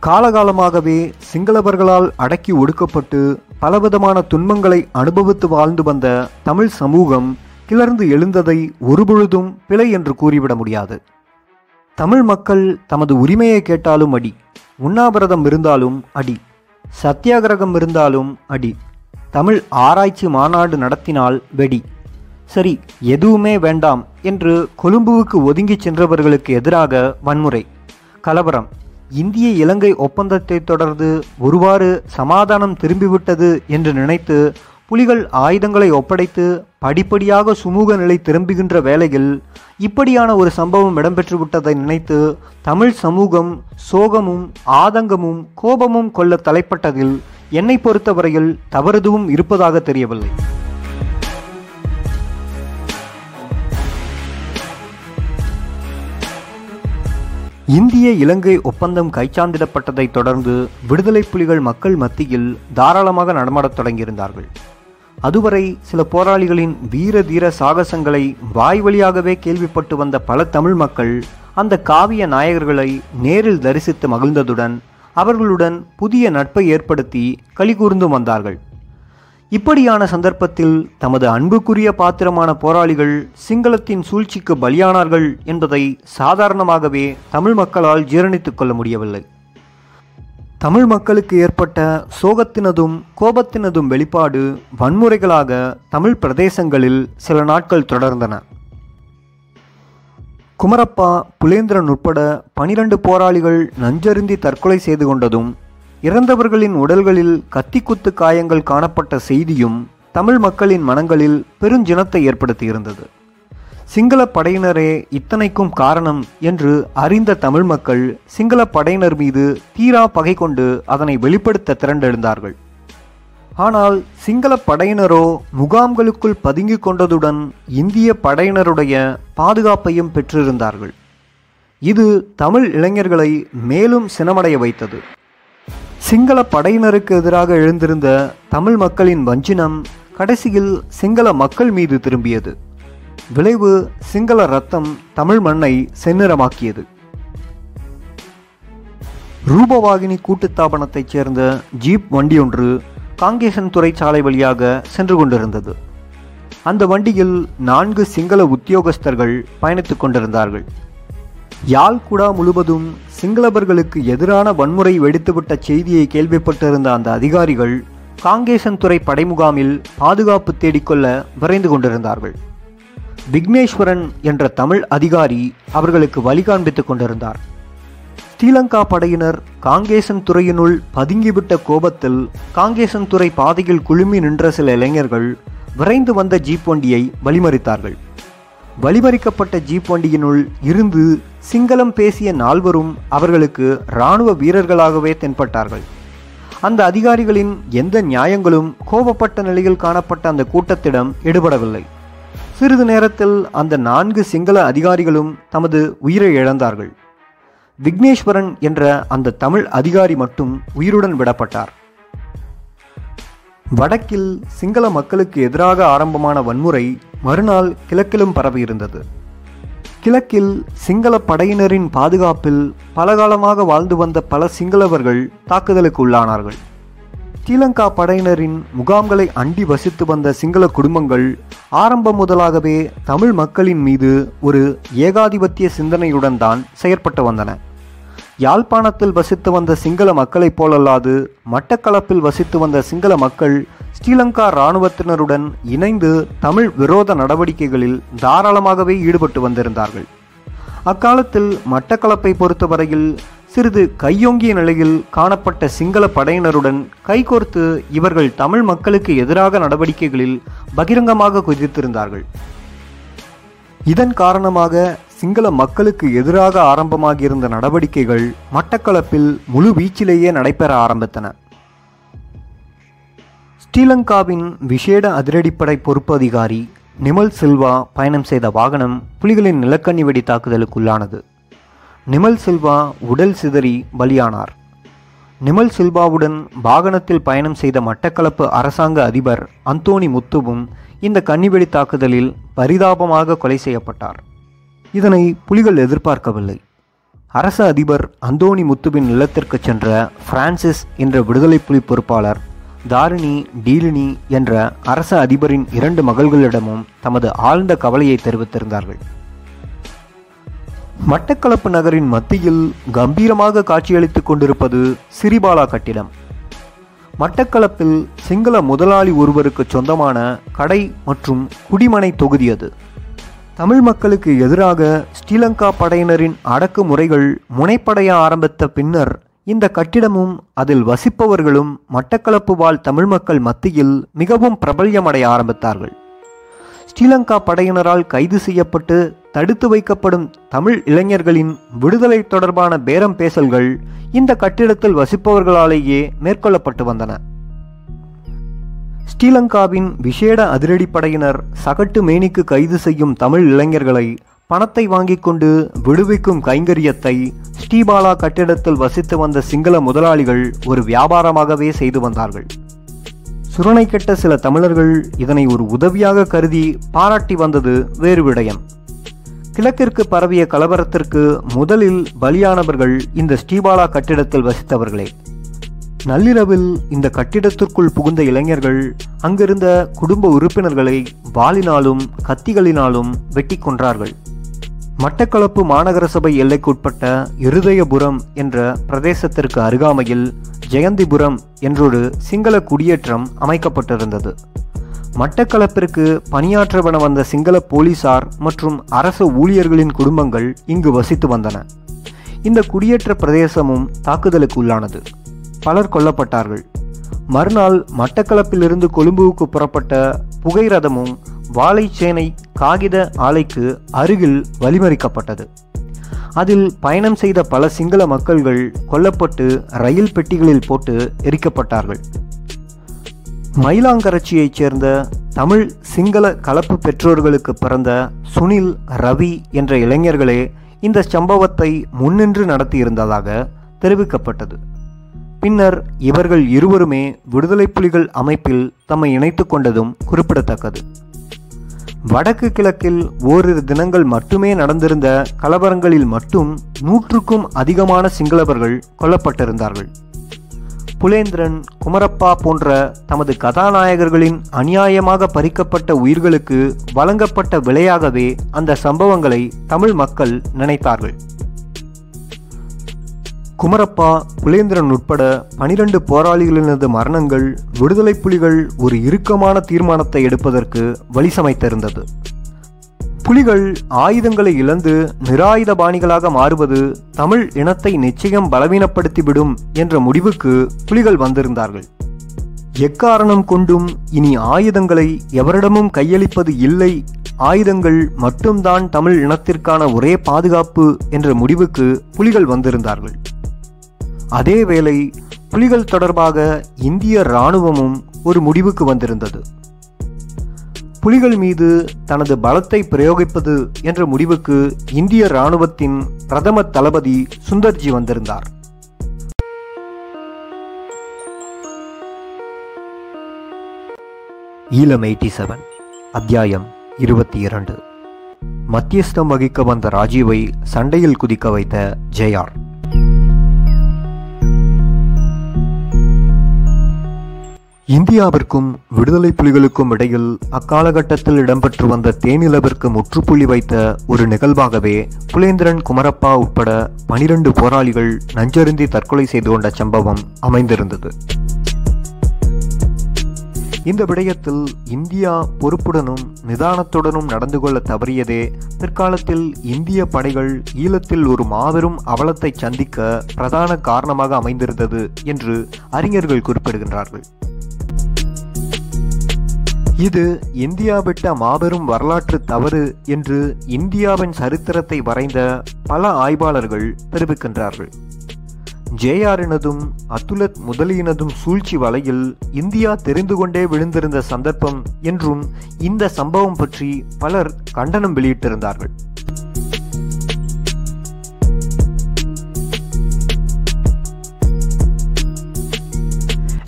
காலகாலமாகவே சிங்களவர்களால் அடக்கி ஒடுக்கப்பட்டு பலவிதமான துன்பங்களை அனுபவித்து வாழ்ந்து வந்த தமிழ் சமூகம் கிளர்ந்து எழுந்ததை ஒருபொழுதும் பிழை என்று கூறிவிட முடியாது. தமிழ் மக்கள் தமது உரிமையை கேட்டாலும் அடி, உண்ணாவிரதம் இருந்தாலும் அடி, சத்தியாகிரகம் இருந்தாலும் அடி, தமிழ் ஆராய்ச்சி மாநாடு நடத்தினால் வெடி, சரி எதுவுமே வேண்டாம் என்று கொழும்புவுக்கு ஒதுங்கி சென்றவர்களுக்கு எதிராக வன்முறை, கலவரம். இந்திய இலங்கை ஒப்பந்தத்தை தொடர்ந்து ஒருவாறு சமாதானம் திரும்பிவிட்டது என்று நினைத்து புலிகள் ஆயுதங்களை ஒப்படைத்து படிப்படியாக சுமூக நிலை திரும்புகின்ற வேளையில் இப்படியான ஒரு சம்பவம் இடம்பெற்றுவிட்டதை நினைத்து தமிழ் சமூகம் சோகமும் ஆதங்கமும் கோபமும் கொள்ள தலைப்பட்டதில் என்னை பொறுத்தவரையில் தவறுதுவும் இருப்பதாக தெரியவில்லை. இந்திய இலங்கை ஒப்பந்தம் கைச்சாந்திடப்பட்டதை தொடர்ந்து விடுதலை புலிகள் மக்கள் மத்தியில் தாராளமாக நடமாடத் தொடங்கியிருந்தார்கள். அதுவரை சில போராளிகளின் வீர தீர சாகசங்களை வாய் வழியாகவே கேள்விப்பட்டு வந்த பல தமிழ் மக்கள் அந்த காவிய நாயகர்களை நேரில் தரிசித்து மகிழ்ந்ததுடன் அவர்களுடன் புதிய நட்பை ஏற்படுத்தி களி கூர்ந்தும் வந்தார்கள். இப்படியான சந்தர்ப்பத்தில் தமது அன்புக்குரிய பாத்திரமான போராளிகள் சிங்களத்தின் சூழ்ச்சிக்கு பலியானார்கள் என்பதை சாதாரணமாகவே தமிழ் மக்களால் ஜீரணித்து கொள்ள முடியவில்லை. தமிழ் மக்களுக்கு ஏற்பட்ட சோகத்தினதும் கோபத்தினதும் வெளிப்பாடு வன்முறைகளாக தமிழ் பிரதேசங்களில் சில நாட்கள் தொடர்ந்தன. குமரப்பா, புலேந்திரன் உட்பட 12 போராளிகள் நஞ்சருந்தி தற்கொலை செய்து கொண்டதும் இறந்தவர்களின் உடல்களில் கத்திக்குத்து காயங்கள் காணப்பட்ட செய்தியும் தமிழ் மக்களின் மனங்களில் பெருஞ்சினத்தை ஏற்படுத்தியிருந்தது. சிங்கள படையினரே இத்தனைக்கும் காரணம் என்று அறிந்த தமிழ் மக்கள் சிங்கள படையினர் மீது தீரா பகை கொண்டு அதனை வெளிப்படுத்த திரண்டெழுந்தார்கள். ஆனால் சிங்கள படையினரோ முகாம்களுக்குள் பதுங்கிக் கொண்டதுடன் இந்திய படையினருடைய பாதுகாப்பையும் பெற்றிருந்தார்கள். இது தமிழ் இளைஞர்களை மேலும் சினமடைய வைத்தது. சிங்கள படையினருக்கு எதிராக எழுந்திருந்த தமிழ் மக்களின் வஞ்சினம் கடைசியில் சிங்கள மக்கள் மீது திரும்பியது. விளைவு, சிங்கள ரத்தம் தமிழ் மண்ணை செந்நிறமாக்கியது. ரூபவாகினி கூட்டுத்தாபனத்தைச் சேர்ந்த ஜீப் வண்டியொன்று காங்கேசன் துறை சாலை வழியாக சென்று கொண்டிருந்தது. அந்த வண்டியில் 4 சிங்கள உத்தியோகஸ்தர்கள் பயணித்துக் கொண்டிருந்தார்கள். யாழ்குடா முழுவதும் சிங்களவர்களுக்கு எதிரான வன்முறை வெடித்துவிட்ட செய்தியை கேள்விப்பட்டிருந்த அந்த அதிகாரிகள் காங்கேசன் துறை படைமுகாமில் பாதுகாப்பு தேடிக்கொள்ள விரைந்து கொண்டிருந்தார்கள். விக்னேஸ்வரன் என்ற தமிழ் அதிகாரி அவர்களுக்கு வழிகாண்பித்துக் கொண்டிருந்தார். ஸ்ரீலங்கா படையினர் காங்கேசன் துறையினுள் பதுங்கிவிட்ட கோபத்தில் காங்கேசன் துறை பாதையில் குழுமி நின்ற சில இளைஞர்கள் விரைந்து வந்த ஜீப் வண்டியை வழிமறித்தார்கள். வழிமறிக்கப்பட்ட ஜீப் வண்டியினுள் இருந்து சிங்களம் பேசிய 4 அவர்களுக்கு இராணுவ வீரர்களாகவே தென்பட்டார்கள். அந்த அதிகாரிகளின் எந்த நியாயங்களும் கோபப்பட்ட நிலையில் காணப்பட்ட அந்த கூட்டத்திடம் எடுபடவில்லை. சிறிது நேரத்தில் அந்த 4 சிங்கள அதிகாரிகளும் தமது உயிரை இழந்தார்கள். விக்னேஸ்வரன் என்ற அந்த தமிழ் அதிகாரி மட்டும் உயிருடன் விடப்பட்டார். வடக்கில் சிங்கள மக்களுக்கு எதிராக ஆரம்பமான வன்முறை மறுநாள் கிழக்கிலும் பரவியிருந்தது. கிழக்கில் சிங்கள படையினரின் பாதுகாப்பில் பலகாலமாக வாழ்ந்து வந்த பல சிங்களவர்கள் தாக்குதலுக்கு உள்ளானார்கள். ஸ்ரீலங்கா படையினரின் முகாம்களை அண்டி வசித்து வந்த சிங்கள குடும்பங்கள் ஆரம்பம் முதலாகவே தமிழ் மக்களின் மீது ஒரு ஏகாதிபத்திய சிந்தனையுடன் தான் செயற்பட்டு வந்தன. யாழ்ப்பாணத்தில் வசித்து வந்த சிங்கள மக்களைப் போலல்லாது மட்டக்களப்பில் வசித்து வந்த சிங்கள மக்கள் ஸ்ரீலங்கா இராணுவத்தினருடன் இணைந்து தமிழ் விரோத நடவடிக்கைகளில் தாராளமாகவே ஈடுபட்டு வந்திருந்தார்கள். அக்காலத்தில் மட்டக்களப்பை பொறுத்தவரையில் சிறிது கையொங்கிய நிலையில் காணப்பட்ட சிங்கள படையினருடன் கைகோர்த்து இவர்கள் தமிழ் மக்களுக்கு எதிராக நடவடிக்கைகளில் பகிரங்கமாக குதித்திருந்தார்கள். இதன் காரணமாக சிங்கள மக்களுக்கு எதிராக ஆரம்பமாகியிருந்த நடவடிக்கைகள் மட்டக்களப்பில் முழு வீச்சிலேயே நடைபெற ஆரம்பித்தன. ஸ்ரீலங்காவின் விசேட அதிரடிப்படை பொறுப்பு அதிகாரி நிமல் சில்வா பயணம் செய்த வாகனம் புலிகளின் நிலக்கண்ணி வெடி தாக்குதலுக்குள்ளானது. நிமல் சில்வா உடல் சிதறி பலியானார். நிமல் சில்வாவுடன் வாகனத்தில் பயணம் செய்த மட்டக்களப்பு அரசாங்க அதிபர் அந்தோணி முத்துவும் இந்த கன்னிவெடி தாக்குதலில் பரிதாபமாக கொலை செய்யப்பட்டார். இதனை புலிகள் எதிர்பார்க்கவில்லை. அரச அதிபர் அந்தோணி முத்துவின் இல்லத்திற்கு சென்ற பிரான்சிஸ் என்ற விடுதலை புலி பொறுப்பாளர் தாரிணி டீலினி என்ற அரச அதிபரின் 2 மகள்களிடமும் தமது ஆழ்ந்த கவலையை தெரிவித்திருந்தார்கள். மட்டக்களப்பு நகரின் மத்தியில் கம்பீரமாக காட்சியளித்துக் கொண்டிருப்பது சிறிபாலா கட்டிடம். மட்டக்களப்பில் சிங்கள முதலாளி ஒருவருக்கு சொந்தமான கடை மற்றும் குடிமனை தொகுதி அது. தமிழ் மக்களுக்கு எதிராக ஸ்ரீலங்கா படையினரின் அடக்குமுறைகள் முனைப்படைய ஆரம்பித்த பின்னர் இந்த கட்டிடமும் அதில் வசிப்பவர்களும் மட்டக்களப்பு வாழ் தமிழ் மக்கள் மத்தியில் மிகவும் பிரபல்யமடைய ஆரம்பித்தார்கள். ஸ்ரீலங்கா படையினரால் கைது செய்யப்பட்டு தடுத்து வைக்கப்படும் தமிழ் இளைஞர்களின் விடுதலை தொடர்பான பேரம் பேசல்கள் இந்த கட்டிடத்தில் வசிப்பவர்களாலேயே மேற்கொள்ளப்பட்டு வந்தன. ஸ்ரீலங்காவின் விசேட அதிரடிப்படையினர் சகட்டு மேனிக்கு கைது செய்யும் தமிழ் இளைஞர்களை பணத்தை வாங்கிக் கொண்டு விடுவிக்கும் கைங்கரியத்தை ஸ்ரீபாலா கட்டிடத்தில் வசித்து வந்த சிங்கள முதலாளிகள் ஒரு வியாபாரமாகவே செய்து வந்தார்கள். சுரணை கெட்ட சில தமிழர்கள் இதனை ஒரு உதவியாக கருதி பாராட்டி வந்தது வேறு விடயம். கிழக்கிற்கு பரவிய கலவரத்திற்கு முதலில் பலியானவர்கள் இந்த ஸ்ரீபாலா கட்டிடத்தில் வசித்தவர்களே. நள்ளிரவில் இந்த கட்டிடத்திற்குள் புகுந்த இளைஞர்கள் அங்கிருந்த குடும்ப உறுப்பினர்களை வாளினாலும் கத்திகளினாலும் வெட்டி கொன்றார்கள். மட்டக்களப்பு மாநகர சபை எல்லைக்குட்பட்ட இருதயபுரம் என்ற பிரதேசத்திற்கு அருகாமையில் ஜெயந்திபுரம் என்றொரு சிங்கள குடியேற்றம் அமைக்கப்பட்டிருந்தது. மட்டக்களப்பிற்கு பணியாற்றவன வந்த சிங்கள போலீசார் மற்றும் அரச ஊழியர்களின் குடும்பங்கள் இங்கு வசித்து வந்தன. இந்த குடியேற்ற பிரதேசமும் தாக்குதலுக்கு உள்ளானது. பலர் கொல்லப்பட்டார்கள். மறுநாள் மட்டக்களப்பிலிருந்து கொழும்புவுக்கு புறப்பட்ட புகைரதமும் வாழைச்சேனை காகித ஆலைக்கு அருகில் வழிமறிக்கப்பட்டது. அதில் பயணம் செய்த பல சிங்கள மக்கள்கள் கொல்லப்பட்டு ரயில் பெட்டிகளில் போட்டு எரிக்கப்பட்டார்கள். மயிலாங்கரட்சியைச் சேர்ந்த தமிழ் சிங்கள கலப்பு பெற்றோர்களுக்கு பிறந்த சுனில் ரவி என்ற இளைஞர்களே இந்த சம்பவத்தை முன்னின்று நடத்தியிருந்ததாக தெரிவிக்கப்பட்டது. பின்னர் இவர்கள் இருவருமே விடுதலை புலிகள் அமைப்பில் தம்மை இணைத்து கொண்டதும் குறிப்பிடத்தக்கது. வடக்கு கிழக்கில் ஓரிரு தினங்கள் மட்டுமே நடந்திருந்த கலவரங்களில் மட்டும் 100க்கும் அதிகமான சிங்களவர்கள் கொல்லப்பட்டிருந்தார்கள். புலேந்திரன், குமரப்பா போன்ற தமது கதாநாயகர்களின் அநியாயமாக பறிக்கப்பட்ட உயிர்களுக்கு வழங்கப்பட்ட விலையாகவே அந்த சம்பவங்களை தமிழ் மக்கள் நினைத்தார்கள். குமரப்பா, புலேந்திரன் உட்பட 12 போராளிகளினது மரணங்கள் விடுதலை புலிகள் ஒரு இறுக்கமான தீர்மானத்தை எடுப்பதற்கு வழிசமைத்திருந்தது. புலிகள் ஆயுதங்களை இழந்து நிராயுத பாணிகளாக மாறுவது தமிழ் இனத்தை நிச்சயம் பலவீனப்படுத்திவிடும் என்ற முடிவுக்கு புலிகள் வந்திருந்தார்கள். எக்காரணம் கொண்டும் இனி ஆயுதங்களை எவரிடமும் கையளிப்பது இல்லை, ஆயுதங்கள் மட்டும்தான் தமிழ் இனத்திற்கான ஒரே பாதுகாப்பு என்ற முடிவுக்கு புலிகள் வந்திருந்தார்கள். அதேவேளை புலிகள் தொடர்பாக இந்திய இராணுவமும் ஒரு முடிவுக்கு வந்திருந்தது. புலிகள் மீது தனது பலத்தை பிரயோகிப்பது என்ற முடிவுக்கு இந்திய இராணுவத்தின் பிரதம தளபதி சுந்தர்ஜி வந்திருந்தார். ஈழம் 87 அத்தியாயம் 22. மத்தியஸ்தம் வகிக்க வந்த ராஜீவை சண்டையில் குதிக்க வைத்த ஜெயார். இந்தியாவிற்கும் விடுதலை புலிகளுக்கும் இடையில் அக்காலகட்டத்தில் இடம்பெற்று வந்த தேனிலவிற்கு முற்றுப்புள்ளி வைத்த ஒரு நிகழ்வாகவே புலேந்திரன், குமரப்பா உட்பட 12 போராளிகள் நஞ்சருந்தி தற்கொலை செய்து கொண்ட சம்பவம் அமைந்திருந்தது. இந்த விடயத்தில் இந்தியா பொறுப்புடனும் நிதானத்துடனும் நடந்து கொள்ள தவறியதே பிற்காலத்தில் இந்திய படைகள் ஈழத்தில் ஒரு மாபெரும் அவலத்தை சந்திக்க பிரதான காரணமாக அமைந்திருந்தது என்று அறிஞர்கள் குறிப்பிடுகின்றார்கள். இது இந்தியா விட்ட மாபெரும் வரலாற்று தவறு என்று இந்தியாவின் சரித்திரத்தை வரைந்த பல ஆய்வாளர்கள் தெரிவிக்கின்றார்கள். ஜேஆரினதும் அத்துலத் முதலியினதும் சூழ்ச்சி வலையில் இந்தியா தெரிந்து கொண்டே விழுந்திருந்த சந்தர்ப்பம் என்றும் இந்த சம்பவம் பற்றி பலர் கண்டனம் வெளியிட்டிருந்தார்கள்.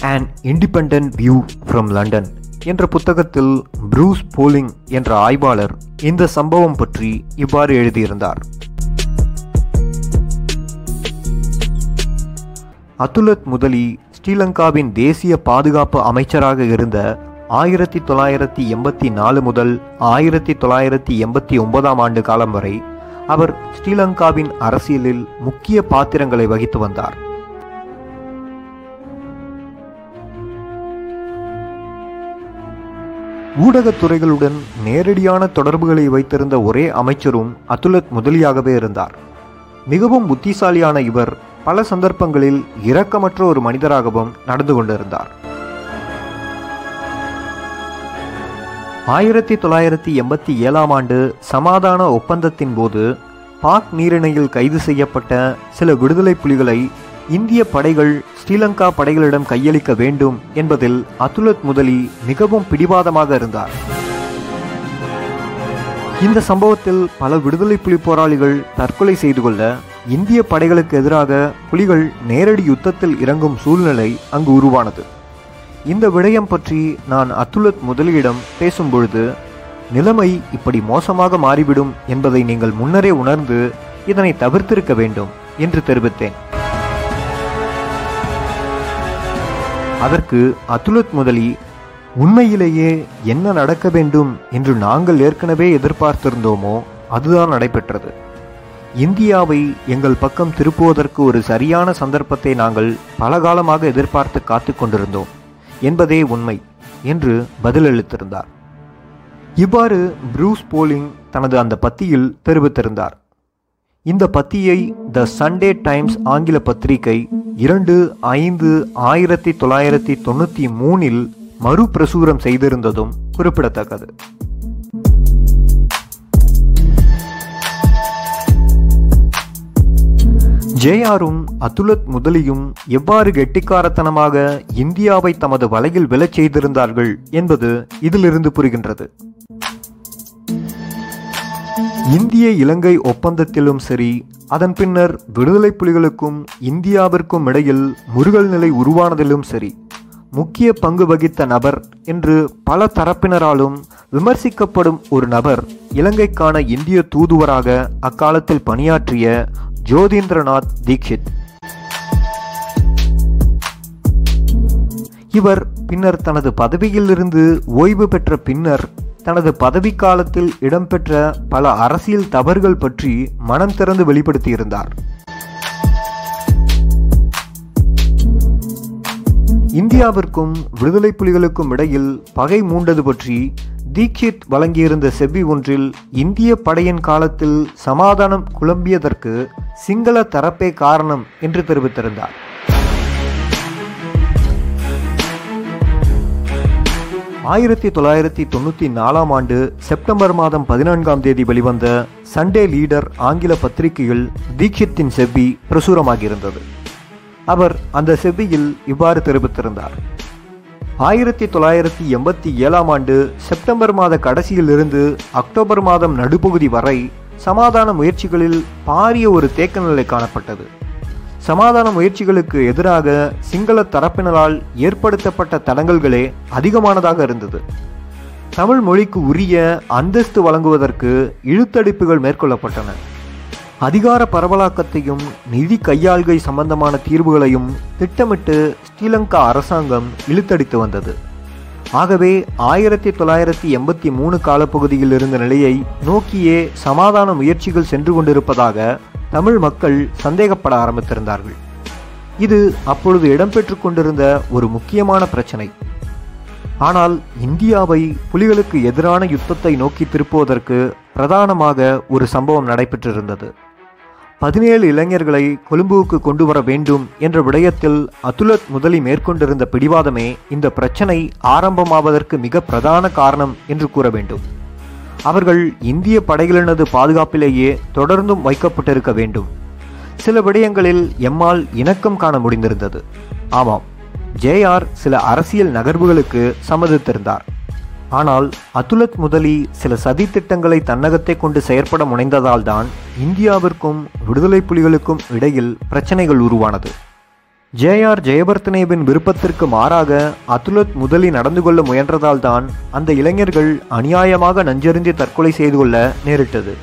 An Independent View from London என்ற புத்தகத்தில் ப்ரூஸ் போலிங் என்ற ஆய்வாளர் இந்த சம்பவம் பற்றி இவ்வாறு எழுதியிருந்தார். அதுலத் முதலி ஸ்ரீலங்காவின் தேசிய பாதுகாப்பு அமைச்சராக இருந்த 1984 முதல் 1989 காலம் வரை அவர் ஸ்ரீலங்காவின் அரசியலில் முக்கிய பாத்திரங்களை வகித்து வந்தார். ஊடகத்துறைகளுடன் நேரடியான தொடர்புகளை வைத்திருந்த ஒரே அமைச்சரும் அதுலத் முதலியாகவே இருந்தார். மிகவும் புத்திசாலியான இவர் பல சந்தர்ப்பங்களில் இரக்கமற்ற ஒரு மனிதராகவும் நடந்து கொண்டிருந்தார். 1987 சமாதான ஒப்பந்தத்தின் போது பாக் நீரிணையில் கைது செய்யப்பட்ட சில விடுதலை புலிகளை இந்திய படைகள் ஸ்ரீலங்கா படைகளிடம் கையளிக்க வேண்டும் என்பதில் அதுலத் முதலி மிகவும் பிடிவாதமாக இருந்தார். இந்த சம்பவத்தில் பல விடுதலை புலி போராளிகள் தற்கொலை செய்து கொள்ள இந்திய படைகளுக்கு எதிராக புலிகள் நேரடி யுத்தத்தில் இறங்கும் சூழ்நிலை அங்கு உருவானது. இந்த விடயம் பற்றி நான் அதுலத் முதலியிடம் பேசும்பொழுது, நிலைமை இப்படி மோசமாக மாறிவிடும் என்பதை நீங்கள் முன்னரே உணர்ந்து இதனை தவிர்த்திருக்க வேண்டும் என்று தெரிவித்தேன். அதற்கு அதுலத் முதலி, உண்மையிலேயே என்ன நடக்க வேண்டும் என்று நாங்கள் ஏற்கனவே எதிர்பார்த்திருந்தோமோ அதுதான் நடைபெற்றது. இந்தியாவை எங்கள் பக்கம் திருப்புவதற்கு ஒரு சரியான சந்தர்ப்பத்தை நாங்கள் பல காலமாக எதிர்பார்த்து காத்து கொண்டிருந்தோம் என்பதே உண்மை என்று பதிலளித்திருந்தார். இவ்வாறு ப்ரூஸ் போலிங் தனது அந்த பத்தியில் தெரிவித்திருந்தார். இந்த பத்தியை த சண்டே டைம்ஸ் ஆங்கில பத்திரிகை 2/5/1993 மறுபிரசுரம் செய்திருந்ததும் குறிப்பிடத்தக்கது. ஜேஆரும் அதுலத் முதலியும் எவ்வாறு கெட்டிக்காரத்தனமாக இந்தியாவை தமது வலையில் விழச் செய்திருந்தார்கள் என்பது இதிலிருந்து புரிகின்றது. இந்திய இலங்கை ஒப்பந்தத்திலும் சரி, அதன் பின்னர் விடுதலை புலிகளுக்கும் இந்தியாவிற்கும் இடையில் முறுகல் நிலை உருவானதிலும் சரி, முக்கிய பங்கு வகித்த நபர் என்று பல தரப்பினராலும் விமர்சிக்கப்படும் ஒரு நபர் இலங்கைக்கான இந்திய தூதுவராக அக்காலத்தில் பணியாற்றிய ஜோதீந்திரநாத் தீக்ஷித். இவர் பின்னர் தனது பதவியிலிருந்து ஓய்வு பெற்ற பின்னர் தனது பதவிக்காலத்தில் இடம்பெற்ற பல அரசியல் தவறுகள் பற்றி மனம் திறந்து வெளிப்படுத்தியிருந்தார். இந்தியாவிற்கும் விடுதலை புலிகளுக்கும் இடையில் பகை மூண்டது பற்றி தீக்ஷித் வழங்கியிருந்த செவ்வி ஒன்றில், இந்திய படையின் காலத்தில் சமாதானம் குழம்பியதற்கு சிங்கள தரப்பே காரணம் என்று தெரிவித்திருந்தார். ஆயிரத்தி 1994 செப்டம்பர் மாதம் 14 வெளிவந்த சண்டே லீடர் ஆங்கில பத்திரிகையில் தீக்ஷித்தின் செவ்வி பிரசுரமாகியிருந்தது. அவர் அந்த செவ்வியில் இவ்வாறு தெரிவித்திருந்தார். 1987 செப்டம்பர் மாத கடைசியிலிருந்து அக்டோபர் மாதம் நடுப்பகுதி வரை சமாதான முயற்சிகளில் பாரிய ஒரு தேக்க நிலை காணப்பட்டது. சமாதான முயற்சிகளுக்கு எதிராக சிங்கள தரப்பினரால் ஏற்படுத்தப்பட்ட தடங்கல்களே அதிகமானதாக இருந்தது. தமிழ் மொழிக்கு உரிய அந்தஸ்து வழங்குவதற்கு இழுத்தடிப்புகள் மேற்கொள்ளப்பட்டன. அதிகார பரவலாக்கத்தையும் நிதி கையாள்கை சம்பந்தமான தீர்வுகளையும் திட்டமிட்டு ஸ்ரீலங்கா அரசாங்கம் இழுத்தடித்து வந்தது. ஆகவே 1983 காலப்பகுதியில் இருந்த நிலையை நோக்கியே சமாதான முயற்சிகள் சென்று கொண்டிருப்பதாக தமிழ் மக்கள் சந்தேகப்பட ஆரம்பித்திருந்தார்கள். இது அப்பொழுது இடம்பெற்று கொண்டிருந்த ஒரு முக்கியமான பிரச்சனை. ஆனால் இந்தியாவை புலிகளுக்கு எதிரான யுத்தத்தை நோக்கி திருப்புவதற்கு பிரதானமாக ஒரு சம்பவம் நடைபெற்றிருந்தது. 17 இளைஞர்களை கொழும்புவுக்கு கொண்டு வர வேண்டும் என்ற விடயத்தில் அதுலத் முதலி மேற்கொண்டிருந்த பிடிவாதமே இந்த பிரச்சனை ஆரம்பமாவதற்கு மிக பிரதான காரணம் என்று கூற வேண்டும். அவர்கள் இந்திய படைகளினது பாதுகாப்பிலேயே தொடர்ந்தும் வைக்கப்பட்டிருக்க வேண்டும். சில விடயங்களில் எம்மால் இணக்கம் காண முடிந்திருந்தது. ஆமாம், ஜேஆர் சில அரசியல் நகர்வுகளுக்கு சம்மதித்திருந்தார். ஆனால் அதுலத் முதலி சில சதி திட்டங்களை தன்னகத்தை கொண்டு செயற்பட முனைந்ததால்தான் இந்தியாவிற்கும் விடுதலை புலிகளுக்கும் இடையில் பிரச்சனைகள் உருவானது. ஜே.ஆர். ஜெயபர்தனேவின் விருப்பத்திற்கு மாறாக அதுலத் முதலி நடந்து கொள்ள முயன்றதால் தான் அந்த இளைஞர்கள் அநியாயமாக நஞ்சறிந்து தற்கொலை செய்து கொள்ள நேரிட்டது.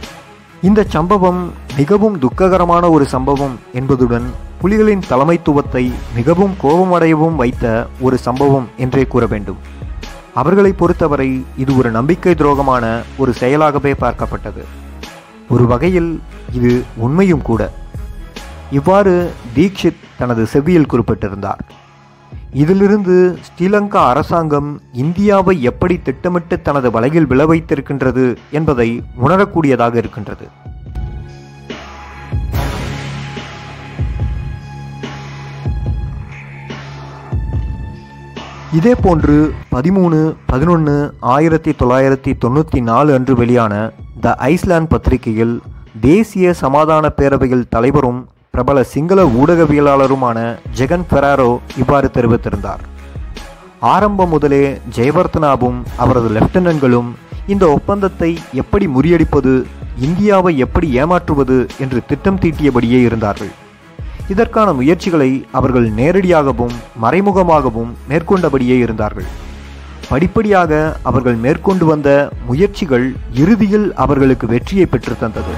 இந்த சம்பவம் மிகவும் துக்ககரமான ஒரு சம்பவம் என்பதுடன் புலிகளின் தலைமைத்துவத்தை மிகவும் கோபமடையவும் வைத்த ஒரு சம்பவம் என்றே கூற வேண்டும். அவர்களை பொறுத்தவரை இது ஒரு நம்பிக்கை துரோகமான ஒரு செயலாகவே பார்க்கப்பட்டது. ஒரு வகையில் இது உண்மையும் கூட. இவ்வாறு தீக்ஷித் தனது செவ்வியில் குறிப்பிட்டிருந்தார். இதிலிருந்து ஸ்ரீலங்கா அரசாங்கம் இந்தியாவை எப்படி திட்டமிட்டு தனது வலையில் விழ வைத்திருக்கின்றது என்பதை உணரக்கூடியதாக இருக்கின்றது. இதேபோன்று 13-11-1994 அன்று வெளியான த ஐஸ்லாந்து பத்திரிகையில் தேசிய சமாதான பேரவையில் தலைவரும் பிரபல சிங்கள ஊடகவியலாளருமான ஜெகன் ஃபெராரோ இவ்வாறு தெரிவித்திருந்தார். ஆரம்பம் முதலே ஜெயவர்தனாவும் அவரது லெப்டினன்ட்களும் இந்த ஒப்பந்தத்தை எப்படி முறியடிப்பது, இந்தியாவை எப்படி ஏமாற்றுவது என்று திட்டம் தீட்டியபடியே இருந்தார்கள். இதற்கான முயற்சிகளை அவர்கள் நேரடியாகவும் மறைமுகமாகவும் மேற்கொண்டபடியே இருந்தார்கள். படிப்படியாக அவர்கள் மேற்கொண்டு வந்த முயற்சிகள் இறுதியில் அவர்களுக்கு வெற்றியை பெற்றுத்தந்தது.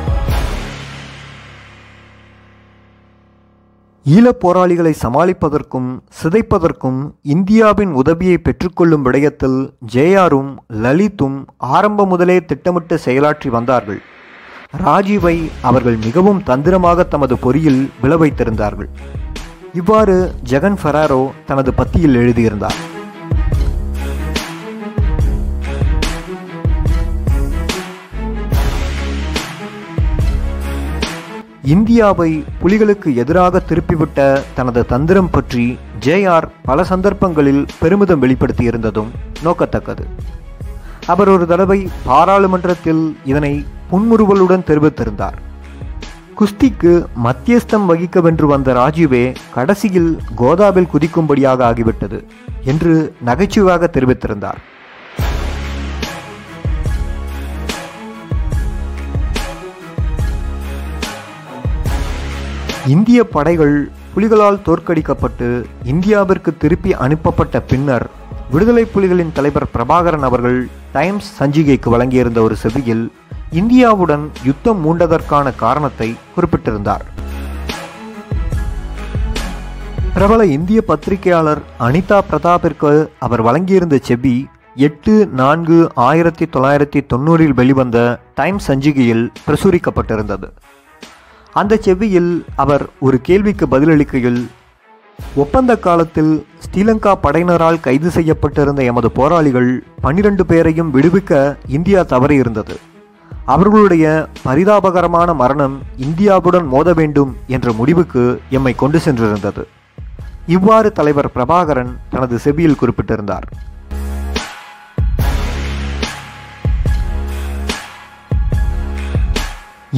ஈழப் போராளிகளை சமாளிப்பதற்கும் சிதைப்பதற்கும் இந்தியாவின் உதவியை பெற்றுக்கொள்ளும் விடயத்தில் ஜே.ஆரும் லலித்தும் ஆரம்ப முதலே திட்டமிட்டு செயலாற்றி வந்தார்கள். ராஜீவை அவர்கள் மிகவும் தந்திரமாக தமது பொறியில் விளைவித்திருந்தார்கள். இவ்வாறு ஜெகன் ஃபெராரோ தனது பத்தியில் எழுதியிருந்தார். இந்தியாவை புலிகளுக்கு எதிராக திருப்பிவிட்ட தனது தந்திரம் பற்றி ஜே.ஆர். பல சந்தர்ப்பங்களில் பெருமிதம் வெளிப்படுத்தியிருந்ததும் நோக்கத்தக்கது. அவர் ஒரு தடவை பாராளுமன்றத்தில் இதனை புன்முறுவலுடன் தெரிவித்திருந்தார். குஸ்திக்கு மத்தியஸ்தம் வகிக்க வென்று வந்த ராஜீவே கடைசியில் கோதாவில் குதிக்கும்படியாக ஆகிவிட்டது என்று நகைச்சுவையாக தெரிவித்திருந்தார். இந்திய படைகள் புலிகளால் தோற்கடிக்கப்பட்டு இந்தியாவிற்கு திருப்பி அனுப்பப்பட்ட பின்னர் விடுதலை புலிகளின் தலைவர் பிரபாகரன் அவர்கள் டைம்ஸ் சஞ்சிகைக்கு வழங்கியிருந்த ஒரு செவியில் இந்தியாவுடன் யுத்தம் மூண்டதற்கான காரணத்தை குறிப்பிட்டிருந்தார். பிரபல இந்திய பத்திரிகையாளர் அனிதா பிரதாப்பிற்கு அவர் வழங்கியிருந்த செவி 8-4-1990 வெளிவந்த டைம்ஸ் சஞ்சிகையில் பிரசுரிக்கப்பட்டிருந்தது. அந்த செவ்வியில் அவர் ஒரு கேள்விக்கு பதிலளிக்கையில், ஒப்பந்த காலத்தில் ஸ்ரீலங்கா படையினரால் கைது செய்யப்பட்டிருந்த எமது போராளிகள் 12 பேரையும் விடுவிக்க இந்தியா தவறியிருந்தது. அவர்களுடைய பரிதாபகரமான மரணம் இந்தியாவுடன் மோத வேண்டும் என்ற முடிவுக்கு எம்மை கொண்டு சென்றிருந்தது. இவ்வாறு தலைவர் பிரபாகரன் தனது செவ்வியில் குறிப்பிட்டிருந்தார்.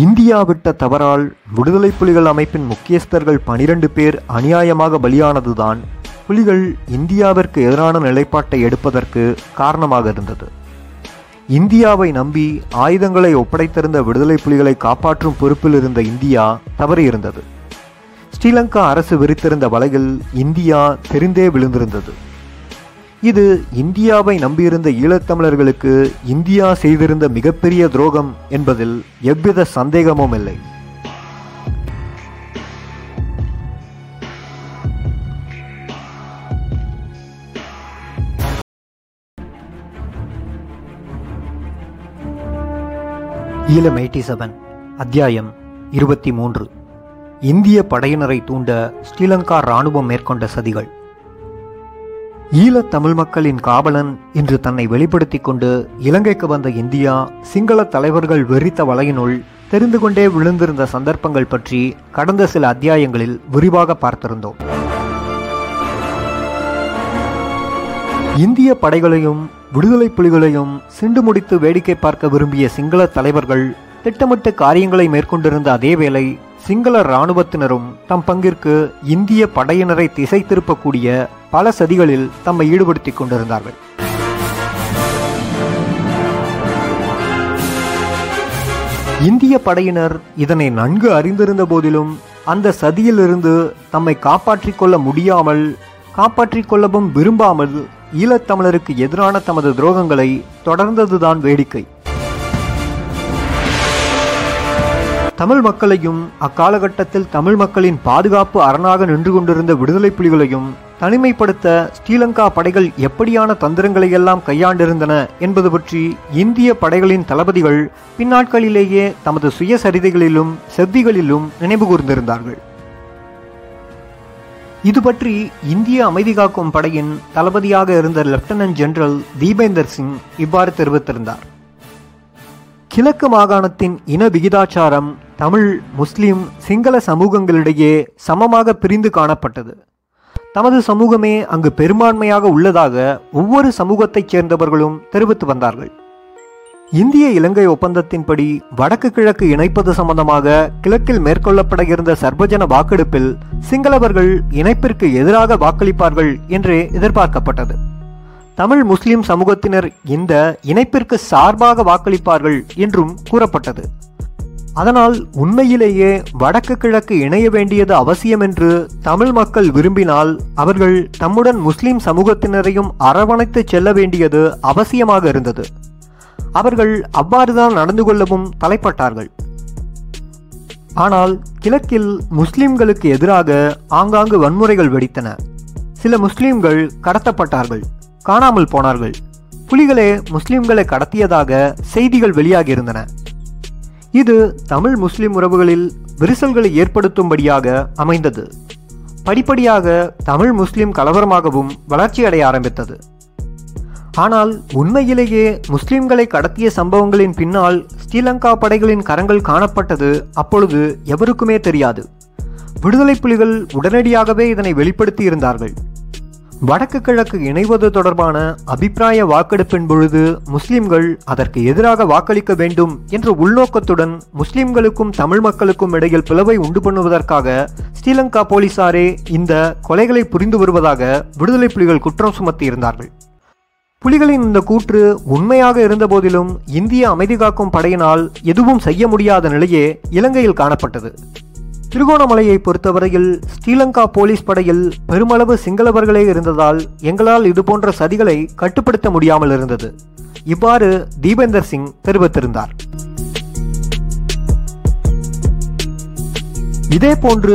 இந்தியா விட்ட தவறால் விடுதலை புலிகள் அமைப்பின் முக்கியஸ்தர்கள் 12 பேர் அநியாயமாக பலியானதுதான் புலிகள் இந்தியாவிற்கு எதிரான நிலைப்பாட்டை எடுப்பதற்கு காரணமாக இருந்தது. இந்தியாவை நம்பி ஆயுதங்களை ஒப்படைத்திருந்த விடுதலை புலிகளை காப்பாற்றும் பொறுப்பில் இருந்த இந்தியா தவறியிருந்தது. ஸ்ரீலங்கா அரசு விரித்திருந்த வலையில் இந்தியா தெரிந்தே விழுந்திருந்தது. இது இந்தியாவை நம்பியிருந்த ஈழத்தமிழர்களுக்கு இந்தியா செய்திருந்த மிகப்பெரிய துரோகம் என்பதில் எவ்வித சந்தேகமும் இல்லை. ஈழம் 87 அத்தியாயம் 23. இந்திய படையினரை தூண்ட ஸ்ரீலங்கா இராணுவம் மேற்கொண்ட சதிகள். ஈழத் தமிழ் மக்களின் காவலன் என்று தன்னை வெளிப்படுத்திக் கொண்டு இலங்கைக்கு வந்த இந்தியா சிங்கள தலைவர்கள் வெறித்த வலையினுள் தெரிந்து கொண்டே விழுந்திருந்த சந்தர்ப்பங்கள் பற்றி கடந்த சில அத்தியாயங்களில் விரிவாக பார்த்திருந்தோம். இந்திய படைகளையும் விடுதலை புலிகளையும் சிண்டு முடித்து வேடிக்கை பார்க்க விரும்பிய சிங்கள தலைவர்கள் திட்டமிட்டு காரியங்களை மேற்கொண்டிருந்த அதேவேளை சிங்கள இராணுவத்தினரும் தம் பங்கிற்கு இந்திய படையினரை திசை திருப்பக்கூடிய பல சதிகளில் தம்மை ஈடுபடுத்திக் கொண்டிருந்தார்கள். இந்திய படையினர் இதனை நன்கு அறிந்திருந்த போதிலும் அந்த சதியிலிருந்து தம்மை காப்பாற்றிக் கொள்ள முடியாமல் காப்பாற்றிக் கொள்ளவும் விரும்பாமல் ஈழத்தமிழருக்கு எதிரான தமது துரோகங்களை தொடர்ந்ததுதான் வேடிக்கை. தமிழ் மக்களையும் அக்காலகட்டத்தில் தமிழ் மக்களின் பாதுகாப்பு அரணாக நின்று கொண்டிருந்த விடுதலை புலிகளையும் தனிமைப்படுத்த ஸ்ரீலங்கா படைகள் எப்படியான தந்திரங்களை எல்லாம் கையாண்டிருந்தன என்பது பற்றி இந்திய படைகளின் தளபதிகள் பின்னாட்களிலேயே தமது சுயசரிதைகளிலும் செவ்விகளிலும் நினைவு கூர்ந்திருந்தார்கள். இது பற்றி இந்திய அமைதி காக்கும் படையின் தளபதியாக இருந்த லெப்டினன்ட் ஜெனரல் தீபேந்தர் சிங் இவ்வாறு தெரிவித்திருந்தார். கிழக்கு மாகாணத்தின் இன விகிதாச்சாரம் தமிழ், முஸ்லிம், சிங்கள சமூகங்களிடையே சமமாக பிரிந்து காணப்பட்டது. தமது சமூகமே அங்கு பெரும்பான்மையாக உள்ளதாக ஒவ்வொரு சமூகத்தைச் சேர்ந்தவர்களும் தெரிவித்து வந்தார்கள். இந்திய இலங்கை ஒப்பந்தத்தின்படி வடக்கு கிழக்கு இணைப்பது சம்பந்தமாக கிழக்கில் மேற்கொள்ளப்பட இருந்த சர்வஜன வாக்கெடுப்பில் சிங்களவர்கள் இணைப்பிற்கு எதிராக வாக்களிப்பார்கள் என்று எதிர்பார்க்கப்பட்டது. தமிழ் முஸ்லிம் சமூகத்தினர் இந்த இணைப்பிற்கு சார்பாக வாக்களிப்பார்கள் என்றும் கூறப்பட்டது. அதனால் உண்மையிலேயே வடக்கு கிழக்கு இணைய வேண்டியது அவசியம் என்று தமிழ் மக்கள் விரும்பினால் அவர்கள் தம்முடன் முஸ்லிம் சமூகத்தினரையும் அரவணைத்து செல்ல வேண்டியது அவசியமாக இருந்தது. அவர்கள் அவ்வாறுதான் நடந்து கொள்ளவும் தலைப்பட்டார்கள். ஆனால் கிழக்கில் முஸ்லிம்களுக்கு எதிராக ஆங்காங்கு வன்முறைகள் வெடித்தன. சில முஸ்லிம்கள் கடத்தப்பட்டார்கள், காணாமல் போனார்கள். புலிகளே முஸ்லிம்களை கடத்தியதாக செய்திகள் வெளியாகியிருந்தன. இது தமிழ் முஸ்லிம் உறவுகளில் விரிசல்களை ஏற்படுத்தும்படியாக அமைந்தது. படிப்படியாக தமிழ் முஸ்லிம் கலவரமாகவும் வளர்ச்சியடைய ஆரம்பித்தது. ஆனால் உண்மையிலேயே முஸ்லிம்களை கடத்திய சம்பவங்களின் பின்னால் ஸ்ரீலங்கா படைகளின் கரங்கள் காணப்பட்டது அப்பொழுது எவருக்குமே தெரியாது. விடுதலை புலிகள் உடனடியாகவே இதனை வெளிப்படுத்தி இருந்தார்கள். வடக்கு கிழக்கு இணைவது தொடர்பான அபிப்பிராய வாக்கெடுப்பின் பொழுது முஸ்லிம்கள் அதற்கு எதிராக வாக்களிக்க வேண்டும் என்ற உள்நோக்கத்துடன் முஸ்லிம்களுக்கும் தமிழ் மக்களுக்கும் இடையில் பிளவை உண்டு பண்ணுவதற்காக ஸ்ரீலங்கா போலீசாரே இந்த கொலைகளை புரிந்து வருவதாக விடுதலை புலிகள் குற்றம் சுமத்தியிருந்தார்கள். புலிகளின் இந்த கூற்று உண்மையாக இருந்த போதிலும் இந்திய அமைதி காக்கும் படையினால் எதுவும் செய்ய முடியாத நிலையே இலங்கையில் காணப்பட்டது. திருகோணமலையை பொறுத்தவரையில் ஸ்ரீலங்கா போலீஸ் படையில் பெருமளவு சிங்களவர்களே இருந்ததால் எங்களால் இதுபோன்ற சதிகளை கட்டுப்படுத்த முடியாமல் இருந்தது. இவ்வாறு தீபேந்தர் சிங் தெரிவித்திருந்தார். இதேபோன்று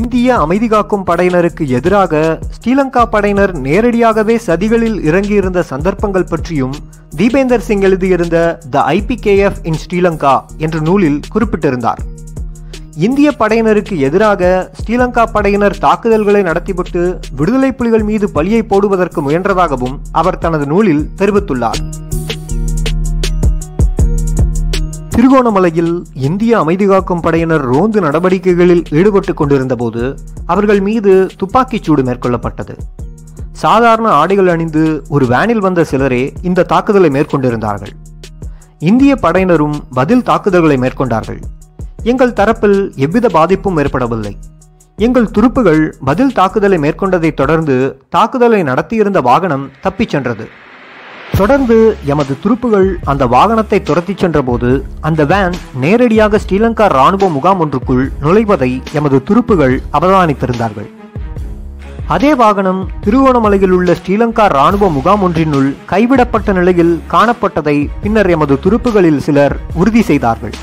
இந்திய அமைதி காக்கும் படையினருக்கு எதிராக ஸ்ரீலங்கா படையினர் நேரடியாகவே சதிகளில் இறங்கியிருந்த சந்தர்ப்பங்கள் பற்றியும் தீபேந்தர் சிங் எழுதியிருந்த த ஐபிகேஎஃப் இன் ஸ்ரீலங்கா என்ற நூலில் குறிப்பிட்டிருந்தார். இந்திய படையினருக்கு எதிராக ஸ்ரீலங்கா படையினர் தாக்குதல்களை நடத்திவிட்டு விடுதலை புலிகள் மீது பழியை போடுவதற்கு முயன்றதாகவும் அவர் தனது நூலில் தெரிவித்துள்ளார். திருகோணமலையில் இந்திய அமைதி காக்கும் படையினர் ரோந்து நடவடிக்கைகளில் ஈடுபட்டுக் கொண்டிருந்த போது அவர்கள் மீது துப்பாக்கிச்சூடு மேற்கொள்ளப்பட்டது. சாதாரண ஆடைகள் அணிந்து ஒரு வேனில் வந்த சிலரே இந்த தாக்குதலை மேற்கொண்டிருந்தார்கள். இந்திய படையினரும் பதில் தாக்குதல்களை மேற்கொண்டார்கள். எங்கள் தரப்பில் எவ்வித பாதிப்பும் ஏற்படவில்லை. எங்கள் துருப்புகள் பதில் தாக்குதலை மேற்கொண்டதை தொடர்ந்து தாக்குதலை நடத்தியிருந்த வாகனம் தப்பிச் சென்றது. தொடர்ந்து எமது துருப்புகள் அந்த வாகனத்தை துரத்திச் சென்றபோது அந்த வேன் நேரடியாக ஸ்ரீலங்கா இராணுவ முகாம் ஒன்றுக்குள் நுழைவதை எமது துருப்புகள் அவதானித்திருந்தார்கள். அதே வாகனம் திருகோணமலையில் உள்ள ஸ்ரீலங்கா இராணுவ முகாம் ஒன்றினுள் கைவிடப்பட்ட நிலையில் காணப்பட்டதை பின்னர் எமது துருப்புகளில் சிலர் உறுதி செய்தார்கள்.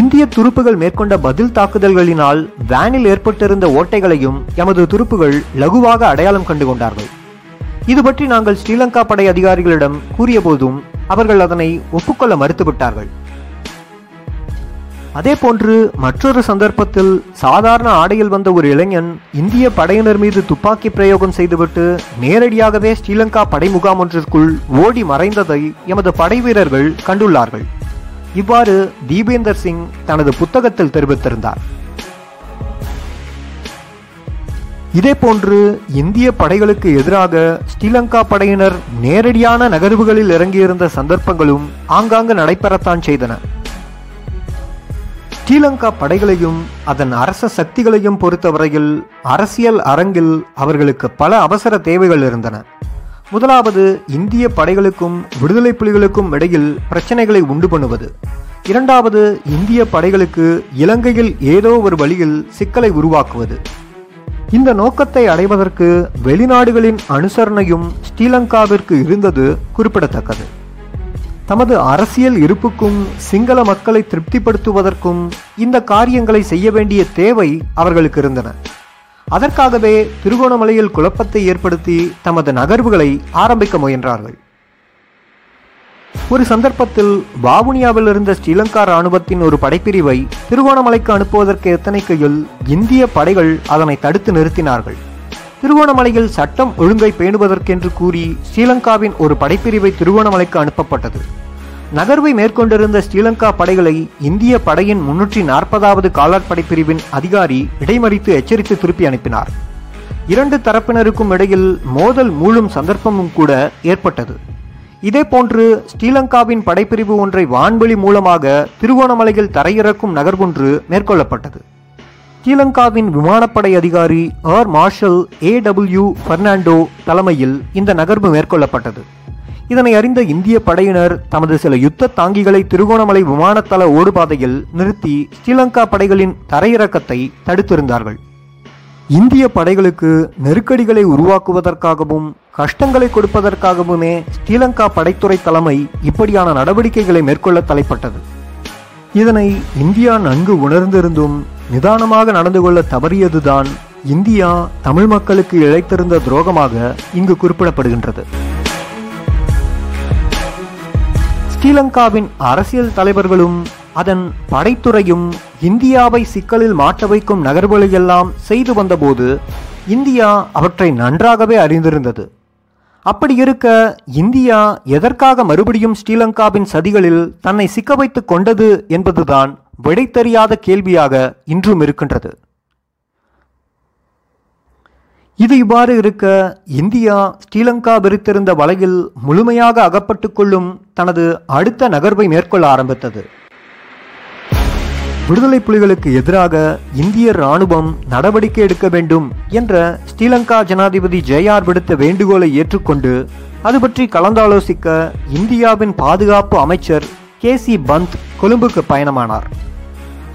இந்திய துருப்புகள் மேற்கொண்ட பதில் தாக்குதல்களினால் வேனில் ஏற்பட்டிருந்த ஓட்டைகளையும் எமது துருப்புகள் லகுவாக அடையாளம் கண்டுகொண்டார்கள். இது பற்றி நாங்கள் ஸ்ரீலங்கா படை அதிகாரிகளிடம் கூறிய போதும் அவர்கள் அதனை ஒப்புக்கொள்ள மறுத்துவிட்டார்கள். அதேபோன்று மற்றொரு சந்தர்ப்பத்தில் சாதாரண ஆடையில் வந்த ஒரு இளைஞன் இந்திய படையினர் மீது துப்பாக்கி பிரயோகம் செய்துவிட்டு நேரடியாகவே ஸ்ரீலங்கா படை முகாம் ஒன்றிற்குள் ஓடி மறைந்ததை எமது படை வீரர்கள் கண்டுள்ளார்கள். இவ்வாறு தீபேந்தர் சிங் தனது புத்தகத்தில் தெரிவித்திருந்தார். இதேபோன்று இந்திய படைகளுக்கு எதிராக ஸ்ரீலங்கா படையினர் நேரடியான நகர்வுகளில் இறங்கியிருந்த சந்தர்ப்பங்களும் ஆங்காங்கு நடைபெறத்தான் செய்தன. ஸ்ரீலங்கா படைகளையும் அதன் அரச சக்திகளையும் பொறுத்தவரையில் அரசியல் அரங்கில் அவர்களுக்கு பல அவசர தேவைகள் இருந்தன. முதலாவது, இந்திய படைகளுக்கும் விடுதலை புலிகளுக்கும் இடையில் பிரச்சனைகளை உண்டு பண்ணுவது. இரண்டாவது, இந்திய படைகளுக்கு இலங்கையில் ஏதோ ஒரு வழியில் சிக்கலை உருவாக்குவது. இந்த நோக்கத்தை அடைவதற்கு வெளிநாடுகளின் அனுசரணையும் ஸ்ரீலங்காவிற்கு இருந்தது குறிப்பிடத்தக்கது. தமது அரசியல் இருப்புக்கும் சிங்கள மக்களை திருப்திப்படுத்துவதற்கும் இந்த காரியங்களை செய்ய வேண்டிய தேவை அவர்களுக்கு இருந்தன. அதற்காகவே திருகோணமலையில் குழப்பத்தை ஏற்படுத்தி தமது நகர்வுகளை ஆரம்பிக்க முயன்றார்கள். ஒரு சந்தர்ப்பத்தில் வவுனியாவில் இருந்த ஸ்ரீலங்கா இராணுவத்தின் ஒரு படைப்பிரிவை திருகோணமலைக்கு அனுப்புவதற்கு எத்தனைக்கையில் இந்திய படைகள் அதனை தடுத்து நிறுத்தினார்கள். திருகோணமலையில் சட்டம் ஒழுங்கை பேணுவதற்கென்று கூறி ஸ்ரீலங்காவின் ஒரு படைப்பிரிவை திருகோணமலைக்கு அனுப்பப்பட்டது. நகர்வை மேற்கொண்டிருந்த ஸ்ரீலங்கா படைகளை இந்திய படையின் 340வது காலாட்படைப்பிரிவின் அதிகாரி இடைமறித்து எச்சரித்து திருப்பி அனுப்பினார். இரண்டு தரப்பினருக்கும் இடையில் மோதல் மூழும் சந்தர்ப்பமும் கூட ஏற்பட்டது. இதேபோன்று ஸ்ரீலங்காவின் படைப்பிரிவு ஒன்றை வான்வெளி மூலமாக திருகோணமலையில் தரையிறக்கும் நகர்வொன்று மேற்கொள்ளப்பட்டது. ஸ்ரீலங்காவின் விமானப்படை அதிகாரி ஏர் மார்ஷல் AW பெர்னாண்டோ தலைமையில் இந்த நகர்வு மேற்கொள்ளப்பட்டது. இதனை அறிந்த இந்திய படையினர் தமது சில யுத்த தாங்கிகளை திருகோணமலை விமானத்தள ஓடுபாதையில் நிறுத்தி ஸ்ரீலங்கா படைகளின் தரையிறக்கத்தை தடுத்திருந்தார்கள். இந்திய படைகளுக்கு நெருக்கடிகளை உருவாக்குவதற்காகவும் கஷ்டங்களை கொடுப்பதற்காகவுமே ஸ்ரீலங்கா படைத்துறை தலைமை இப்படியான நடவடிக்கைகளை மேற்கொள்ள தலைப்பட்டது. இதனை இந்தியா நன்கு உணர்ந்திருந்தும் நிதானமாக நடந்து கொள்ள தவறியதுதான் இந்தியா தமிழ் மக்களுக்கு இழைத்திருந்த துரோகமாக இங்கு குறிப்பிடப்படுகின்றது. ஸ்ரீலங்காவின் அரசியல் தலைவர்களும் அதன் படைத்துறையும் இந்தியாவை சிக்கலில் மாட்ட வைக்கும் நகர்வுகளையெல்லாம் செய்து வந்தபோது இந்தியா அவற்றை நன்றாகவே அறிந்திருந்தது. அப்படி இருக்க இந்தியா எதற்காக மறுபடியும் ஸ்ரீலங்காவின் சதிகளில் தன்னை சிக்க வைத்து கொண்டது என்பதுதான் விடை தெரியாத கேள்வியாக இன்றும் இருக்கின்றது. இது இவ்வாறு இருக்க இந்தியா ஸ்ரீலங்கா விரித்திருந்த வலையில் முழுமையாக அகப்பட்டு கொள்ளும் தனது அடுத்த நகர்வை மேற்கொள்ள ஆரம்பித்தது. விடுதலை புலிகளுக்கு எதிராக இந்திய இராணுவம் நடவடிக்கை எடுக்க வேண்டும் என்ற ஸ்ரீலங்கா ஜனாதிபதி JR விடுத்த வேண்டுகோளை ஏற்றுக்கொண்டு அது பற்றி கலந்தாலோசிக்க இந்தியாவின் பாதுகாப்பு அமைச்சர் KC பந்த் கொழும்புக்கு பயணமானார்.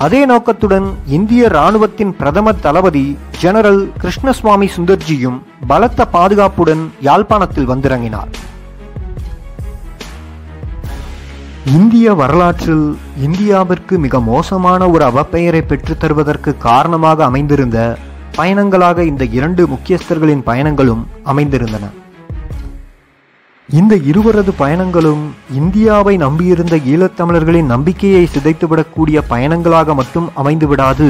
அதே நோக்கத்துடன் இந்திய இராணுவத்தின் பிரதம தளபதி ஜெனரல் கிருஷ்ணசுவாமி சுந்தர்ஜியும் பலத்த பாதுகாப்புடன் யாழ்ப்பாணத்தில் வந்திறங்கினார். இந்திய வரலாற்றில் இந்தியாவிற்கு மிக மோசமான ஒரு அவப்பெயரை பெற்றுத் தருவதற்கு காரணமாக அமைந்திருந்த பயணங்களாக இந்த இரண்டு முக்கியஸ்தர்களின் பயணங்களும் அமைந்திருந்தன. இந்த இருவரது பயணங்களும் இந்தியாவை நம்பியிருந்த ஈழத்தமிழர்களின் நம்பிக்கையை சிதைத்துவிடக்கூடிய பயணங்களாக மட்டும் அமைந்துவிடாது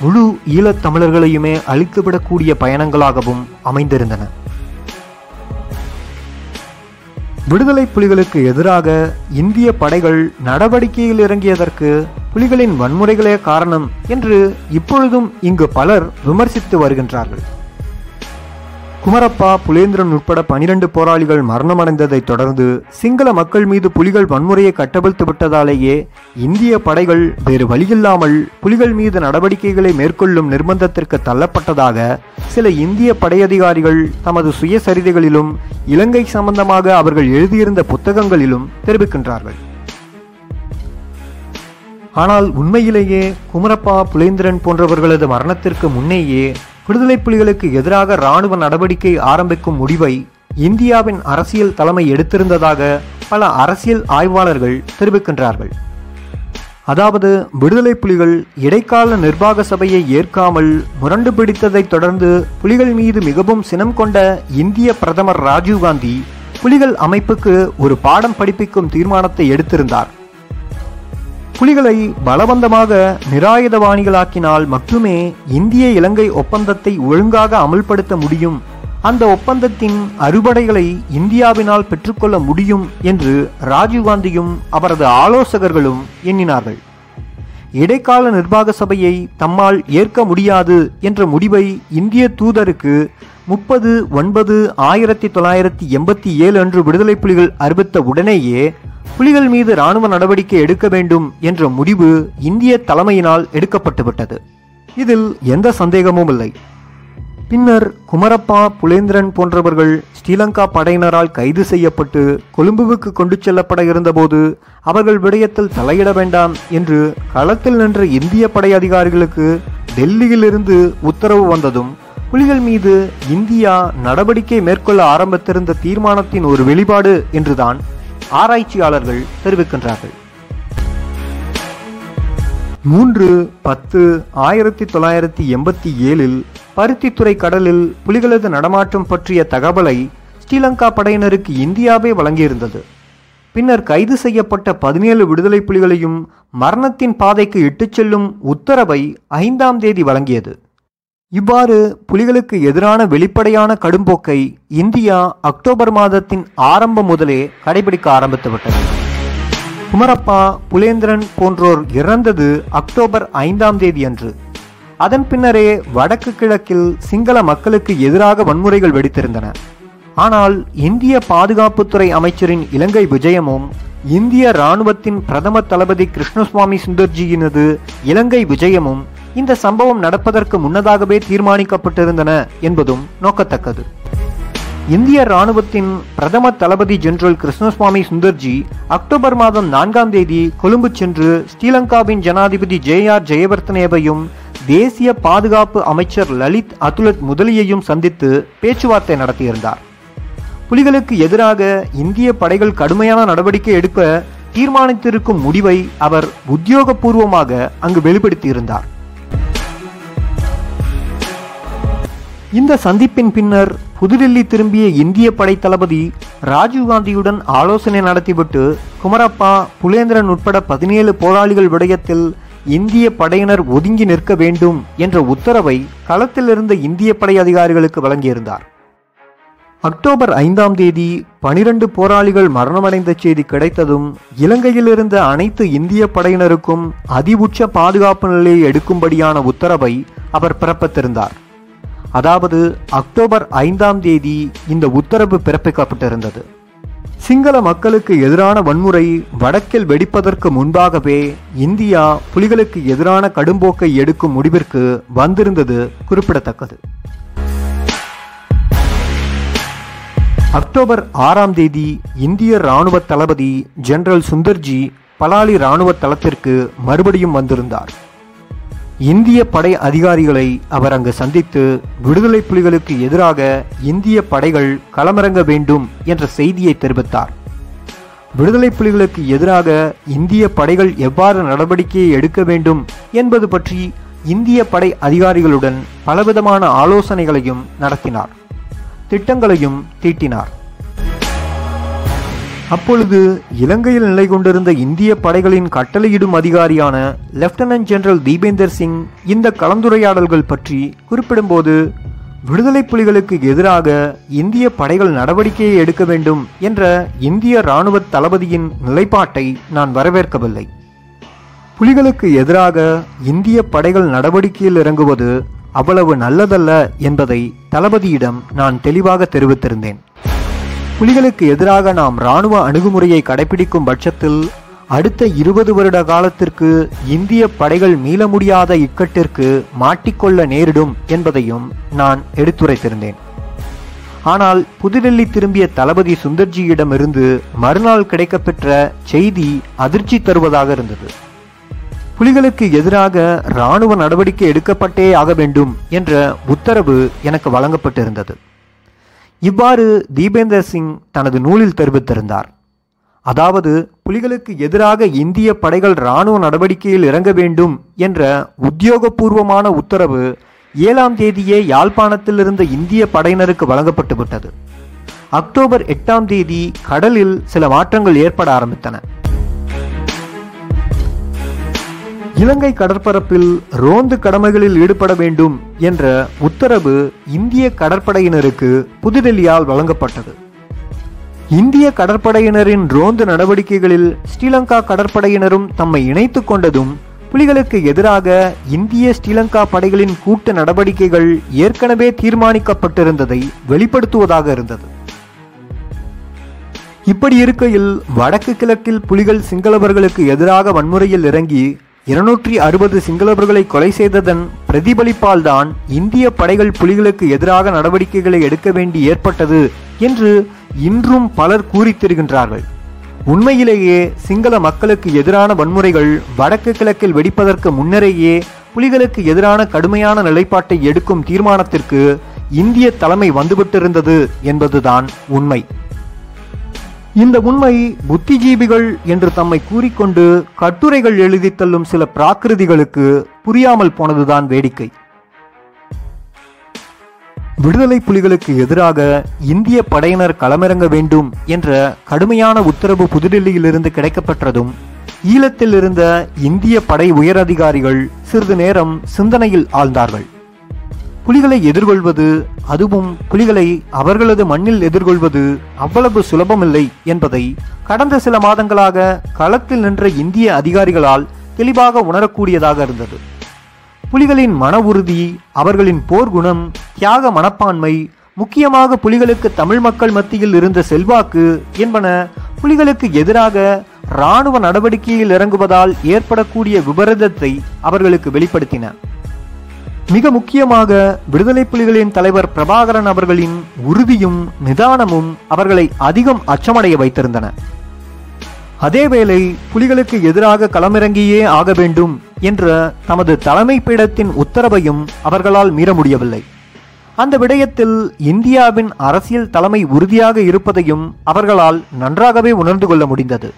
முழு ஈழத்தமிழர்களையுமே அழித்துவிடக்கூடிய பயணங்களாகவும் அமைந்திருந்தன. விடுதலை புலிகளுக்கு எதிராக இந்திய படைகள் நடவடிக்கையில் இறங்கியதற்கு புலிகளின் வன்முறைகளே காரணம் என்று இப்பொழுதும் இங்கு பலர் விமர்சித்து வருகின்றார்கள். குமரப்பா, புலேந்திரன் உட்பட 12 போராளிகள் மரணமடைந்ததை தொடர்ந்து சிங்கள மக்கள் மீது புலிகள் வன்முறையை கட்டவிழ்த்து விட்டதாலேயே இந்திய படைகள் வேறு வழியில்லாமல் புலிகள் மீது நடவடிக்கைகளை மேற்கொள்ளும் நிர்பந்தத்திற்கு தள்ளப்பட்டதாக சில இந்திய படையதிகாரிகள் தமது சுயசரிதைகளிலும் இலங்கை சம்பந்தமாக அவர்கள் எழுதியிருந்த புத்தகங்களிலும் தெரிவிக்கின்றார்கள். ஆனால் உண்மையிலேயே குமரப்பா, புலேந்திரன் போன்றவர்களது மரணத்திற்கு முன்னேயே விடுதலை புலிகளுக்கு எதிராக இராணுவ நடவடிக்கை ஆரம்பிக்கும் முடிவை இந்தியாவின் அரசியல் தலைமை எடுத்திருந்ததாக பல அரசியல் ஆய்வாளர்கள் தெரிவிக்கின்றார்கள். அதாவது விடுதலை புலிகள் இடைக்கால நிர்வாக சபையை ஏற்காமல் முரண்டு பிடித்ததை தொடர்ந்து புலிகள் மீது மிகவும் சினம் கொண்ட இந்திய பிரதமர் ராஜீவ்காந்தி புலிகள் அமைப்புக்கு ஒரு பாடம் படிப்பிக்கும் தீர்மானத்தை எடுத்திருந்தார். புலிகளை பலவந்தமாக நிராயுதவாணிகளாக்கினால் மட்டுமே இந்திய இலங்கை ஒப்பந்தத்தை ஒழுங்காக அமுல்படுத்த முடியும், அந்த ஒப்பந்தத்தின் அறுபடைகளை இந்தியாவினால் பெற்றுக்கொள்ள முடியும் என்று ராஜீவ்காந்தியும் அவரது ஆலோசகர்களும் எண்ணினார்கள். இடைக்கால நிர்வாக சபையை தம்மால் ஏற்க முடியாது என்ற முடிவை இந்திய தூதருக்கு 30/9/1987 அன்று விடுதலை புலிகள் அறிவித்த உடனேயே புலிகள் மீது இராணுவ நடவடிக்கை எடுக்க வேண்டும் என்ற முடிவு இந்திய தலைமையினால் எடுக்கப்பட்டுவிட்டது. இதில் எந்த சந்தேகமும் இல்லை. பின்னர் குமரப்பா, புலேந்திரன் போன்றவர்கள் ஸ்ரீலங்கா படையினரால் கைது செய்யப்பட்டு கொழும்புவுக்கு கொண்டு செல்லப்பட இருந்தபோது அவர்கள் விடயத்தில் தலையிட வேண்டாம் என்று களத்தில் நின்ற இந்திய படை அதிகாரிகளுக்கு டெல்லியிலிருந்து உத்தரவு வந்ததும் புலிகள் மீது இந்தியா நடவடிக்கை மேற்கொள்ள ஆரம்பித்திருந்த தீர்மானத்தின் ஒரு வெளிப்பாடு என்றுதான் ஆராய்ச்சியாளர்கள் தெரிவிக்கின்றார்கள். 3/10/1987 பருத்தித்துறை கடலில் புலிகளது நடமாட்டம் பற்றிய தகவலை ஸ்ரீலங்கா படையினருக்கு இந்தியாவே வழங்கியிருந்தது. பின்னர் கைது செய்யப்பட்ட 17 விடுதலை புலிகளையும் மரணத்தின் பாதைக்கு இட்டுச் செல்லும் உத்தரவை 5ஆம் தேதி வழங்கியது. இவ்வாறு புலிகளுக்கு எதிரான வெளிப்படையான கடும்போக்கை இந்தியா அக்டோபர் மாதத்தின் ஆரம்பம் முதலே கடைபிடிக்க ஆரம்பித்துவிட்டது. குமரப்பா, புலேந்திரன் போன்றோர் இறந்தது அக்டோபர் 5ஆம் தேதி அன்று. அதன் பின்னரே வடக்கு கிழக்கில் சிங்கள மக்களுக்கு எதிராக வன்முறைகள் வெடித்திருந்தன. ஆனால் இந்திய பாதுகாப்புத்துறை அமைச்சரின் இலங்கை விஜயமும் இந்திய இராணுவத்தின் பிரதம தளபதி கிருஷ்ணசுவாமி சுந்தர்ஜியினது இலங்கை விஜயமும் இந்த சம்பவம் நடப்பதற்கு முன்னதாகவே தீர்மானிக்கப்பட்டிருந்தன என்பதும் நோக்கத்தக்கது. இந்திய இராணுவத்தின் பிரதம தளபதி ஜெனரல் கிருஷ்ணசுவாமி சுந்தர்ஜி அக்டோபர் மாதம் 4ஆம் தேதி கொழும்பு சென்று ஸ்ரீலங்காவின் ஜனாதிபதி JR ஜெயவர்தனேவையும் தேசிய பாதுகாப்பு அமைச்சர் லலித் அதுலத் முதலியையும் சந்தித்து பேச்சுவார்த்தை நடத்தியிருந்தார். புலிகளுக்கு எதிராக இந்திய படைகள் கடுமையான நடவடிக்கை எடுக்க தீர்மானித்திருக்கும் முடிவை அவர் உத்தியோகபூர்வமாக அங்கு வெளிப்படுத்தியிருந்தார். இந்த சந்திப்பின் பின்னர் புதுடில்லி திரும்பிய இந்திய படை தளபதி ராஜீவ்காந்தியுடன் ஆலோசனை நடத்திவிட்டு குமரப்பா, புலேந்திரன் உட்பட 17 போராளிகள் விடயத்தில் இந்திய படையினர் ஒதுங்கி நிற்க வேண்டும் என்ற உத்தரவை களத்தில் இருந்த இந்திய படை அதிகாரிகளுக்கு வழங்கியிருந்தார். அக்டோபர் 5ஆம் தேதி 12 போராளிகள் மரணமடைந்த செய்தி கிடைத்ததும் இலங்கையில் இருந்த அனைத்து இந்திய படையினருக்கும் அதிஉச்ச பாதுகாப்பு நிலையை எடுக்கும்படியான உத்தரவை அவர் பிறப்பித்திருந்தார். அதாவது அக்டோபர் 5ஆம் தேதி இந்த உத்தரவு பிறப்பிக்கப்பட்டிருந்தது. சிங்கள மக்களுக்கு எதிரான வன்முறை வடக்கில் வெடிப்பதற்கு முன்பாகவே இந்தியா புலிகளுக்கு எதிரான கடும்போக்கை எடுக்கும் முடிவிற்கு வந்திருந்தது குறிப்பிடத்தக்கது. அக்டோபர் 6ஆம் தேதி இந்திய இராணுவ தளபதி ஜெனரல் சுந்தர்ஜி பலாலி இராணுவ தளத்திற்கு மறுபடியும் வந்திருந்தார். இந்திய படை அதிகாரிகளை அவர் அங்கு சந்தித்து விடுதலை புலிகளுக்கு எதிராக இந்திய படைகள் களமிறங்க வேண்டும் என்ற செய்தியை தெரிவித்தார். விடுதலை புலிகளுக்கு எதிராக இந்திய படைகள் எவ்வாறு நடவடிக்கையை எடுக்க வேண்டும் என்பது பற்றி இந்திய படை அதிகாரிகளுடன் பலவிதமான ஆலோசனைகளையும் நடத்தினார், திட்டங்களையும் தீட்டினார். அப்பொழுது இலங்கையில் நிலை கொண்டிருந்த இந்திய படைகளின் கட்டளையிடும் அதிகாரியான லெப்டினன்ட் ஜெனரல் தீபேந்தர் சிங் இந்த கலந்துரையாடல்கள் பற்றி குறிப்பிடும்போது விடுதலை புலிகளுக்கு எதிராக இந்திய படைகள் நடவடிக்கையை எடுக்க வேண்டும் என்ற இந்திய இராணுவ தளபதியின் நிலைப்பாட்டை நான் வரவேற்கவில்லை. புலிகளுக்கு எதிராக இந்திய படைகள் நடவடிக்கையில் இறங்குவது அவ்வளவு நல்லதல்ல என்பதை தளபதியிடம் நான் தெளிவாக தெரிவித்திருந்தேன். புலிகளுக்கு எதிராக நாம் இராணுவ அணுகுமுறையை கடைபிடிக்கும் பட்சத்தில் அடுத்த 20 வருட காலத்திற்கு இந்திய படைகள் மீள முடியாத இக்கட்டிற்கு மாட்டிக்கொள்ள நேரிடும் என்பதையும் நான் எடுத்துரைத்திருந்தேன். ஆனால் புதுடெல்லி திரும்பிய தளபதி சுந்தர்ஜியிடமிருந்து மறுநாள் கிடைக்கப்பெற்ற செய்தி அதிர்ச்சி தருவதாக இருந்தது. புலிகளுக்கு எதிராக இராணுவ நடவடிக்கை எடுக்கப்பட்டே ஆக வேண்டும் என்ற உத்தரவு எனக்கு வழங்கப்பட்டிருந்தது. இவ்வாறு தீபேந்தர் சிங் தனது நூலில் தெரிவித்திருந்தார். அதாவது புலிகளுக்கு எதிராக இந்திய படைகள் இராணுவ நடவடிக்கையில் இறங்க வேண்டும் என்ற உத்தியோகபூர்வமான உத்தரவு 7ஆம் தேதியே யாழ்ப்பாணத்தில் இருந்த இந்திய படையினருக்கு வழங்கப்பட்டு விட்டது. அக்டோபர் 8ஆம் தேதி கடலில் சில மாற்றங்கள் ஏற்பட ஆரம்பித்தன. இலங்கை கடற்பரப்பில் ரோந்து கடமைகளில் ஈடுபட வேண்டும் என்ற உத்தரவு இந்திய கடற்படையினருக்கு புதுடெல்லியால் வழங்கப்பட்டது. இந்திய கடற்படையினரின் ரோந்து நடவடிக்கைகளில் ஸ்ரீலங்கா கடற்படையினரும் தம்மை இணைத்து கொண்டதும் புலிகளுக்கு எதிராக இந்திய ஸ்ரீலங்கா படைகளின் கூட்டு நடவடிக்கைகள் ஏற்கனவே தீர்மானிக்கப்பட்டிருந்ததை வெளிப்படுத்துவதாக இருந்தது. இப்படி இருக்கையில் வடக்கு கிழக்கில் புலிகள் சிங்களவர்களுக்கு எதிராக வன்முறையில் இறங்கி 260 சிங்களவர்களை கொலை செய்ததன் பிரதிபலிப்பால்தான் இந்திய படைகள் புலிகளுக்கு எதிராக நடவடிக்கைகளை எடுக்க வேண்டி ஏற்பட்டது என்று இன்றும் பலர் கூறித்திருக்கின்றார்கள். உண்மையிலேயே சிங்கள மக்களுக்கு எதிரான வன்முறைகள் வடக்கு கிழக்கில் வெடிப்பதற்கு முன்னரேயே புலிகளுக்கு எதிரான கடுமையான நிலைப்பாட்டை எடுக்கும் தீர்மானத்திற்கு இந்திய தலைமை வந்துவிட்டிருந்தது என்பதுதான் உண்மை. இந்த உண்மை புத்திஜீவிகள் என்று தம்மை கூறிக்கொண்டு கட்டுரைகள் எழுதி தள்ளும் சில பிராகிருதிகளுக்கு புரியாமல் போனதுதான் வேடிக்கை. விடுதலை புலிகளுக்கு எதிராக இந்திய படையினர் களமிறங்க வேண்டும் என்ற கடுமையான உத்தரவு புதுடெல்லியிலிருந்து கிடைக்கப்பெற்றதும் ஈழத்தில் இருந்த இந்திய படை உயரதிகாரிகள் சிறிது நேரம் சிந்தனையில் ஆழ்ந்தார்கள். புலிகளை எதிர்கொள்வது, அதுவும் புலிகளை அவர்களது மண்ணில் எதிர்கொள்வது அவ்வளவு சுலபமில்லை என்பதை கடந்த சில மாதங்களாக களத்தில் நின்ற இந்திய அதிகாரிகளால் தெளிவாக உணரக்கூடியதாக இருந்தது. புலிகளின் மன உறுதி, அவர்களின் போர்க்குணம், தியாக மனப்பான்மை, முக்கியமாக புலிகளுக்கு தமிழ் மக்கள் மத்தியில் இருந்த செல்வாக்கு என்பன புலிகளுக்கு எதிராக இராணுவ நடவடிக்கையில் இறங்குவதால் ஏற்படக்கூடிய விபரீதத்தை அவர்களுக்கு வெளிப்படுத்தின. மிக முக்கியமாக விடுதலை புலிகளின் தலைவர் பிரபாகரன் அவர்களின் உறுதியும் நிதானமும் அவர்களை அதிகம் அச்சமடைய வைத்திருந்தன. அதேவேளை புலிகளுக்கு எதிராக களமிறங்கியே ஆக வேண்டும் என்ற தமது தலைமை பீடத்தின் உத்தரவையும் அவர்களால் மீற முடியவில்லை. அந்த விடயத்தில் இந்தியாவின் அரசியல் தலைமை உறுதியாக இருப்பதையும் அவர்களால் நன்றாகவே உணர்ந்து கொள்ள முடிந்தது.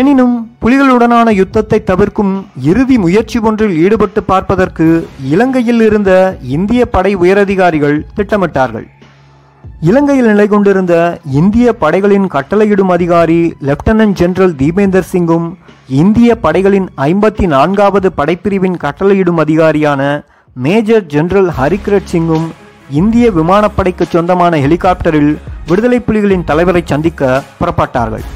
எனினும் புலிகளுடனான யுத்தத்தை தவிர்க்கும் இறுதி முயற்சி ஒன்றில் ஈடுபட்டு பார்ப்பதற்கு இலங்கையில் இருந்த இந்திய படை உயரதிகாரிகள் திட்டமிட்டார்கள். இலங்கையில் நிலை கொண்டிருந்த இந்திய படைகளின் கட்டளையிடும் அதிகாரி லெப்டினன்ட் ஜெனரல் தீபேந்தர் சிங்கும் இந்திய படைகளின் 54வது படைப்பிரிவின் கட்டளையிடும் அதிகாரியான மேஜர் ஜெனரல் ஹரிகிரட் சிங்கும் இந்திய விமானப்படைக்கு சொந்தமான ஹெலிகாப்டரில் விடுதலை புலிகளின் தலைவரை சந்திக்க புறப்பட்டார்கள்.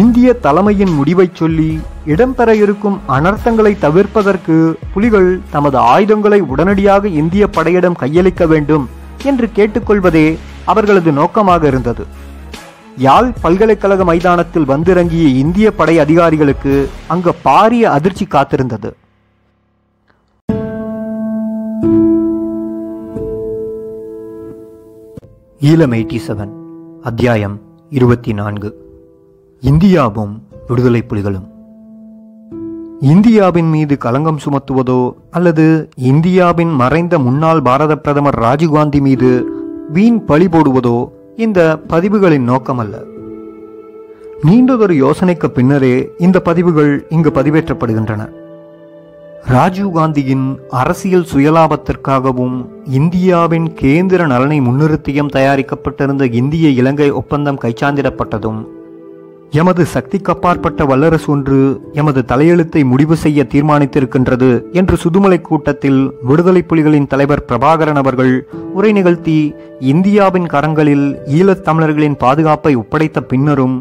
இந்திய தலைமையின் முடிவை சொல்லி இடம்பெற இருக்கும் அனர்த்தங்களை தவிர்ப்பதற்கு புலிகள் தமது ஆயுதங்களை உடனடியாக இந்திய படையிடம் கையளிக்க வேண்டும் என்று கேட்டுக்கொள்வதே அவர்களது நோக்கமாக இருந்தது. யாழ் பல்கலைக்கழக மைதானத்தில் வந்திறங்கிய இந்திய படை அதிகாரிகளுக்கு அங்கு பாரிய அதிர்ச்சி காத்திருந்தது. ஈழம் 87 அத்தியாயம் 24. இந்தியாவும் விடுதலை புலிகளும். இந்தியாவின் மீது களங்கம் சுமத்துவதோ அல்லது இந்தியாவின் மறைந்த முன்னாள் பாரத பிரதமர் ராஜீவ்காந்தி மீது வீண் பழி போடுவதோ இந்த பதிவுகளின் நோக்கமல்ல. நீண்டதொரு யோசனைக்கு பின்னரே இந்த பதிவுகள் இங்கு பதிவேற்றப்படுகின்றன. ராஜீவ்காந்தியின் அரசியல் சுயலாபத்திற்காகவும் இந்தியாவின் கேந்திர நலனை முன்னிறுத்தியும் தயாரிக்கப்பட்டிருந்த இந்திய இலங்கை ஒப்பந்தம் கைச்சாந்திடப்பட்டதும் எமது சக்திக்கப்பாற்பட்ட வல்லரசு ஒன்று எமது தலையெழுத்தை முடிவு செய்ய தீர்மானித்திருக்கின்றது என்று சுதுமலை கூட்டத்தில் விடுதலை புலிகளின் தலைவர் பிரபாகரன் அவர்கள் உரை நிகழ்த்தி இந்தியாவின் கரங்களில் ஈழத் தமிழர்களின் பாதுகாப்பை ஒப்படைத்த பின்னரும்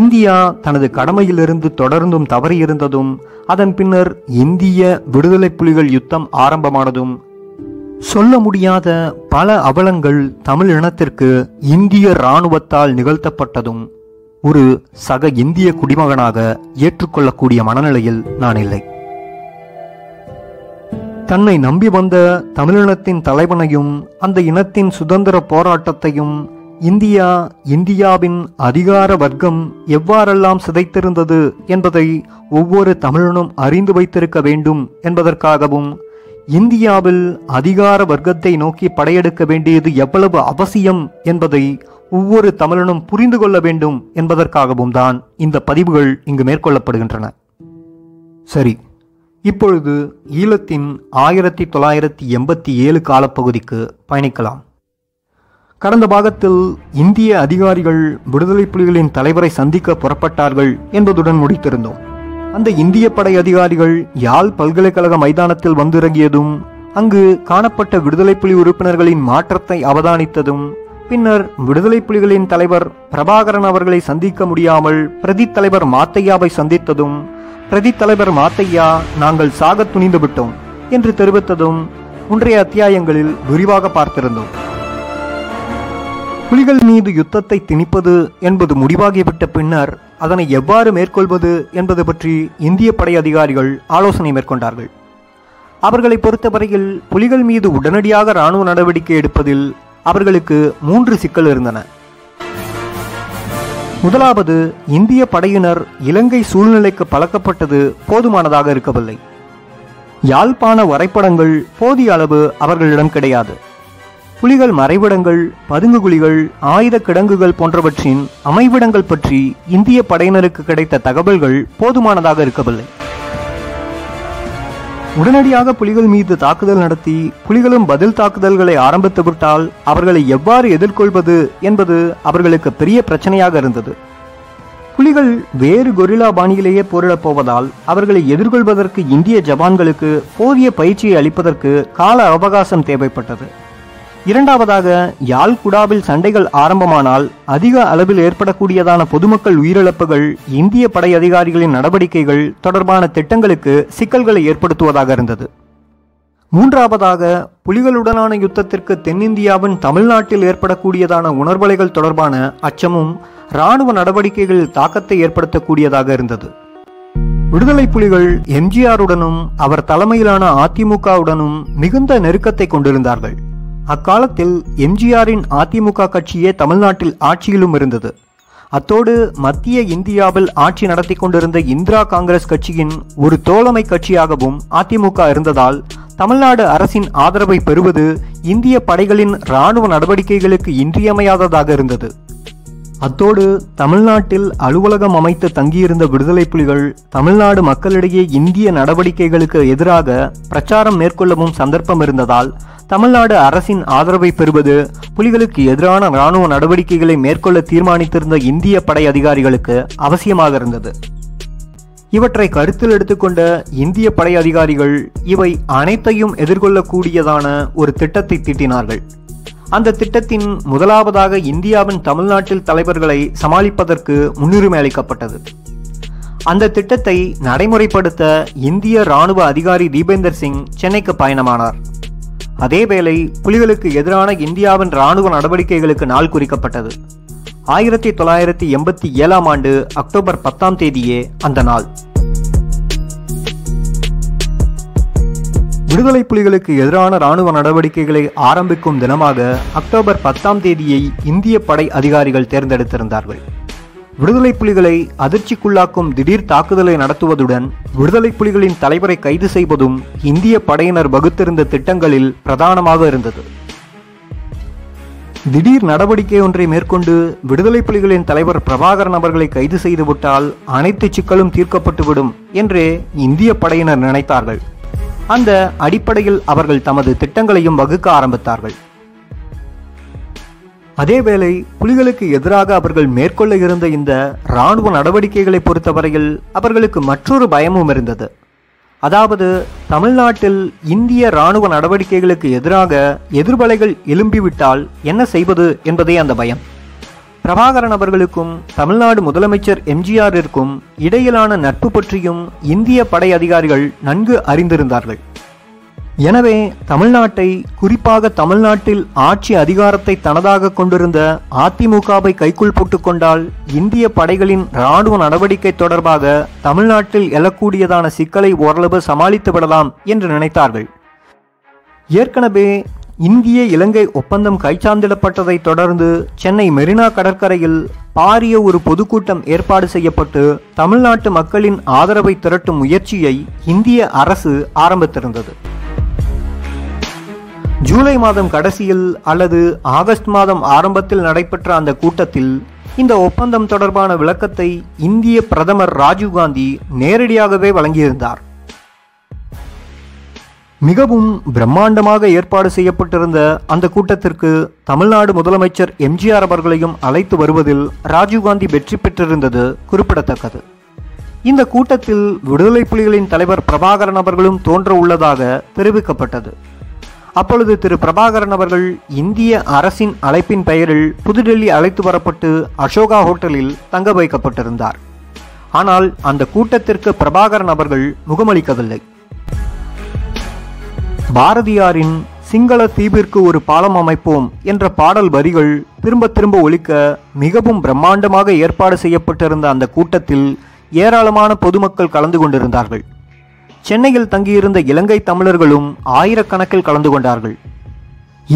இந்தியா தனது கடமையிலிருந்து தொடர்ந்தும் தவறியிருந்ததும் அதன் பின்னர் இந்திய விடுதலை புலிகள் யுத்தம் ஆரம்பமானதும் சொல்ல முடியாத பல அவலங்கள் தமிழ் இனத்திற்கு இந்திய இராணுவத்தால் நிகழ்த்தப்பட்டதும் ஒரு சக இந்திய குடிமகனாக ஏற்றுக்கொள்ளக்கூடிய மனநிலையில் நான் இல்லை. தன்னை நம்பி வந்த தமிழினத்தின் தலைவனையும் அந்த இனத்தின் சுதந்திர போராட்டத்தையும் இந்தியாவின் அதிகார வர்க்கம் எவ்வாறெல்லாம் சிதைத்திருந்தது என்பதை ஒவ்வொரு தமிழனும் அறிந்து வைத்திருக்க வேண்டும் என்பதற்காகவும் இந்தியாவில் அதிகார வர்க்கத்தை நோக்கி படையெடுக்க வேண்டியது எவ்வளவு அவசியம் என்பதை ஒவ்வொரு தமிழனும் புரிந்து கொள்ள வேண்டும் என்பதற்காகவும் தான் இந்த பதிவுகள் இங்கு மேற்கொள்ளப்படுகின்றன. சரி, இப்பொழுது ஈழத்தின் 1987 காலப்பகுதிக்கு பயணிக்கலாம். கடந்த பாகத்தில் இந்திய அதிகாரிகள் விடுதலை புலிகளின் தலைவரை சந்திக்க புறப்பட்டார்கள் என்பதுடன் முடித்திருந்தோம். அந்த இந்திய படை அதிகாரிகள் யாழ் பல்கலைக்கழக மைதானத்தில் வந்திறங்கியதும் அங்கு காணப்பட்ட விடுதலை புலி உறுப்பினர்களின் மாற்றத்தை அவதானித்ததும் பின்னர் விடுதலை புலிகளின் தலைவர் பிரபாகரன் அவர்களை சந்திக்க முடியாமல் பிரதி தலைவர் மாத்தையாவை சந்தித்ததும் பிரதி தலைவர் மாத்தையா நாங்கள் சாக துணிந்து விட்டோம் என்று தெரிவித்ததும் முன்றைய அத்தியாயங்களில் விரிவாக பார்த்திருந்தோம். புலிகள் மீது யுத்தத்தை திணிப்பது என்பது முடிவாகிவிட்ட பின்னர் அதனை எவ்வாறு மேற்கொள்வது என்பது பற்றி இந்திய படை அதிகாரிகள் ஆலோசனை மேற்கொண்டார்கள். அவர்களை பொறுத்தவரையில் புலிகள் மீது உடனடியாக இராணுவ நடவடிக்கை எடுப்பதில் அவர்களுக்கு 3 சிக்கல் இருந்தன. முதலாவது, இந்திய படையினர் இலங்கை சூழ்நிலைக்கு பழக்கப்பட்டது போதுமானதாக இருக்கவில்லை. யாழ்ப்பாண வரைபடங்கள் போதிய அளவு அவர்களிடம் கிடையாது. புலிகள் மறைவிடங்கள், பதுங்கு குழிகள், ஆயுத கிடங்குகள் போன்றவற்றின் அமைவிடங்கள் பற்றி இந்திய படையினருக்கு கிடைத்த தகவல்கள் போதுமானதாக இருக்கவில்லை. உடனடியாக புலிகள் மீது தாக்குதல் நடத்தி புலிகளும் பதில் தாக்குதல்களை ஆரம்பித்துவிட்டால் அவர்களை எவ்வாறு எதிர்கொள்வது என்பது அவர்களுக்கு பெரிய பிரச்சனையாக இருந்தது. புலிகள் வேறு கொரில்லா பாணியிலேயே போரிடப் போவதால் அவர்களை எதிர்கொள்வதற்கு இந்திய ஜவான்களுக்கு போதிய பயிற்சியை அளிப்பதற்கு கால அவகாசம் தேவைப்பட்டது. இரண்டாவதாக, யாழ்குடாவில் சண்டைகள் ஆரம்பமானால் அதிக அளவில் ஏற்படக்கூடியதான பொதுமக்கள் உயிரிழப்புகள் இந்திய படை அதிகாரிகளின் நடவடிக்கைகள் தொடர்பான திட்டங்களுக்கு சிக்கல்களை ஏற்படுத்துவதாக இருந்தது. மூன்றாவதாக, புலிகளுடனான யுத்தத்திற்கு தென்னிந்தியாவின் தமிழ்நாட்டில் ஏற்படக்கூடியதான உணர்வலைகள் தொடர்பான அச்சமும் இராணுவ நடவடிக்கைகளில் தாக்கத்தை ஏற்படுத்தக்கூடியதாக இருந்தது. விடுதலை புலிகள் எம்ஜிஆருடனும் அவர் தலைமையிலான அதிமுகவுடனும் மிகுந்த நெருக்கத்தை கொண்டிருந்தார்கள். அக்காலத்தில் எம்ஜிஆரின் அதிமுக கட்சியே தமிழ்நாட்டில் ஆட்சியிலும் இருந்தது. அத்தோடு மத்திய இந்தியாவில் ஆட்சி நடத்தி கொண்டிருந்த இந்திரா காங்கிரஸ் கட்சியின் ஒரு தோழமை கட்சியாகவும் அதிமுக இருந்ததால் தமிழ்நாடு அரசின் ஆதரவை பெறுவது இந்திய படைகளின் இராணுவ நடவடிக்கைகளுக்கு இன்றியமையாததாக இருந்தது. அத்தோடு தமிழ்நாட்டில் அலுவலகம் அமைத்து தங்கியிருந்த விடுதலை புலிகள் தமிழ்நாடு மக்களிடையே இந்திய நடவடிக்கைகளுக்கு எதிராக பிரச்சாரம் மேற்கொள்ளவும் சந்தர்ப்பம் இருந்ததால் தமிழ்நாடு அரசின் ஆதரவை பெறுவது புலிகளுக்கு எதிரான இராணுவ நடவடிக்கைகளை மேற்கொள்ள தீர்மானித்திருந்த இந்திய படை அதிகாரிகளுக்கு அவசியமாக இருந்தது. இவற்றை கருத்தில் எடுத்துக்கொண்ட இந்திய படை அதிகாரிகள் இவை அனைத்தையும் எதிர்கொள்ளக்கூடியதான ஒரு திட்டத்தை தீட்டினார்கள். அந்த திட்டத்தின் முதலாவதாக இந்தியாவின் தமிழ்நாட்டில் தலைவர்களை சமாளிப்பதற்கு முன்னுரிமை அளிக்கப்பட்டது. அந்த திட்டத்தை நடைமுறைப்படுத்த இந்திய இராணுவ அதிகாரி தீபேந்தர் சிங் சென்னைக்கு பயணமானார். அதேவேளை புலிகளுக்கு எதிரான இந்தியாவின் இராணுவ நடவடிக்கைகளுக்கு நாள் குறிக்கப்பட்டது. 1987 அக்டோபர் 10 தேதியே அந்த நாள். விடுதலை புலிகளுக்கு எதிரான இராணுவ நடவடிக்கைகளை ஆரம்பிக்கும் தினமாக அக்டோபர் 10 தேதியை இந்திய படை அதிகாரிகள் தேர்ந்தெடுத்திருந்தார்கள். விடுதலை புலிகளை அதிர்ச்சிக்குள்ளாக்கும் திடீர் தாக்குதலை நடத்துவதுடன் விடுதலை புலிகளின் தலைவரை கைது செய்வதும் இந்திய படையினர் வகுத்திருந்த திட்டங்களில் பிரதானமாக இருந்தது. திடீர் நடவடிக்கை ஒன்றை மேற்கொண்டு விடுதலை புலிகளின் தலைவர் பிரபாகரன் அவர்களை கைது செய்துவிட்டால் அனைத்து சிக்கலும் தீர்க்கப்பட்டுவிடும் என்றே இந்திய படையினர் நினைத்தார்கள். அந்த அடிப்படையில் அவர்கள் தமது திட்டங்களையும் வகுக்க ஆரம்பித்தார்கள். அதேவேளை புலிகளுக்கு எதிராக அவர்கள் மேற்கொள்ள இருந்த இந்த இராணுவ நடவடிக்கைகளை பொறுத்தவரையில் அவர்களுக்கு மற்றொரு பயமும் இருந்தது. அதாவது, தமிழ்நாட்டில் இந்திய இராணுவ நடவடிக்கைகளுக்கு எதிராக எதிர்வலைகள் எழும்பிவிட்டால் என்ன செய்வது என்பதே அந்த பயம். பிரபாகரன் அவர்களுக்கும் தமிழ்நாடு முதலமைச்சர் எம்ஜிஆரிற்கும் இடையிலான நட்பு பற்றியும் இந்திய படை அதிகாரிகள் நன்கு அறிந்திருந்தார்கள். எனவே தமிழ்நாட்டை, குறிப்பாக தமிழ்நாட்டில் ஆட்சி அதிகாரத்தை தனதாக கொண்டிருந்த அதிமுகவை கைக்குள் போட்டுக்கொண்டால் இந்திய படைகளின் இராணுவ நடவடிக்கை தொடர்பாக தமிழ்நாட்டில் எழக்கூடியதான சிக்கலை ஓரளவு சமாளித்து விடலாம் என்று நினைத்தார்கள். ஏற்கனவே இந்திய இலங்கை ஒப்பந்தம் கைச்சார்ந்திடப்பட்டதை தொடர்ந்து சென்னை மெரினா கடற்கரையில் பாரிய ஒரு பொதுக்கூட்டம் ஏற்பாடு செய்யப்பட்டு தமிழ்நாட்டு மக்களின் ஆதரவை திரட்டும் முயற்சியை இந்திய அரசு ஆரம்பித்திருந்தது. ஜூலை மாதம் கடைசியில் அல்லது ஆகஸ்ட் மாதம் ஆரம்பத்தில் நடைபெற்ற அந்த கூட்டத்தில் இந்த ஒப்பந்தம் தொடர்பான விளக்கத்தை இந்திய பிரதமர் ராஜீவ்காந்தி நேரடியாகவே வழங்கியிருந்தார். மிகவும் பிரம்மாண்டமாக ஏற்பாடு செய்யப்பட்டிருந்த அந்த கூட்டத்திற்கு தமிழ்நாடு முதலமைச்சர் எம்ஜிஆர் அவர்களையும் அழைத்து வருவதில் ராஜீவ்காந்தி வெற்றி பெற்றிருந்தது குறிப்பிடத்தக்கது. இந்த கூட்டத்தில் விடுதலை புலிகளின் தலைவர் பிரபாகரன் அவர்களும் தோன்ற உள்ளதாக தெரிவிக்கப்பட்டது. அப்பொழுது திரு பிரபாகரன் அவர்கள் இந்திய அரசின் அழைப்பின் பெயரில் புதுடெல்லி அழைத்து வரப்பட்டு அசோகா ஹோட்டலில் தங்க வைக்கப்பட்டிருந்தார். ஆனால் அந்த கூட்டத்திற்கு பிரபாகரன் அவர்கள் முகமளிக்கவில்லை. பாரதியாரின் "சிங்கள தீவிற்கு ஒரு பாலம் அமைப்போம்" என்ற பாடல் வரிகள் திரும்ப திரும்ப ஒலிக்க மிகவும் பிரம்மாண்டமாக ஏற்பாடு செய்யப்பட்டிருந்த அந்த கூட்டத்தில் ஏராளமான பொதுமக்கள் கலந்து கொண்டிருந்தார்கள். சென்னையில் தங்கியிருந்த இலங்கை தமிழர்களும் ஆயிரக்கணக்கில் கலந்து கொண்டார்கள்.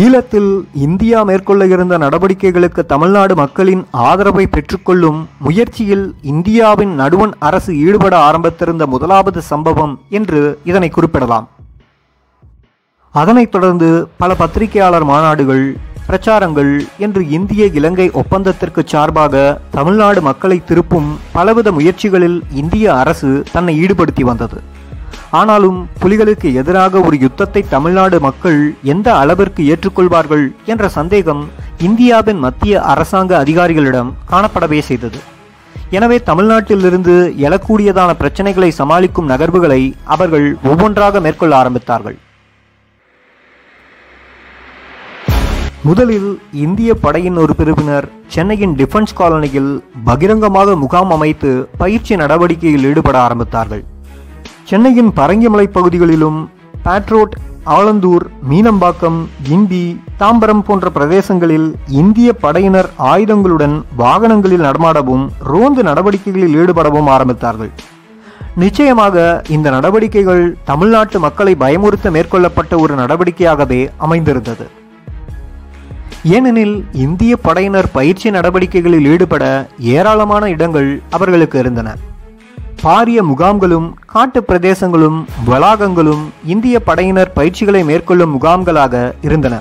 ஈழத்தில் இந்தியா மேற்கொள்ள இருந்த நடவடிக்கைகளுக்கு தமிழ்நாடு மக்களின் ஆதரவை பெற்றுக்கொள்ளும் முயற்சியில் இந்தியாவின் நடுவண் அரசு ஈடுபட ஆரம்பித்திருந்த முதலாவது சம்பவம் என்று இதனை குறிப்பிடலாம். அதனைத் தொடர்ந்து பல பத்திரிகையாளர் மாநாடுகள், பிரச்சாரங்கள் என்று இந்திய இலங்கை ஒப்பந்தத்திற்கு சார்பாக தமிழ்நாடு மக்களை திருப்பும் பலவித முயற்சிகளில் இந்திய அரசு தன்னை ஈடுபடுத்தி வந்தது. ஆனாலும் புலிகளுக்கு எதிராக ஒரு யுத்தத்தை தமிழ்நாடு மக்கள் எந்த அளவிற்கு ஏற்றுக்கொள்வார்கள் என்ற சந்தேகம் இந்தியாவின் மத்திய அரசாங்க அதிகாரிகளிடம் காணப்படவே செய்தது. எனவே தமிழ்நாட்டிலிருந்து எழக்கூடியதான பிரச்சனைகளை சமாளிக்கும் நகர்வுகளை அவர்கள் ஒவ்வொன்றாக மேற்கொள்ள ஆரம்பித்தார்கள். முதலில் இந்திய படையின் ஒரு பிரிவினர் சென்னையின் டிஃபென்ஸ் காலனியில் பகிரங்கமாக முகாம் அமைத்து பயிற்சி நடவடிக்கையில் ஈடுபட ஆரம்பித்தார்கள். சென்னையின் பரங்கிமலை பகுதிகளிலும் பேட்ரோட், ஆலந்தூர், மீனம்பாக்கம், கிண்டி, தாம்பரம் போன்ற பிரதேசங்களில் இந்திய படையினர் ஆயுதங்களுடன் வாகனங்களில் நடமாடவும் ரோந்து நடவடிக்கைகளில் ஈடுபடவும் ஆரம்பித்தார்கள். நிச்சயமாக இந்த நடவடிக்கைகள் தமிழ்நாட்டு மக்களை பயமுறுத்த மேற்கொள்ளப்பட்ட ஒரு நடவடிக்கையாகவே அமைந்திருந்தது. ஏனெனில் இந்திய படையினர் பயிற்சி நடவடிக்கைகளில் ஈடுபட ஏராளமான இடங்கள் அவர்களுக்கு இருந்தன. பாரிய முகாம்களும் காட்டு பிரதேசங்களும் வளாகங்களும் இந்திய படையினர் பயிற்சிகளை மேற்கொள்ளும் முகாம்களாக இருந்தன.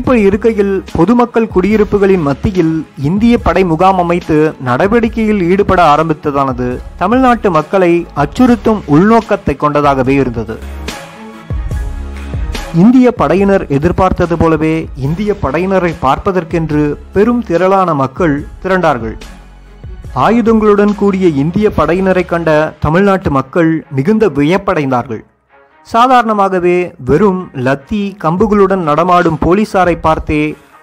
இப்படி இருக்கையில் பொதுமக்கள் குடியிருப்புகளின் மத்தியில் இந்திய படை முகாம் அமைத்து நடவடிக்கையில் ஈடுபட ஆரம்பித்ததானது தமிழ்நாட்டு மக்களை அச்சுறுத்தும் உள்நோக்கத்தை கொண்டதாகவே இருந்தது. இந்திய படையினர் எதிர்பார்த்தது போலவே இந்திய படையினரை பார்ப்பதற்கென்று பெரும் திரளான மக்கள் திரண்டார்கள். ஆயுதங்களுடன் கூடிய இந்திய படையினரை கண்ட தமிழ்நாட்டு மக்கள் மிகுந்த வியப்படைந்தார்கள். சாதாரணமாகவே வெறும் லத்தி, கம்புகளுடன் நடமாடும் போலீசாரை பார்த்தே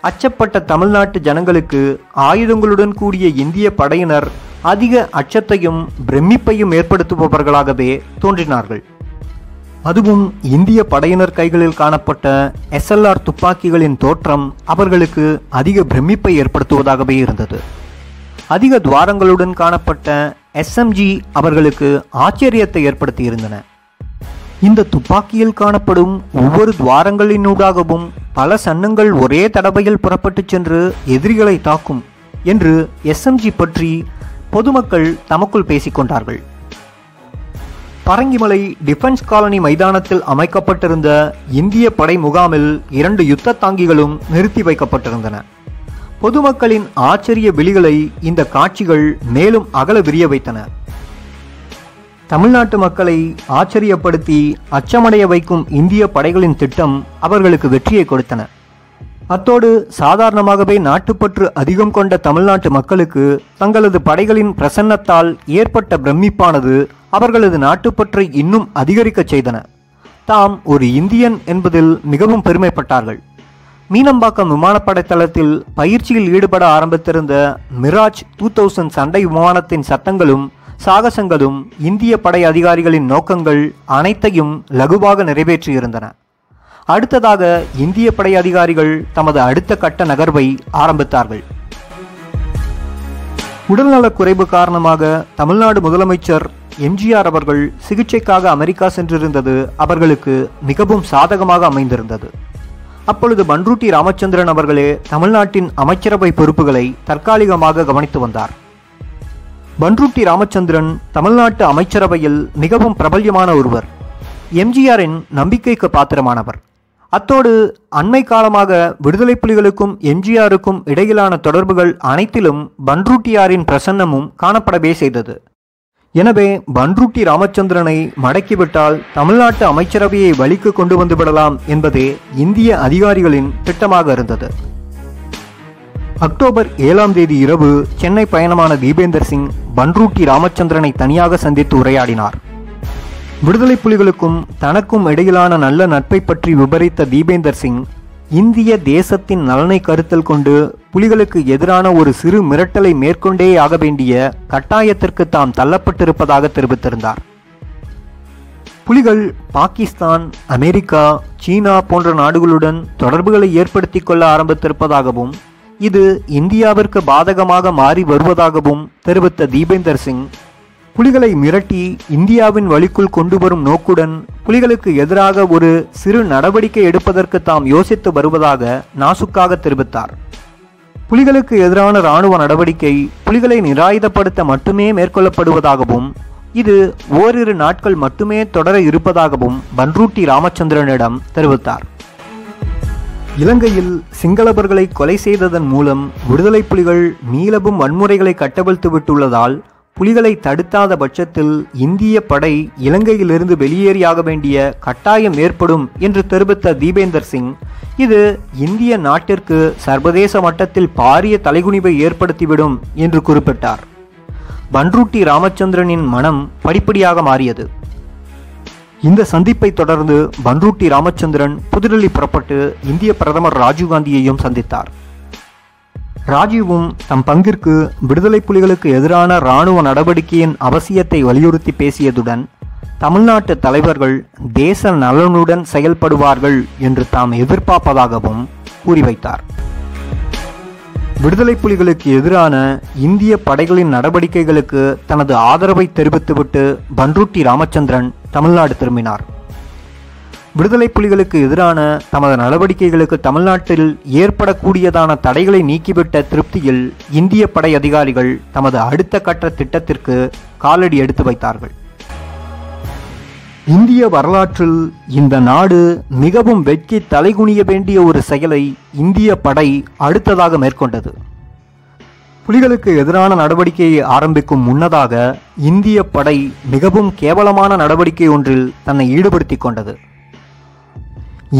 அச்சப்பட்ட தமிழ்நாட்டு ஜனங்களுக்கு ஆயுதங்களுடன் கூடிய இந்திய படையினர் அதிக அச்சத்தையும் பிரமிப்பையும் ஏற்படுத்துபவர்களாகவே தோன்றினார்கள். அதுவும் இந்திய படையினர் கைகளில் காணப்பட்ட SLR துப்பாக்கிகளின் தோற்றம் அவர்களுக்கு அதிக பிரமிப்பை ஏற்படுத்துவதாகவே இருந்தது. அதிக துவாரங்களுடன் காணப்பட்ட SMG அவர்களுக்கு ஆச்சரியத்தை ஏற்படுத்தியிருந்தன. இந்த துப்பாக்கியில் காணப்படும் ஒவ்வொரு துவாரங்களினூடாகவும் பல சன்னங்கள் ஒரே தடவையில் புறப்பட்டு சென்று எதிரிகளை தாக்கும் என்று SMG பற்றி பொதுமக்கள் தமக்குள் பேசிக்கொண்டார்கள். பரங்கிமலை டிஃபென்ஸ் காலனி மைதானத்தில் அமைக்கப்பட்டிருந்த இந்திய படை முகாமில் 2 யுத்த தாங்கிகளும் நிறுத்தி வைக்கப்பட்டிருந்தன. பொதுமக்களின் ஆச்சரிய விழிகளை இந்த காட்சிகள் மேலும் அகல விரிய வைத்தன. தமிழ்நாட்டு மக்களை ஆச்சரியப்படுத்தி அச்சமடைய வைக்கும் இந்திய படைகளின் திட்டம் அவர்களுக்கு வெற்றியை கொடுத்தன. அத்தோடு சாதாரணமாகவே நாட்டுப்பற்று அதிகம் கொண்ட தமிழ்நாட்டு மக்களுக்கு தங்களது படைகளின் பிரசன்னத்தால் ஏற்பட்ட பிரமிப்பானது அவர்களது நாட்டுப்பற்றை இன்னும் அதிகரிக்க செய்தன. தாம் ஒரு இந்தியன் என்பதில் மிகவும் பெருமைப்பட்டார்கள். மீனம்பாக்கம் விமானப்படை தளத்தில் பயிற்சியில் ஈடுபட ஆரம்பித்திருந்த மிராஜ் 2000 சண்டை விமானத்தின் சத்தங்களும் சாகசங்களும் இந்திய படை அதிகாரிகளின் நோக்கங்கள் அனைத்தையும் லகுவாக நிறைவேற்றியிருந்தன. அடுத்ததாக இந்திய படை அதிகாரிகள் தமது அடுத்த கட்ட நகர்வை ஆரம்பித்தார்கள். உடல்நலக் குறைவு காரணமாக தமிழ்நாடு முதலமைச்சர் MGR அவர்கள் சிகிச்சைக்காக அமெரிக்கா சென்றிருந்தது அவர்களுக்கு மிகவும் சாதகமாக அமைந்திருந்தது. அப்பொழுது பண்ருட்டி ராமச்சந்திரன் அவர்களே தமிழ்நாட்டின் அமைச்சரவை பொறுப்புகளை தற்காலிகமாக கவனித்து வந்தார். பண்ருட்டி ராமச்சந்திரன் தமிழ்நாட்டு அமைச்சரவையில் மிகவும் பிரபல்யமான ஒருவர். MGRஇன் நம்பிக்கைக்கு பாத்திரமானவர். அத்தோடு அண்மை காலமாக விடுதலை புலிகளுக்கும் MGRக்கும் இடையிலான தொடர்புகள் அனைத்திலும் பண்ருட்டியாரின் பிரசன்னமும் காணப்படவே செய்தது. எனவே பண்ருட்டி ராமச்சந்திரனை மடக்கிவிட்டால் தமிழ்நாட்டு அமைச்சரவையை வழிக்கு கொண்டு வந்துவிடலாம் என்பதே இந்திய அதிகாரிகளின் திட்டமாக இருந்தது. அக்டோபர் 7 இரவு சென்னை பயணமான தீபேந்தர் சிங் பண்ருட்டி ராமச்சந்திரனை தனியாக சந்தித்து உரையாடினார். விடுதலை புலிகளுக்கும் தனக்கும் இடையிலான நல்ல நட்பை பற்றி விபரித்த தீபேந்தர் சிங், இந்திய தேசத்தின் நலனை கருத்தில் கொண்டு புலிகளுக்கு எதிரான ஒரு சிறு மிரட்டலை மேற்கொண்டேயாக வேண்டிய கட்டாயத்திற்கு தாம் தள்ளப்பட்டிருப்பதாக தெரிவித்திருந்தார். புலிகள் பாகிஸ்தான், அமெரிக்கா, சீனா போன்ற நாடுகளுடன் தொடர்புகளை ஏற்படுத்திக் கொள்ள ஆரம்பித்திருப்பதாகவும் இது இந்தியாவிற்கு பாதகமாக மாறி வருவதாகவும் தெரிவித்த தீபேந்தர் சிங், புலிகளை மிரட்டி இந்தியாவின் வழிக்குள் கொண்டு வரும் நோக்குடன் புலிகளுக்கு எதிராக ஒரு சிறு நடவடிக்கை எடுப்பதற்கு தாம் யோசித்து வருவதாக நாசுக்காக தெரிவித்தார். புலிகளுக்கு எதிரான இராணுவ நடவடிக்கை புலிகளை நிராயுதப்படுத்த மட்டுமே மேற்கொள்ளப்படுவதாகவும் இது ஓரிரு நாட்கள் மட்டுமே தொடர இருப்பதாகவும் பன்ருட்டி ராமச்சந்திரனிடம் தெரிவித்தார். இலங்கையில் சிங்களவர்களை கொலை செய்ததன் மூலம் விடுதலை புலிகள் நீளவும் வன்முறைகளை கட்டவிழ்த்து விட்டுள்ளதால் புலிகளை தடுத்தாத பட்சத்தில் இந்திய படை இலங்கையிலிருந்து வெளியேறியாக வேண்டிய கட்டாயம் ஏற்படும் என்று தெரிவித்த தீபேந்தர் சிங், இது இந்திய நாட்டிற்கு சர்வதேச மட்டத்தில் பாரிய தலைகுனிவை ஏற்படுத்திவிடும் என்று குறிப்பிட்டார். பன்ருட்டி ராமச்சந்திரனின் மனம் படிப்படியாக மாறியது. இந்த சந்திப்பை தொடர்ந்து பன்ருட்டி ராமச்சந்திரன் புதுடெல்லி புறப்பட்டு இந்திய பிரதமர் ராஜீவ்காந்தியையும் சந்தித்தார். ராஜீவும் தம் பங்கிற்கு விடுதலை புலிகளுக்கு எதிரான இராணுவ நடவடிக்கையின் அவசியத்தை வலியுறுத்தி பேசியதுடன் தமிழ்நாட்டு தலைவர்கள் தேச நலனுடன் செயல்படுவார்கள் என்று தாம் எதிர்பார்ப்பதாகவும் கூறி வைத்தார். விடுதலை புலிகளுக்கு எதிரான இந்திய படைகளின் நடவடிக்கைகளுக்கு தனது ஆதரவை தெரிவித்துவிட்டு பன்ருட்டி ராமச்சந்திரன் தமிழ்நாடு திரும்பினார். விடுதலை புலிகளுக்கு எதிரான தமது நடவடிக்கைகளுக்கு தமிழ்நாட்டில் ஏற்படக்கூடியதான தடைகளை நீக்கிவிட்ட திருப்தியில் இந்திய படை அதிகாரிகள் தமது அடுத்த கட்ட திட்டத்திற்கு காலடி எடுத்து வைத்தார்கள். இந்திய வரலாற்றில் இந்த நாடு மிகவும் வெட்கி தலைகுனிய வேண்டிய ஒரு செயலை இந்திய படை அடுத்ததாக மேற்கொண்டது. புலிகளுக்கு எதிரான நடவடிக்கையை ஆரம்பிக்கும் முன்னதாக இந்திய படை மிகவும் கேவலமான நடவடிக்கை ஒன்றில் தன்னை ஈடுபடுத்திக் கொண்டது.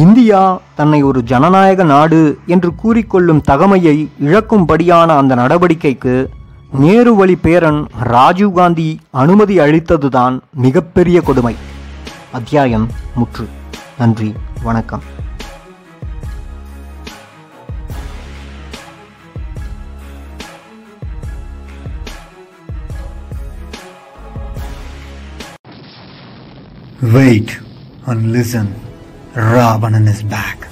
இந்தியா தன்னை ஒரு ஜனநாயக நாடு என்று கூறிக்கொள்ளும் தகமையை இழக்கும்படியான அந்த நடவடிக்கைக்கு நேரு வழி பேரன் ராஜீவ்காந்தி அனுமதி அளித்ததுதான் மிகப்பெரிய கொடுமை. அத்தியாயம் முற்று. நன்றி, வணக்கம். Wait and listen. Ravanan is back.